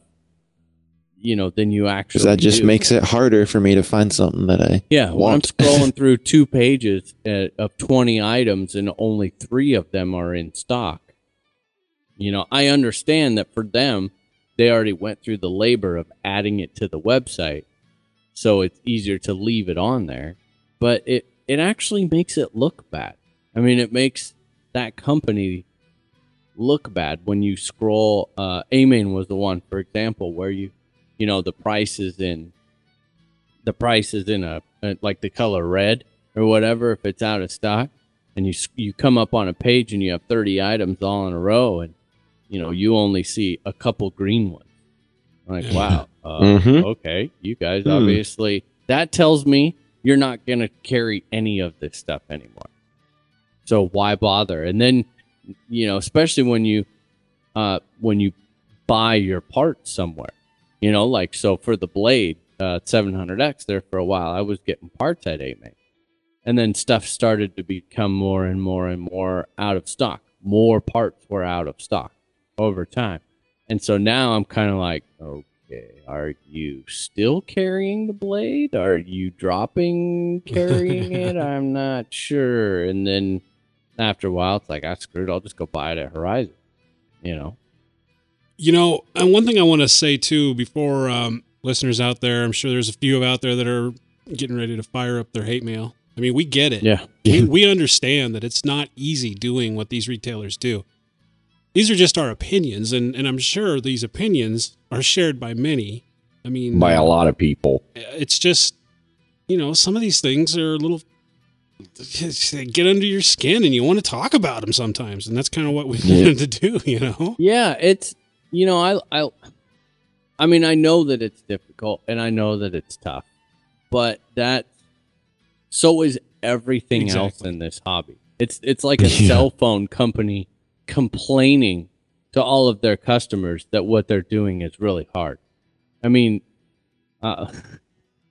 you know, than you actually. Because that just do. Makes it harder for me to find something that I yeah. Want. When I'm scrolling through two pages at, of twenty items and only three of them are in stock. You know, I understand that for them, they already went through the labor of adding it to the website, so it's easier to leave it on there. But it it actually makes it look bad. I mean, it makes that company look bad when you scroll. Uh, Amin was the one, for example, where you, you know, the price is in, the price is in a, a like the color red or whatever. If it's out of stock, and you you come up on a page and you have thirty items all in a row, and you know you only see a couple green ones. I'm like, wow, uh, mm-hmm. okay, you guys hmm. obviously that tells me you're not gonna carry any of this stuff anymore. So why bother? And then, you know, especially when you uh, when you buy your parts somewhere, you know, like so for the Blade uh, seven hundred X there for a while, I was getting parts at eight May. And then stuff started to become more and more and more out of stock. More parts were out of stock over time. And so now I'm kind of like, okay, are you still carrying the Blade? Are you dropping carrying it? I'm not sure. And then... after a while, it's like, I screwed. I'll just go buy it at Horizon, you know? You know, and one thing I want to say, too, before um, listeners out there, I'm sure there's a few out there that are getting ready to fire up their hate mail. I mean, we get it. Yeah. We, we understand that it's not easy doing what these retailers do. These are just our opinions, and, and I'm sure these opinions are shared by many. I mean... by a lot of people. It's just, you know, some of these things are a little... they get under your skin and you want to talk about them sometimes. And that's kind of what we yeah. wanted to do, you know? Yeah. It's, you know, I, I, I mean, I know that it's difficult and I know that it's tough, but that, so is everything exactly. else in this hobby. It's, it's like a yeah. cell phone company complaining to all of their customers that what they're doing is really hard. I mean, uh,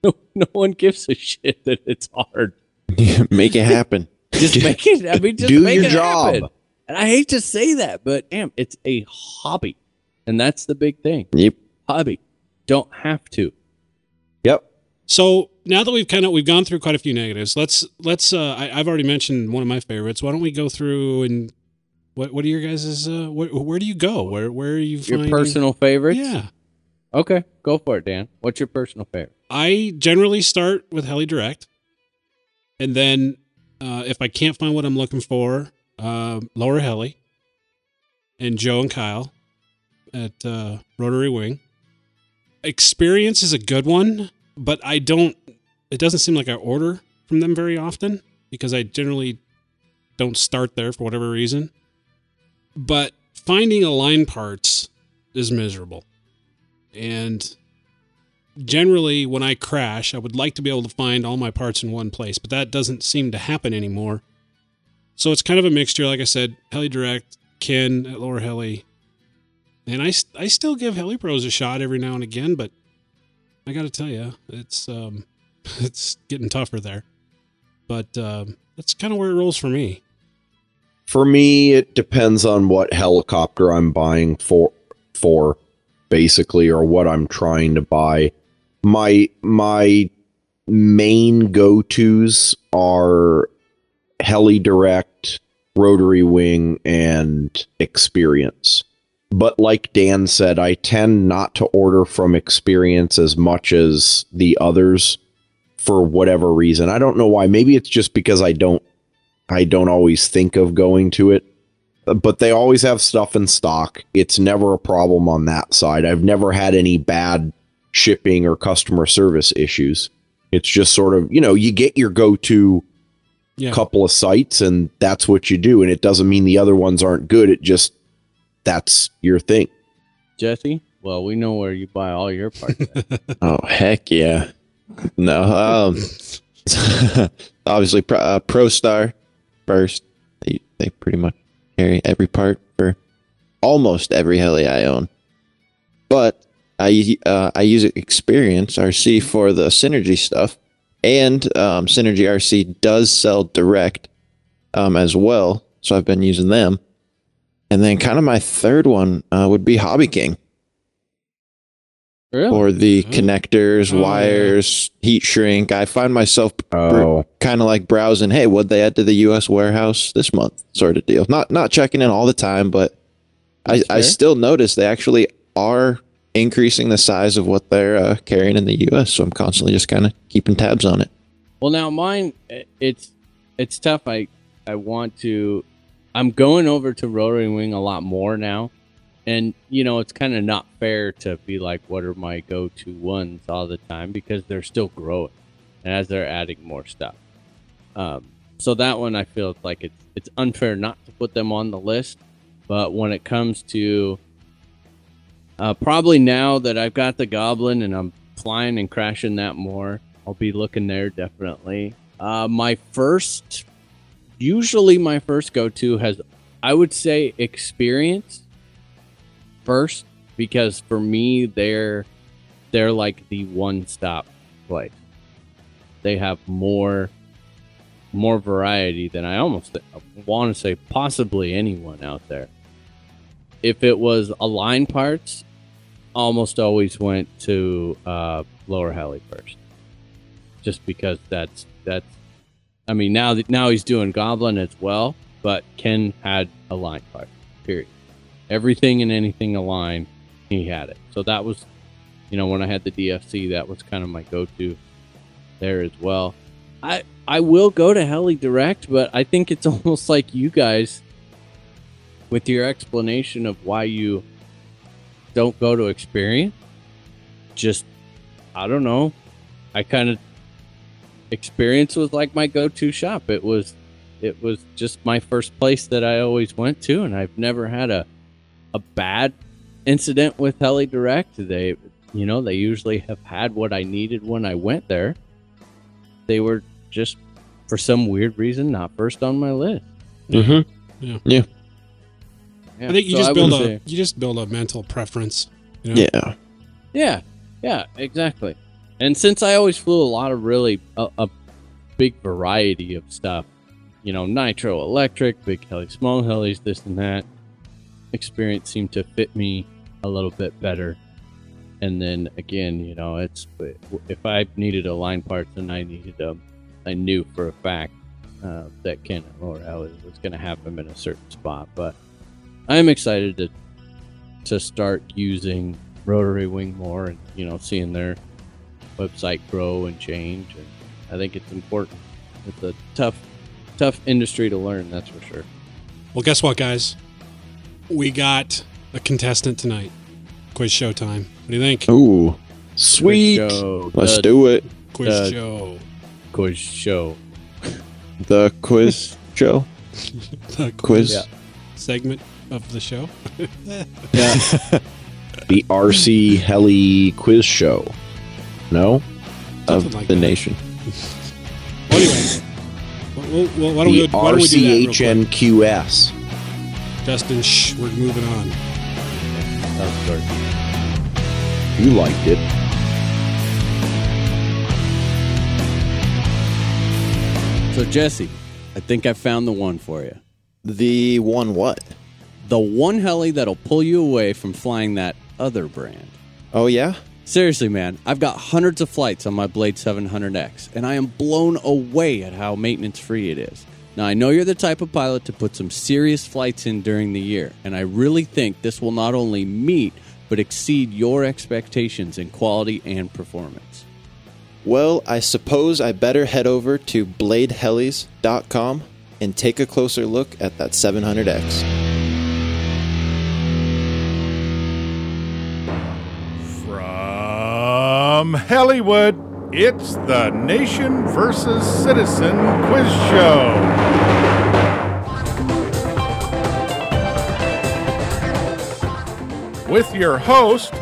no, no one gives a shit that it's hard. Yeah, make it happen. Just make it. I mean, just do make your it job. Happen. And I hate to say that, but damn, it's a hobby, and that's the big thing. Yep. Hobby. Don't have to. Yep. So now that we've kind of we've gone through quite a few negatives, let's let's. Uh, I, I've already mentioned one of my favorites. Why don't we go through and what what are your guys's? Uh, wh where do you go? Where where are you? Your finding? Personal favorites? Yeah. Okay, go for it, Dan. What's your personal favorite? I generally start with Heli Direct. And then uh, if I can't find what I'm looking for, uh, Lower Heli and Joe and Kyle at uh, Rotary Wing. Experience is a good one, but I don't, it doesn't seem like I order from them very often because I generally don't start there for whatever reason. But finding Align parts is miserable. And generally, when I crash, I would like to be able to find all my parts in one place, but that doesn't seem to happen anymore. So it's kind of a mixture. Like I said, Heli Direct, Ken at Lower Heli. And I, I still give HeliPros a shot every now and again, but I got to tell you, it's, um, it's getting tougher there. But um, that's kind of where it rolls for me. For me, it depends on what helicopter I'm buying for, for basically, or what I'm trying to buy. My my main go-tos are Heli Direct, Rotary Wing, and Experience. But like Dan said, I tend not to order from Experience as much as the others for whatever reason. I don't know why. Maybe it's just because I don't I don't always think of going to it. But they always have stuff in stock. It's never a problem on that side. I've never had any bad shipping or customer service issues. It's just sort of, you know, you get your go-to yeah. couple of sites and that's what you do. And it doesn't mean the other ones aren't good. It just, that's your thing. Jesse, well, we know where you buy all your parts at. Oh, heck yeah. No. Um, obviously, uh, ProStar first. They, they pretty much carry every part for almost every heli I own, but I uh, I use Experience R C for the Synergy stuff, and um, Synergy R C does sell direct um, as well, so I've been using them. And then kind of my third one uh, would be Hobby King. Really? Or the oh. connectors, oh, wires, yeah. heat shrink. I find myself oh. kind of like browsing, hey, what'd they add to the U S warehouse this month sort of deal. Not not checking in all the time, but I, I still notice they actually are increasing the size of what they're uh, carrying in the U S, so I'm constantly just kind of keeping tabs on it. Well, now mine, it's it's tough. I, I want to... I'm going over to Rotary Wing a lot more now. And, you know, it's kind of not fair to be like, what are my go-to ones all the time? Because they're still growing and as they're adding more stuff. Um, so that one, I feel like it's, it's unfair not to put them on the list. But when it comes to uh, probably now that I've got the Goblin and I'm flying and crashing that more, I'll be looking there definitely. Uh, my first, usually my first go-to has, I would say, Experience first, because for me they're they're like the one-stop place. They have more more variety than I almost want to say possibly anyone out there. If it was Align parts, almost always went to uh, Lower Heli first, just because that's that's. I mean, now that now he's doing Goblin as well, but Ken had Align parts. Period. Everything and anything Align, he had it. So that was, you know, when I had the D F C, that was kind of my go-to there as well. I I will go to Heli Direct, but I think it's almost like you guys with your explanation of why you don't go to Experience. Just, I don't know. I kind of Experience was like my go-to shop. It was, it was just my first place that I always went to, and I've never had a, a bad incident with Heli Direct. They, you know, they usually have had what I needed when I went there. They were just, for some weird reason, not first on my list. Mm-hmm. Yeah. Yeah. Yeah. I think you so just I build a say, you just build a mental preference. You know? Yeah. Yeah. Yeah. Exactly. And since I always flew a lot of really a, a big variety of stuff, you know, nitro, electric, big heli, small helis, this and that, Experience seemed to fit me a little bit better. And then again, you know, it's if I needed Align parts and I needed them, I knew for a fact uh, that Ken and Lower Heli was going to have them in a certain spot. But I'm excited to to start using Rotary Wing more, and you know, seeing their website grow and change. And I think it's important. It's a tough, tough industry to learn. That's for sure. Well, guess what, guys? We got a contestant tonight. Quiz show time. What do you think? Ooh, sweet. Let's the, do it. Quiz the show. Quiz show. The quiz show. The quiz yeah. segment of the show. Yeah. The R C Heli quiz show. No, Something of like the that. nation. Well, anyway, well, well, why don't the we why don't we do that R C H N Q S? Justin, shh, we're moving on. You liked it. So Jesse, I think I found the one for you. The one what? The one heli that'll pull you away from flying that other brand. Oh yeah? Seriously, man, I've got hundreds of flights on my Blade seven hundred X, and I am blown away at how maintenance-free it is. Now, I know you're the type of pilot to put some serious flights in during the year, and I really think this will not only meet, but exceed your expectations in quality and performance. Well, I suppose I better head over to blade helis dot com and take a closer look at that seven hundred X. From Hollywood, it's the Nation versus Citizen Quiz Show. With your host,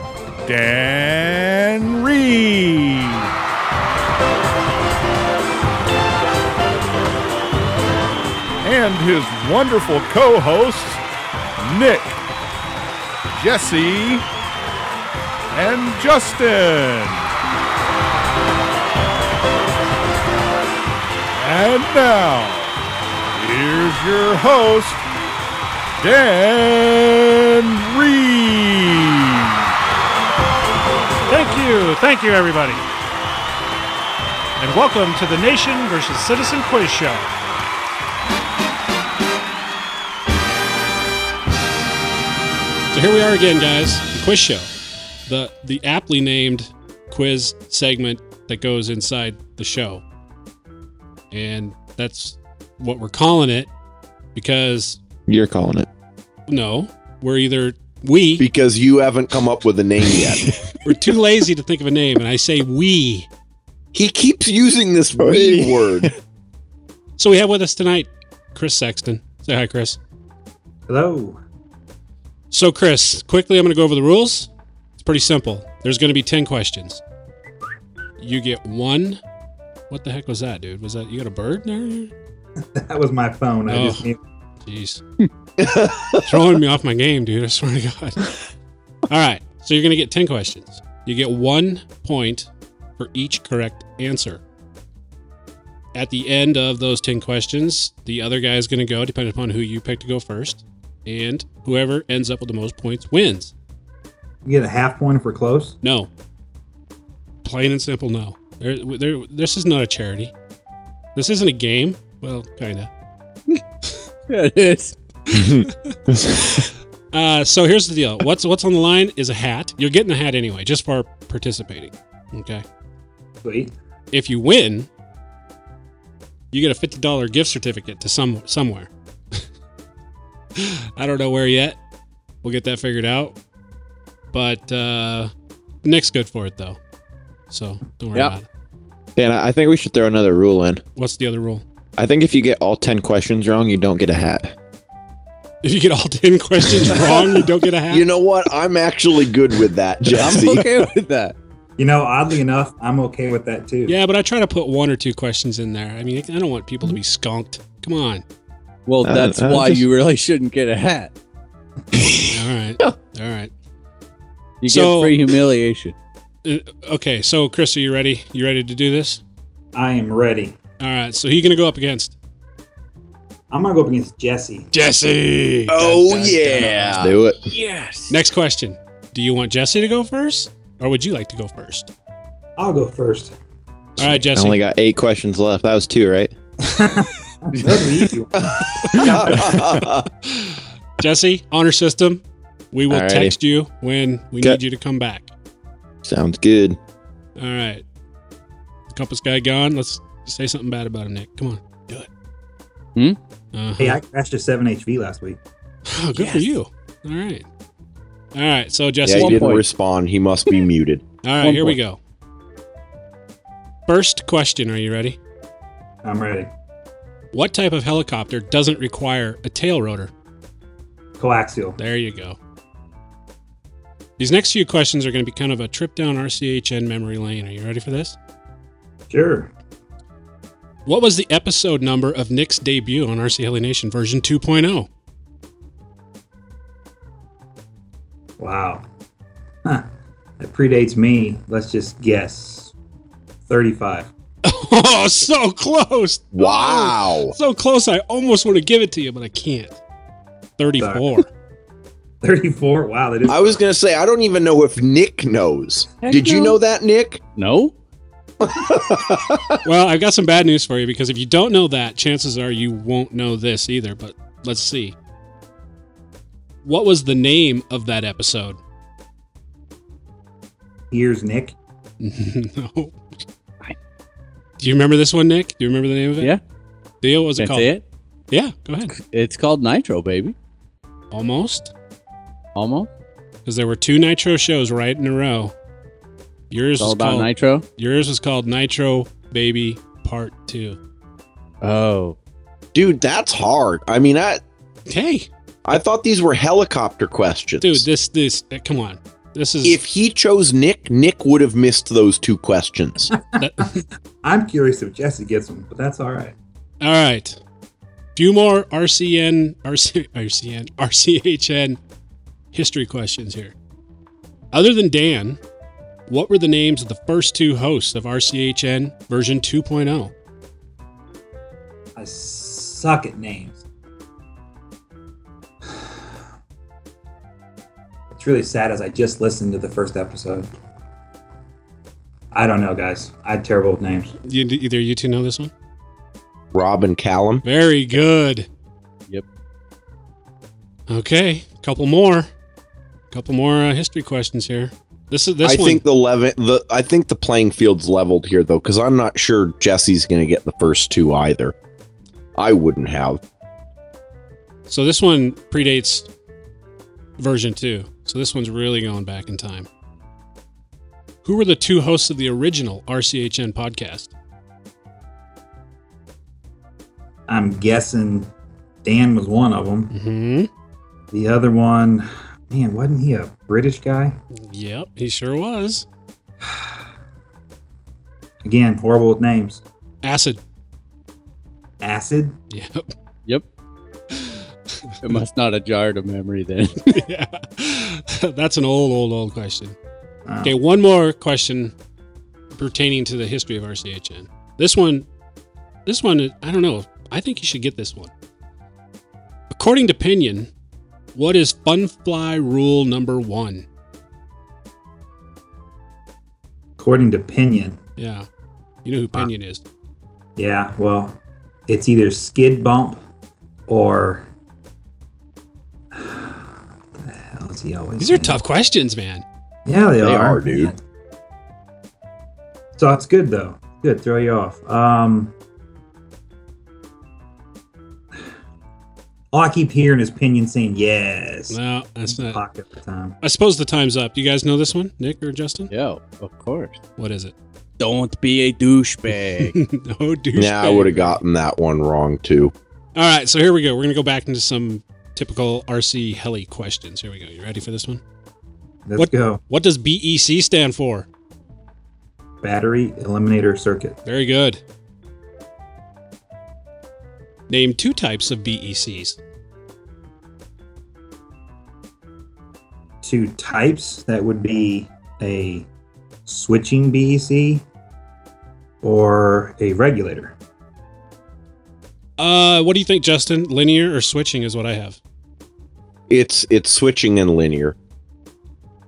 Dan Reed. And his wonderful co-hosts, Nick, Jesse, and Justin. And now, here's your host, Dan Reed. Thank you. Thank you, everybody. And welcome to the Nation versus Citizen Quiz Show. So here we are again, guys. The quiz show. The, the aptly named quiz segment that goes inside the show. And that's what we're calling it because... You're calling it. No, we're either... We... Because you haven't come up with a name yet. We're too lazy to think of a name, and I say we. He keeps using this we word. So we have with us tonight Chris Sexton. Say hi, Chris. Hello. So, Chris, quickly I'm going to go over the rules. It's pretty simple. There's going to be ten questions. You get one... What the heck was that, dude? Was that you got a bird there? That was my phone. I oh, just knew. Jeez. Throwing me off my game, dude. I swear to God. All right. So you're going to get ten questions. You get one point for each correct answer. At the end of those ten questions, the other guy is going to go, depending upon who you pick to go first. And whoever ends up with the most points wins. You get a half point if we're close? No. Plain and simple, no. There, there, this is not a charity. This isn't a game. Well, kind of. Yeah, it is. uh, so here's the deal. What's what's on the line is a hat. You're getting a hat anyway, just for participating. Okay. Sweet. If you win, you get a fifty dollar gift certificate to some somewhere. I don't know where yet. We'll get that figured out. But uh, Nick's good for it though. So don't worry yep. about it. Dan, I think we should throw another rule in. What's the other rule? I think if you get all ten questions wrong, you don't get a hat. If you get all ten questions wrong, you don't get a hat? You know what? I'm actually good with that, Jesse. I'm okay with that. You know, oddly enough, I'm okay with that, too. Yeah, but I try to put one or two questions in there. I mean, I don't want people to be skunked. Come on. Well, that's uh, why just... you really shouldn't get a hat. All right. All right. You so, get free humiliation. Uh, okay, so, Chris, are you ready? You ready to do this? I am ready. All right, so who are you going to go up against? I'm going to go up against Jesse. Jesse! Oh, dun, dun, yeah. Dun. Let's do it. Yes. Next question. Do you want Jesse to go first? Or would you like to go first? I'll go first. All right, Jesse. I only got eight questions left. That was two, right? Jesse, honor system. We will Alrighty. text you when we Cut. need you to come back. Sounds good. All right. The Compass guy gone. Let's say something bad about him, Nick. Come on. Do it. Hmm? Uh-huh. Hey, I crashed a seven H V last week. Oh, good yes. for you. All right. All right, so Jesse, yeah, he one didn't point. respond. He must be muted. All right, one here point. we go. First question, are you ready? I'm ready. What type of helicopter doesn't require a tail rotor? Coaxial. There you go. These next few questions are going to be kind of a trip down R C H N memory lane. Are you ready for this? Sure. What was the episode number of Nick's debut on R C Heli Nation version two point oh? Wow. Huh. That predates me. Let's just guess. thirty-five. Oh, so close. Wow. So close. I almost want to give it to you, but I can't. thirty-four. thirty-four? Wow. That is I was going to say, I don't even know if Nick knows. Heck Did no. you know that, Nick? No. Well, I've got some bad news for you, because if you don't know that, chances are you won't know this either, but let's see. What was the name of that episode? Here's Nick. No. Do you remember this one, Nick? Do you remember the name of it? Yeah. Deal, what was it called? That's it? Yeah, go ahead. It's called Nitro, baby. Almost. Almost? Because there were two Nitro shows right in a row. Yours it's all was about called, Nitro? Yours was called Nitro Baby Part two. Oh. Dude, that's hard. I mean, I... Hey. I thought these were helicopter questions. Dude, this, this, come on. This is. If he chose Nick, Nick would have missed those two questions. I'm curious if Jesse gets them, but that's all right. All right. Few more R C N, R C, R C N, R C H N history questions here. Other than Dan, what were the names of the first two hosts of R C H N version two point oh? I suck at names. Really sad as I just listened to the first episode. I don't know, guys. I'm terrible with names. You, either you two know this one? Rob and Callum. Very good. Yep. Okay, a couple more. A couple more uh, history questions here. This is this I one. I think the level. The I think the playing field's leveled here though, because I'm not sure Jesse's going to get the first two either. I wouldn't have. So this one predates version two. So this one's really going back in time. Who were the two hosts of the original R C H N podcast? I'm guessing Dan was one of them. Mm-hmm. The other one, man, wasn't he a British guy? Yep, he sure was. Again, horrible with names. Acid. Acid? Yep. Yep. It must not have jarred a memory then. Yeah. That's an old, old, old question. Wow. Okay, one more question pertaining to the history of R C H N. This one, this one, I don't know. I think you should get this one. According to Pinion, what is Fun Fly rule number one? According to Pinion? Yeah. You know who Pinion uh, is. Yeah, well, it's either skid bump or... He These are tough questions, man. Yeah, they, they are, are, dude. So it's good though. Good, throw you off. Um, All I keep hearing is Pinion saying yes. No, that's not. Pocket the time. I suppose the time's up. You guys know this one, Nick or Justin? Yeah, of course. What is it? Don't be a douchebag. No douchebag. Yeah, I would have gotten that one wrong too. All right, so here we go. We're going to go back into some typical R C heli questions. Here we go. You ready for this one? Let's what, go. What does B E C stand for? Battery Eliminator Circuit. Very good. Name two types of B E Cs. Two types? That would be a switching B E C or a regulator. Uh, what do you think, Justin? Linear or switching is what I have. It's it's switching and linear.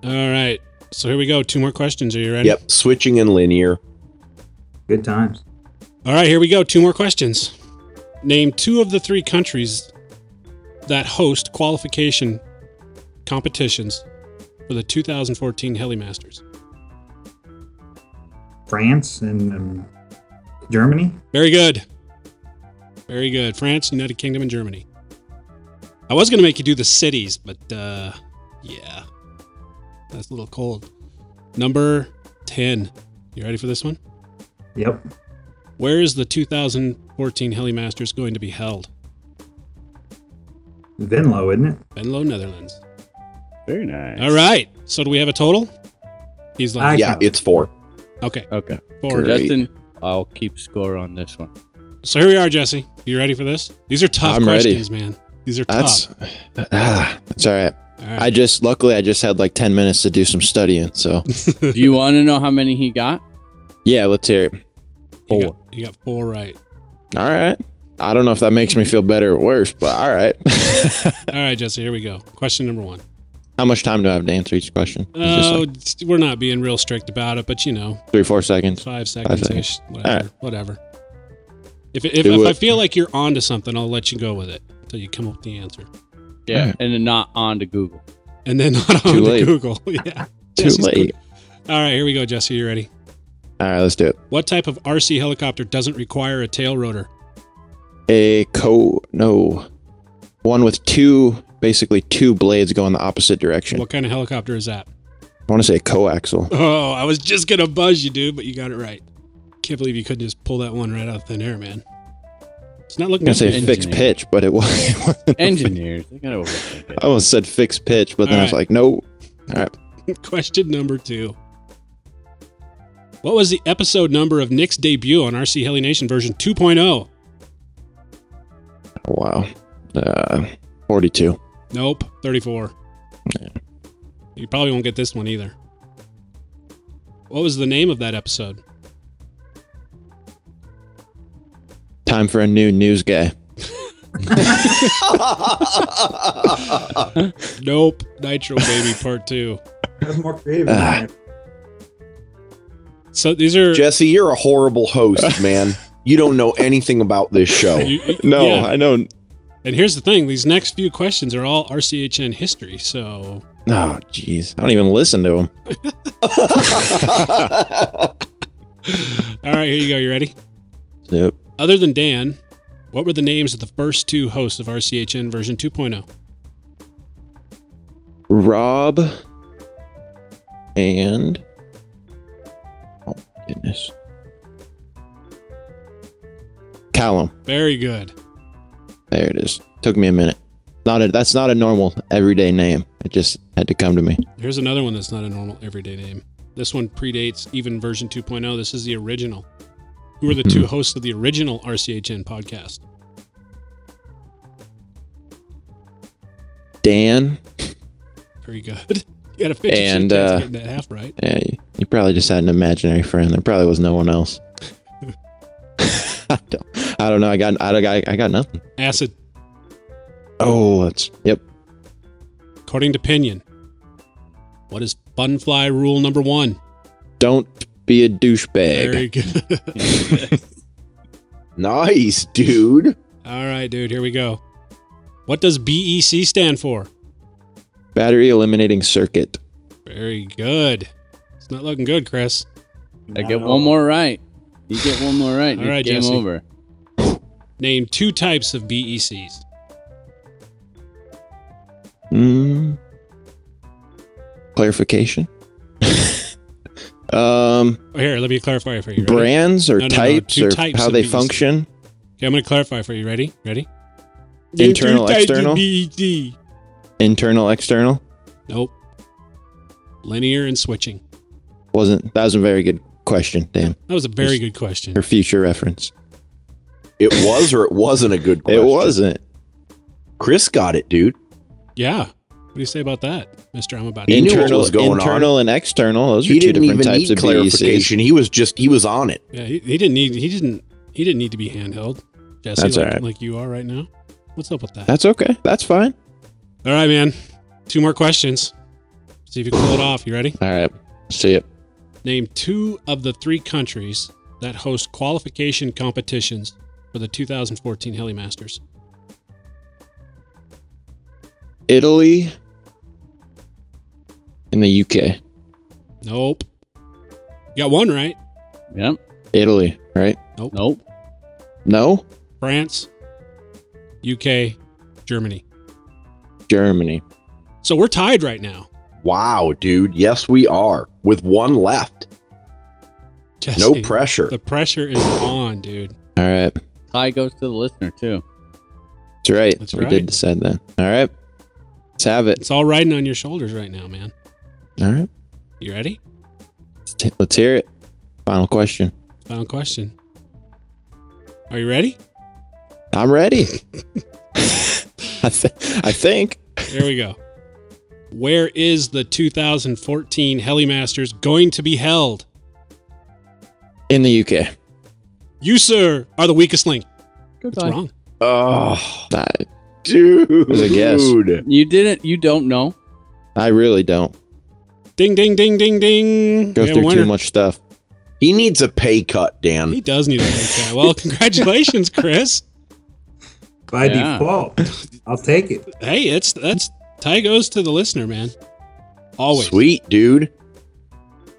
All right. So here we go. Two more questions. Are you ready? Yep. Switching and linear. Good times. All right. Here we go. Two more questions. Name two of the three countries that host qualification competitions for the two thousand fourteen Heli Masters. France and um, Germany. Very good. Very good. France, United Kingdom, and Germany. I was going to make you do the cities, but, uh, yeah. That's a little cold. Number ten. You ready for this one? Yep. Where is the two thousand fourteen Heli Masters going to be held? Venlo, isn't it? Venlo, Netherlands. Very nice. All right. So do we have a total? He's like, yeah, it's four. Okay. Okay. Four. Justin, I'll keep score on this one. So here we are, Jesse. You ready for this? These are tough I'm questions, ready. man. These are that's, tough. Ah, that's all right. all right. I just, luckily, I just had like ten minutes to do some studying. So, do you want to know how many he got? Yeah, let's hear it. Four. You got, you got four right. All right. I don't know if that makes me feel better or worse, but all right. All right, Jesse. Here we go. Question number one. How much time do I have to answer each question? Oh, like, we're not being real strict about it, but you know, three, four seconds, five seconds, five seconds. whatever, all right. whatever. If, if, if I feel like you're onto something, I'll let you go with it until you come up with the answer. Yeah, right. And then not onto Google. And then not onto Google. Yeah. Too Jesse's late. Good. All right, here we go, Jesse. You ready? All right, let's do it. What type of R C helicopter doesn't require a tail rotor? A co... No. One with two, basically two blades going the opposite direction. What kind of helicopter is that? I want to say coaxial. Oh, I was just going to buzz you, dude, but you got it right. Can't believe you couldn't just pull that one right out of thin air, man. It's not looking. I say fixed pitch, but it was engineers. I almost said fixed pitch, but then I was like, no. All right. Question number two. What was the episode number of Nick's debut on R C Heli Nation version two point oh? Wow, uh, forty-two. Nope, thirty-four. Yeah. You probably won't get this one either. What was the name of that episode? Time for a new news guy. Nope. Nitro Baby Part Two. That's more creative. Uh, so these are Jesse. You're a horrible host, man. You don't know anything about this show. you, you, no, yeah. I know. And here's the thing: these next few questions are all R C H N history. So. Oh, jeez. I don't even listen to them. All right, here you go. You ready? Yep. Other than Dan, what were the names of the first two hosts of R C H N version two point oh? Rob and... Oh, goodness. Callum. Very good. There it is. Took me a minute. Not a, that's not a normal everyday name. It just had to come to me. Here's another one that's not a normal everyday name. This one predates even version two point oh. This is the original. Who are the two hosts of the original R C H N podcast? Dan. Very good. You got a fifty percent and, chance uh, getting that half right. Yeah, you, you probably just had an imaginary friend. There probably was no one else. I, don't, I don't know. I got. I got. I got nothing. Acid. Oh, that's yep. According to Pinion, what is Funfly rule number one? Don't. Be a douchebag. Very good. Nice, dude. All right, dude. Here we go. What does B E C stand for? Battery Eliminating Circuit. Very good. It's not looking good, Chris. No. I get one more right. You get one more right. All right, game Jesse. Over. Name two types of B E Cs. Mm. Clarification. um, Here, let me clarify for you. Ready? Brands or no, types no, no. or types how they function. Okay, I'm going to clarify for you. Ready? Ready? Internal, external? B E D. Internal, external? Nope. Linear and switching. Wasn't that was a very good question, Dan. That was a very was, good question. For future reference. It was or it wasn't a good question? It wasn't. Chris got it, dude. Yeah. What do you say about that, Mister I'm about he internal, knew what was going internal on. And external. Those he are two different even types need of clarification. B E Cs. He was just he was on it. Yeah, he, he didn't need he didn't he didn't need to be handheld. Jesse, that's like, all right. Like you are right now. What's up with that? That's okay. That's fine. All right, man. Two more questions. See if you can pull it off. You ready? All right. See it. Name two of the three countries that host qualification competitions for the two thousand fourteen Heli Masters. Italy and the U K. Nope. You got one right. Yep. Italy, right? Nope. Nope. No? France, U K, Germany. Germany. So we're tied right now. Wow, dude. Yes, we are. With one left. Jesse, no pressure. The pressure is on, dude. All right. Tie goes to the listener, too. That's right. That's we right. did decide that. All right. Let's have it. It's all riding on your shoulders right now, man. All right. You ready? Let's, t let's hear it. Final question. Final question. Are you ready? I'm ready. I, th I think. Here we go. Where is the two thousand fourteen Heli Masters going to be held? In the U K. You, sir, are the weakest link. Goodbye. What's wrong? Oh, that, dude. It was a guess. You didn't. You don't know. I really don't. Ding, ding, ding, ding, ding. Go through too much stuff. He needs a pay cut, Dan. He does need a pay cut. Well, congratulations, Chris. By yeah. default, I'll take it. Hey, it's that's. Tie goes to the listener, man. Always. Sweet, dude.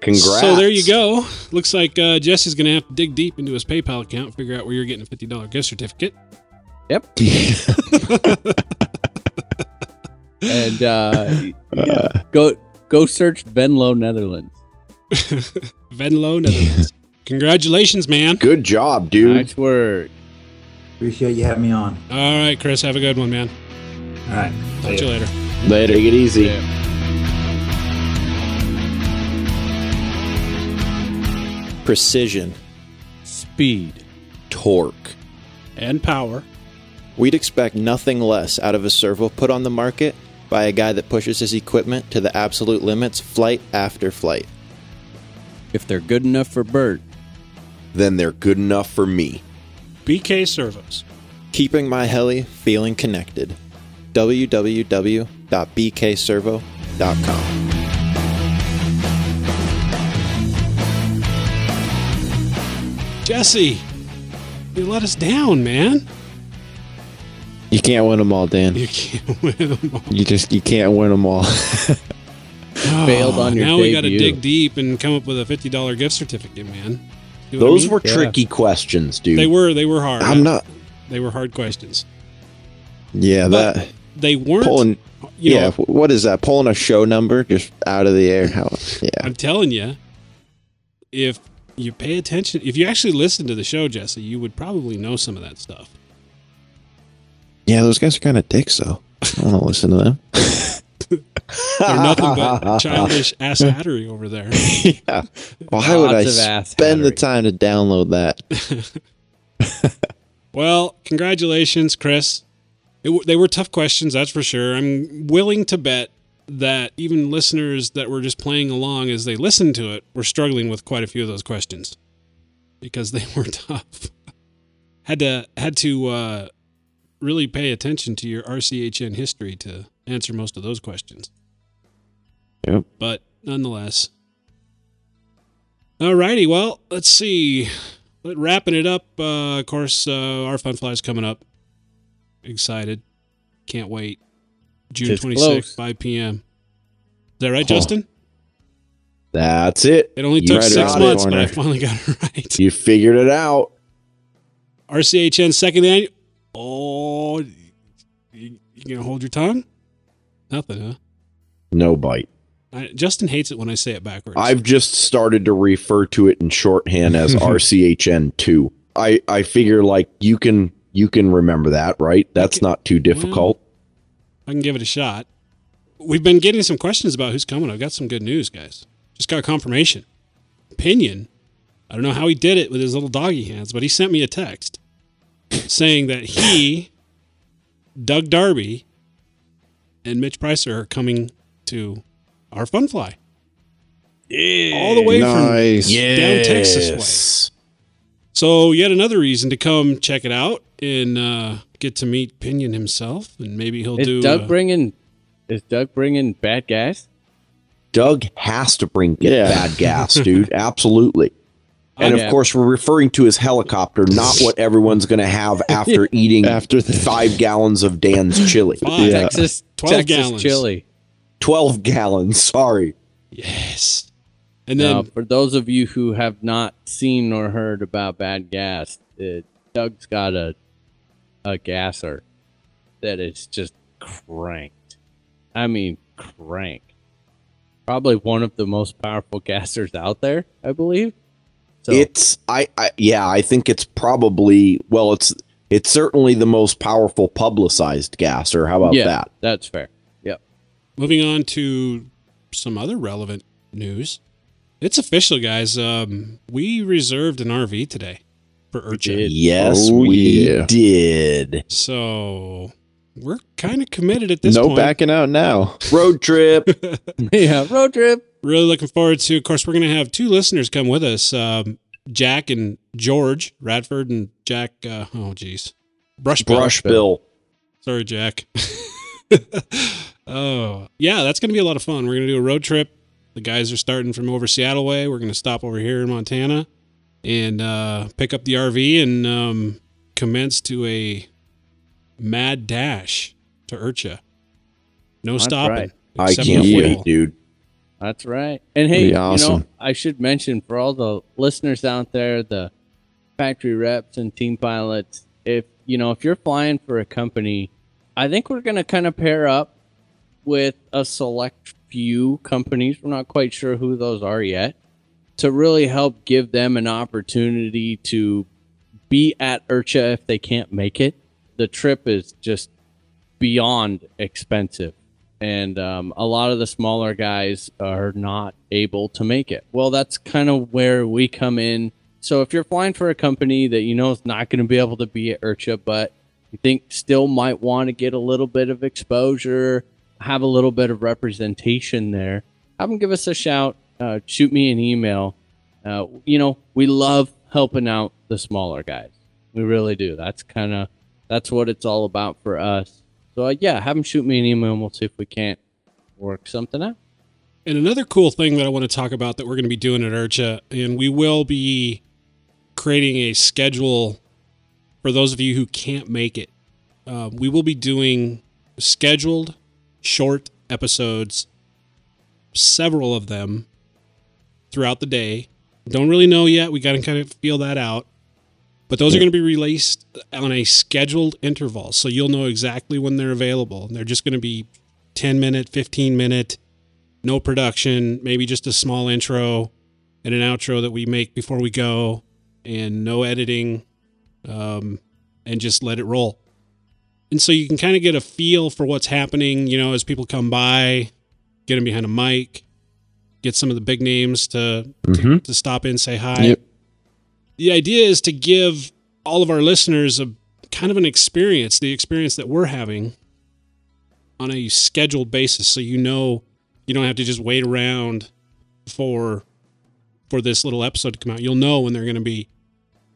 Congrats. So there you go. Looks like uh, Jesse's going to have to dig deep into his PayPal account and figure out where you're getting a fifty dollar gift certificate. Yep. and uh, yeah, go go search Venlo, Netherlands. Venlo, Netherlands. Congratulations, man. Good job, dude. Nice work. Appreciate you having me on. All right, Chris. Have a good one, man. All right. Talk to you later. Later. Take it easy. Yeah. Precision, speed, torque, and power. We'd expect nothing less out of a servo put on the market by a guy that pushes his equipment to the absolute limits flight after flight. If they're good enough for Bert, then they're good enough for me. B K Servos. Keeping my heli feeling connected. w w w dot b k servo dot com. Jesse, you let us down, man. You can't win them all, Dan. You can't win them all. You just you can't win them all. Failed on your debut. Now we got to dig deep and come up with a fifty dollar gift certificate, man. You know Those I mean? were yeah. tricky questions, dude. They were. They were hard. I'm right? not. They were hard questions. Yeah, but that they weren't. Pulling, you know, yeah, what is that? Pulling a show number just out of the air? How, yeah, I'm telling you, if you pay attention, if you actually listen to the show, Jesse, you would probably know some of that stuff. Yeah, those guys are kind of dicks, though. I don't want to listen to them. They're nothing but childish ass hattery over there. Yeah. Why would I spend the time to download that? Well, congratulations, Chris. It, they were tough questions, that's for sure. I'm willing to bet that even listeners that were just playing along as they listened to it were struggling with quite a few of those questions because they were tough. had to had to uh, really pay attention to your R C H N history to answer most of those questions. Yep. But nonetheless. All righty, well, let's see. Wrapping it up, uh, of course, uh, our Fun Fly is coming up. Excited. Can't wait. June twenty-sixth, five p m Is that right, oh. Justin? That's it. It only you took six months, but I finally got it right. You figured it out. R C H N second annual. Oh, you, you gonna hold your tongue? Nothing, huh? No bite. I, Justin hates it when I say it backwards. I've just started to refer to it in shorthand as R C H N two. I, I figure, like, you can you can remember that, right? That's can, not too difficult. Well, I can give it a shot. We've been getting some questions about who's coming. I've got some good news, guys. Just got confirmation. Pinion, I don't know how he did it with his little doggy hands, but he sent me a text saying that he, Doug Darby, and Mitch Pricer are coming to our Fun Fly. Yeah, all the way nice. from yes. down Texas way. So yet another reason to come check it out and uh, get to meet Pinion himself, and maybe he'll is do. Doug uh, bringing, is Doug bringing bad gas? Doug has to bring yeah. bad gas, dude. Absolutely. And okay. of course, we're referring to his helicopter, not what everyone's going to have after eating after five gallons of Dan's chili. Five, yeah. Texas, twelve Texas gallons. Chili. twelve gallons, sorry. Yes. And then, now, for those of you who have not seen or heard about bad gas, it, Doug's got a a gasser that is just cranked. I mean, cranked. Probably one of the most powerful gassers out there, I believe. So. It's I, I yeah, I think it's probably well, it's it's certainly the most powerful publicized gasser. How about yeah, that? That's fair. Yep. Moving on to some other relevant news. It's official, guys. Um, we reserved an R V today for IRCHA. Yes, oh, we yeah. did. So we're kind of committed at this no point. No backing out now. Road trip. yeah, road trip. Really looking forward to, of course, we're going to have two listeners come with us, um, Jack and George Radford and Jack, uh, oh, geez, Brush Bill. Brush Bill. Sorry, Jack. oh, yeah, that's going to be a lot of fun. We're going to do a road trip. The guys are starting from over Seattle way. We're going to stop over here in Montana and uh, pick up the R V and um, commence to a mad dash to IRCHA. No that's stopping. Right. I can't wait, dude. That's right. And hey, awesome. you know, I should mention for all the listeners out there, the factory reps and team pilots, if, you know, if you're flying for a company, I think we're going to kind of pair up with a select few companies. We're not quite sure who those are yet, to really help give them an opportunity to be at IRCHA if they can't make it. The trip is just beyond expensive. And um, a lot of the smaller guys are not able to make it. Well, that's kind of where we come in. So if you're flying for a company that you know is not going to be able to be at IRCHA, but you think still might want to get a little bit of exposure, have a little bit of representation there, have them give us a shout. Uh, shoot me an email. Uh, you know, we love helping out the smaller guys. We really do. That's kind of that's what it's all about for us. So, uh, yeah, have them shoot me an email, and we'll see if we can't work something out. And another cool thing that I want to talk about that we're going to be doing at IRCHA, and we will be creating a schedule for those of you who can't make it. Uh, we will be doing scheduled short episodes, several of them, throughout the day. Don't really know yet. We got to kind of feel that out. But those are going to be released on a scheduled interval, so you'll know exactly when they're available. And they're just going to be ten-minute, fifteen-minute, no production, maybe just a small intro and an outro that we make before we go, and no editing, um, and just let it roll. And so you can kind of get a feel for what's happening, you know, as people come by, get them behind a mic, get some of the big names to, mm-hmm. to, to stop in, say hi. Yep. The idea is to give all of our listeners a kind of an experience, the experience that we're having on a scheduled basis. So, you know, you don't have to just wait around for, for this little episode to come out. You'll know when they're going to be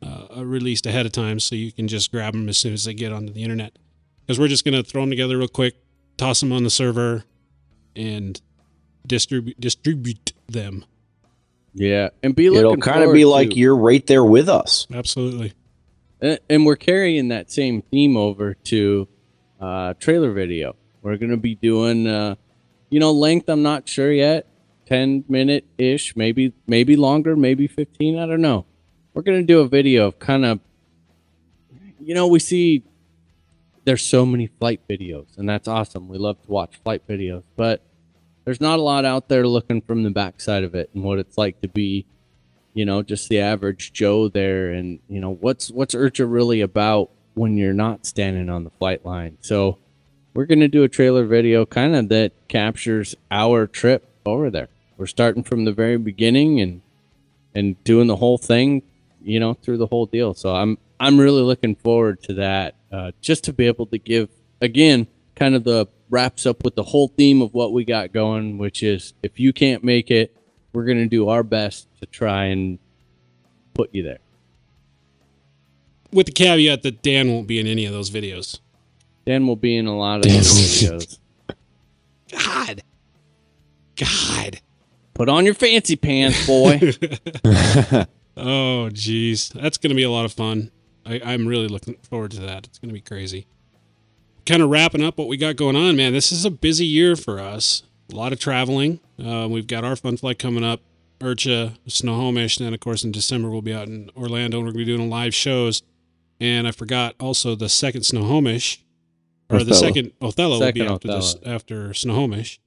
uh, released ahead of time. So you can just grab them as soon as they get onto the internet, because we're just going to throw them together real quick, toss them on the server, and distribute, distribute them. Yeah, and be looking. It'll kind of be like to, you're right there with us. Absolutely, and, and we're carrying that same theme over to uh, trailer video. We're gonna be doing, uh, you know, length. I'm not sure yet. Ten minute ish, maybe, maybe longer, maybe fifteen. I don't know. We're gonna do a video of kind of, you know, we see there's so many flight videos, and that's awesome. We love to watch flight videos, but there's not a lot out there looking from the backside of it and what it's like to be, you know, just the average Joe there. And, you know, what's what's IRCHA really about when you're not standing on the flight line? So we're going to do a trailer video kind of that captures our trip over there. We're starting from the very beginning and and doing the whole thing, you know, through the whole deal. So I'm I'm really looking forward to that, uh, just to be able to give, again, kind of the wraps up with the whole theme of what we got going, which is if you can't make it, we're going to do our best to try and put you there. With the caveat that Dan won't be in any of those videos. Dan will be in a lot of Dan. those videos. God. God. Put on your fancy pants, boy. Oh, geez. That's going to be a lot of fun. I, I'm really looking forward to that. It's going to be crazy. Kind of wrapping up what we got going on, man. This is a busy year for us. A lot of traveling. Uh, we've got our fun flight coming up, IRCHA, Snohomish, and then, of course, in December, we'll be out in Orlando, and we're going to be doing live shows. And I forgot also the second Snohomish, or Othello. the second Othello second will be after, this, after Snohomish.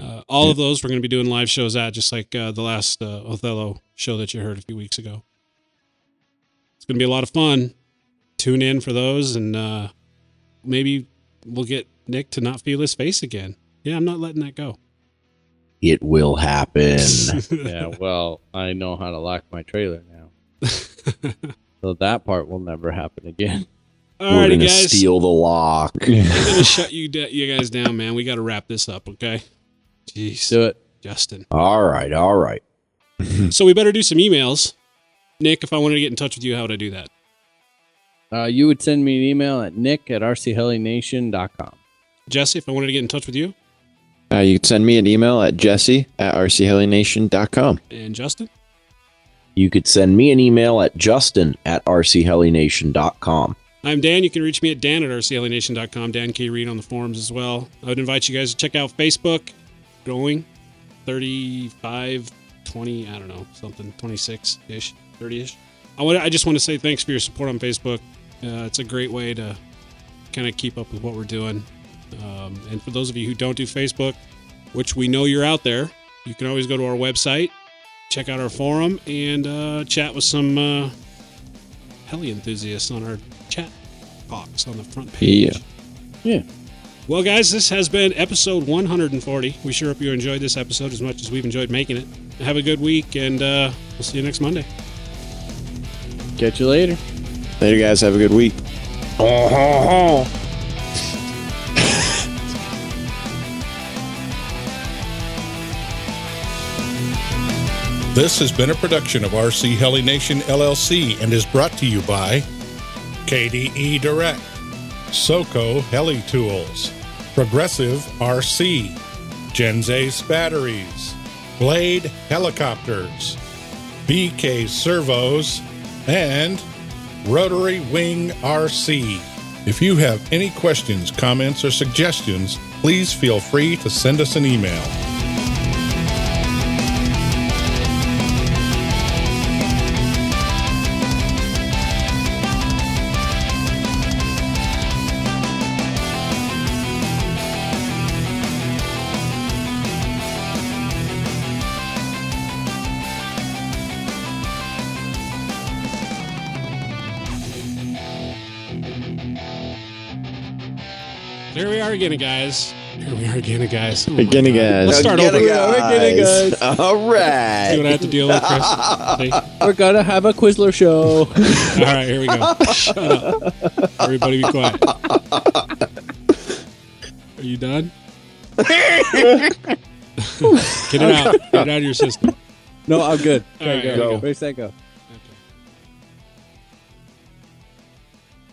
Uh, all yeah. of those we're going to be doing live shows at, just like uh, the last uh, Othello show that you heard a few weeks ago. It's going to be a lot of fun. Tune in for those, and uh, maybe we'll get Nick to not feel his face again. Yeah, I'm not letting that go. It will happen. Yeah, well, I know how to lock my trailer now. So that part will never happen again. All right, guys. We're going to steal the lock. I'm going to shut you, you guys down, man. We got to wrap this up, okay? Jeez. Do it. Justin. All right. All right. So we better do some emails. Nick, if I wanted to get in touch with you, how would I do that? Uh, you would send me an email at nick at r c heli nation dot com. Jesse, if I wanted to get in touch with you? Uh, you could send me an email at jesse at r c heli nation dot com. And Justin? You could send me an email at justin at r c heli nation dot com. I'm Dan. You can reach me at dan at r c heli nation dot com. Dan K. Reed on the forums as well. I would invite you guys to check out Facebook. Going thirty-five, twenty, I don't know, something, twenty-six-ish, thirty-ish. I, want, I just want to say thanks for your support on Facebook. Uh, it's a great way to kind of keep up with what we're doing. Um, and for those of you who don't do Facebook, which we know you're out there, you can always go to our website, check out our forum, and uh, chat with some uh, heli enthusiasts on our chat box on the front page. Yeah. Yeah. Well, guys, this has been episode one hundred forty. We sure hope you enjoyed this episode as much as we've enjoyed making it. Have a good week, and uh, we'll see you next Monday. Catch you later. Later, guys. Have a good week. Oh, ho, ho. This has been a production of R C Heli Nation, L L C, and is brought to you by K D E Direct, Soko Heli Tools, Progressive R C, Genzace Batteries, Blade Helicopters, B K Servos, and Rotary Wing R C. If you have any questions, comments, or suggestions, please feel free to send us an email. Again, guys. Here we are again, guys. Oh again, guys. Let's start again, over. Guys. Guys. All right. See what I have to deal with, Chris. See? We're gonna have a Quizler show. All right, here we go. Shut up. Everybody, be quiet. Are you done? Get it out. Get it out of your system. No, I'm good. All right, go. Go. Where's that go?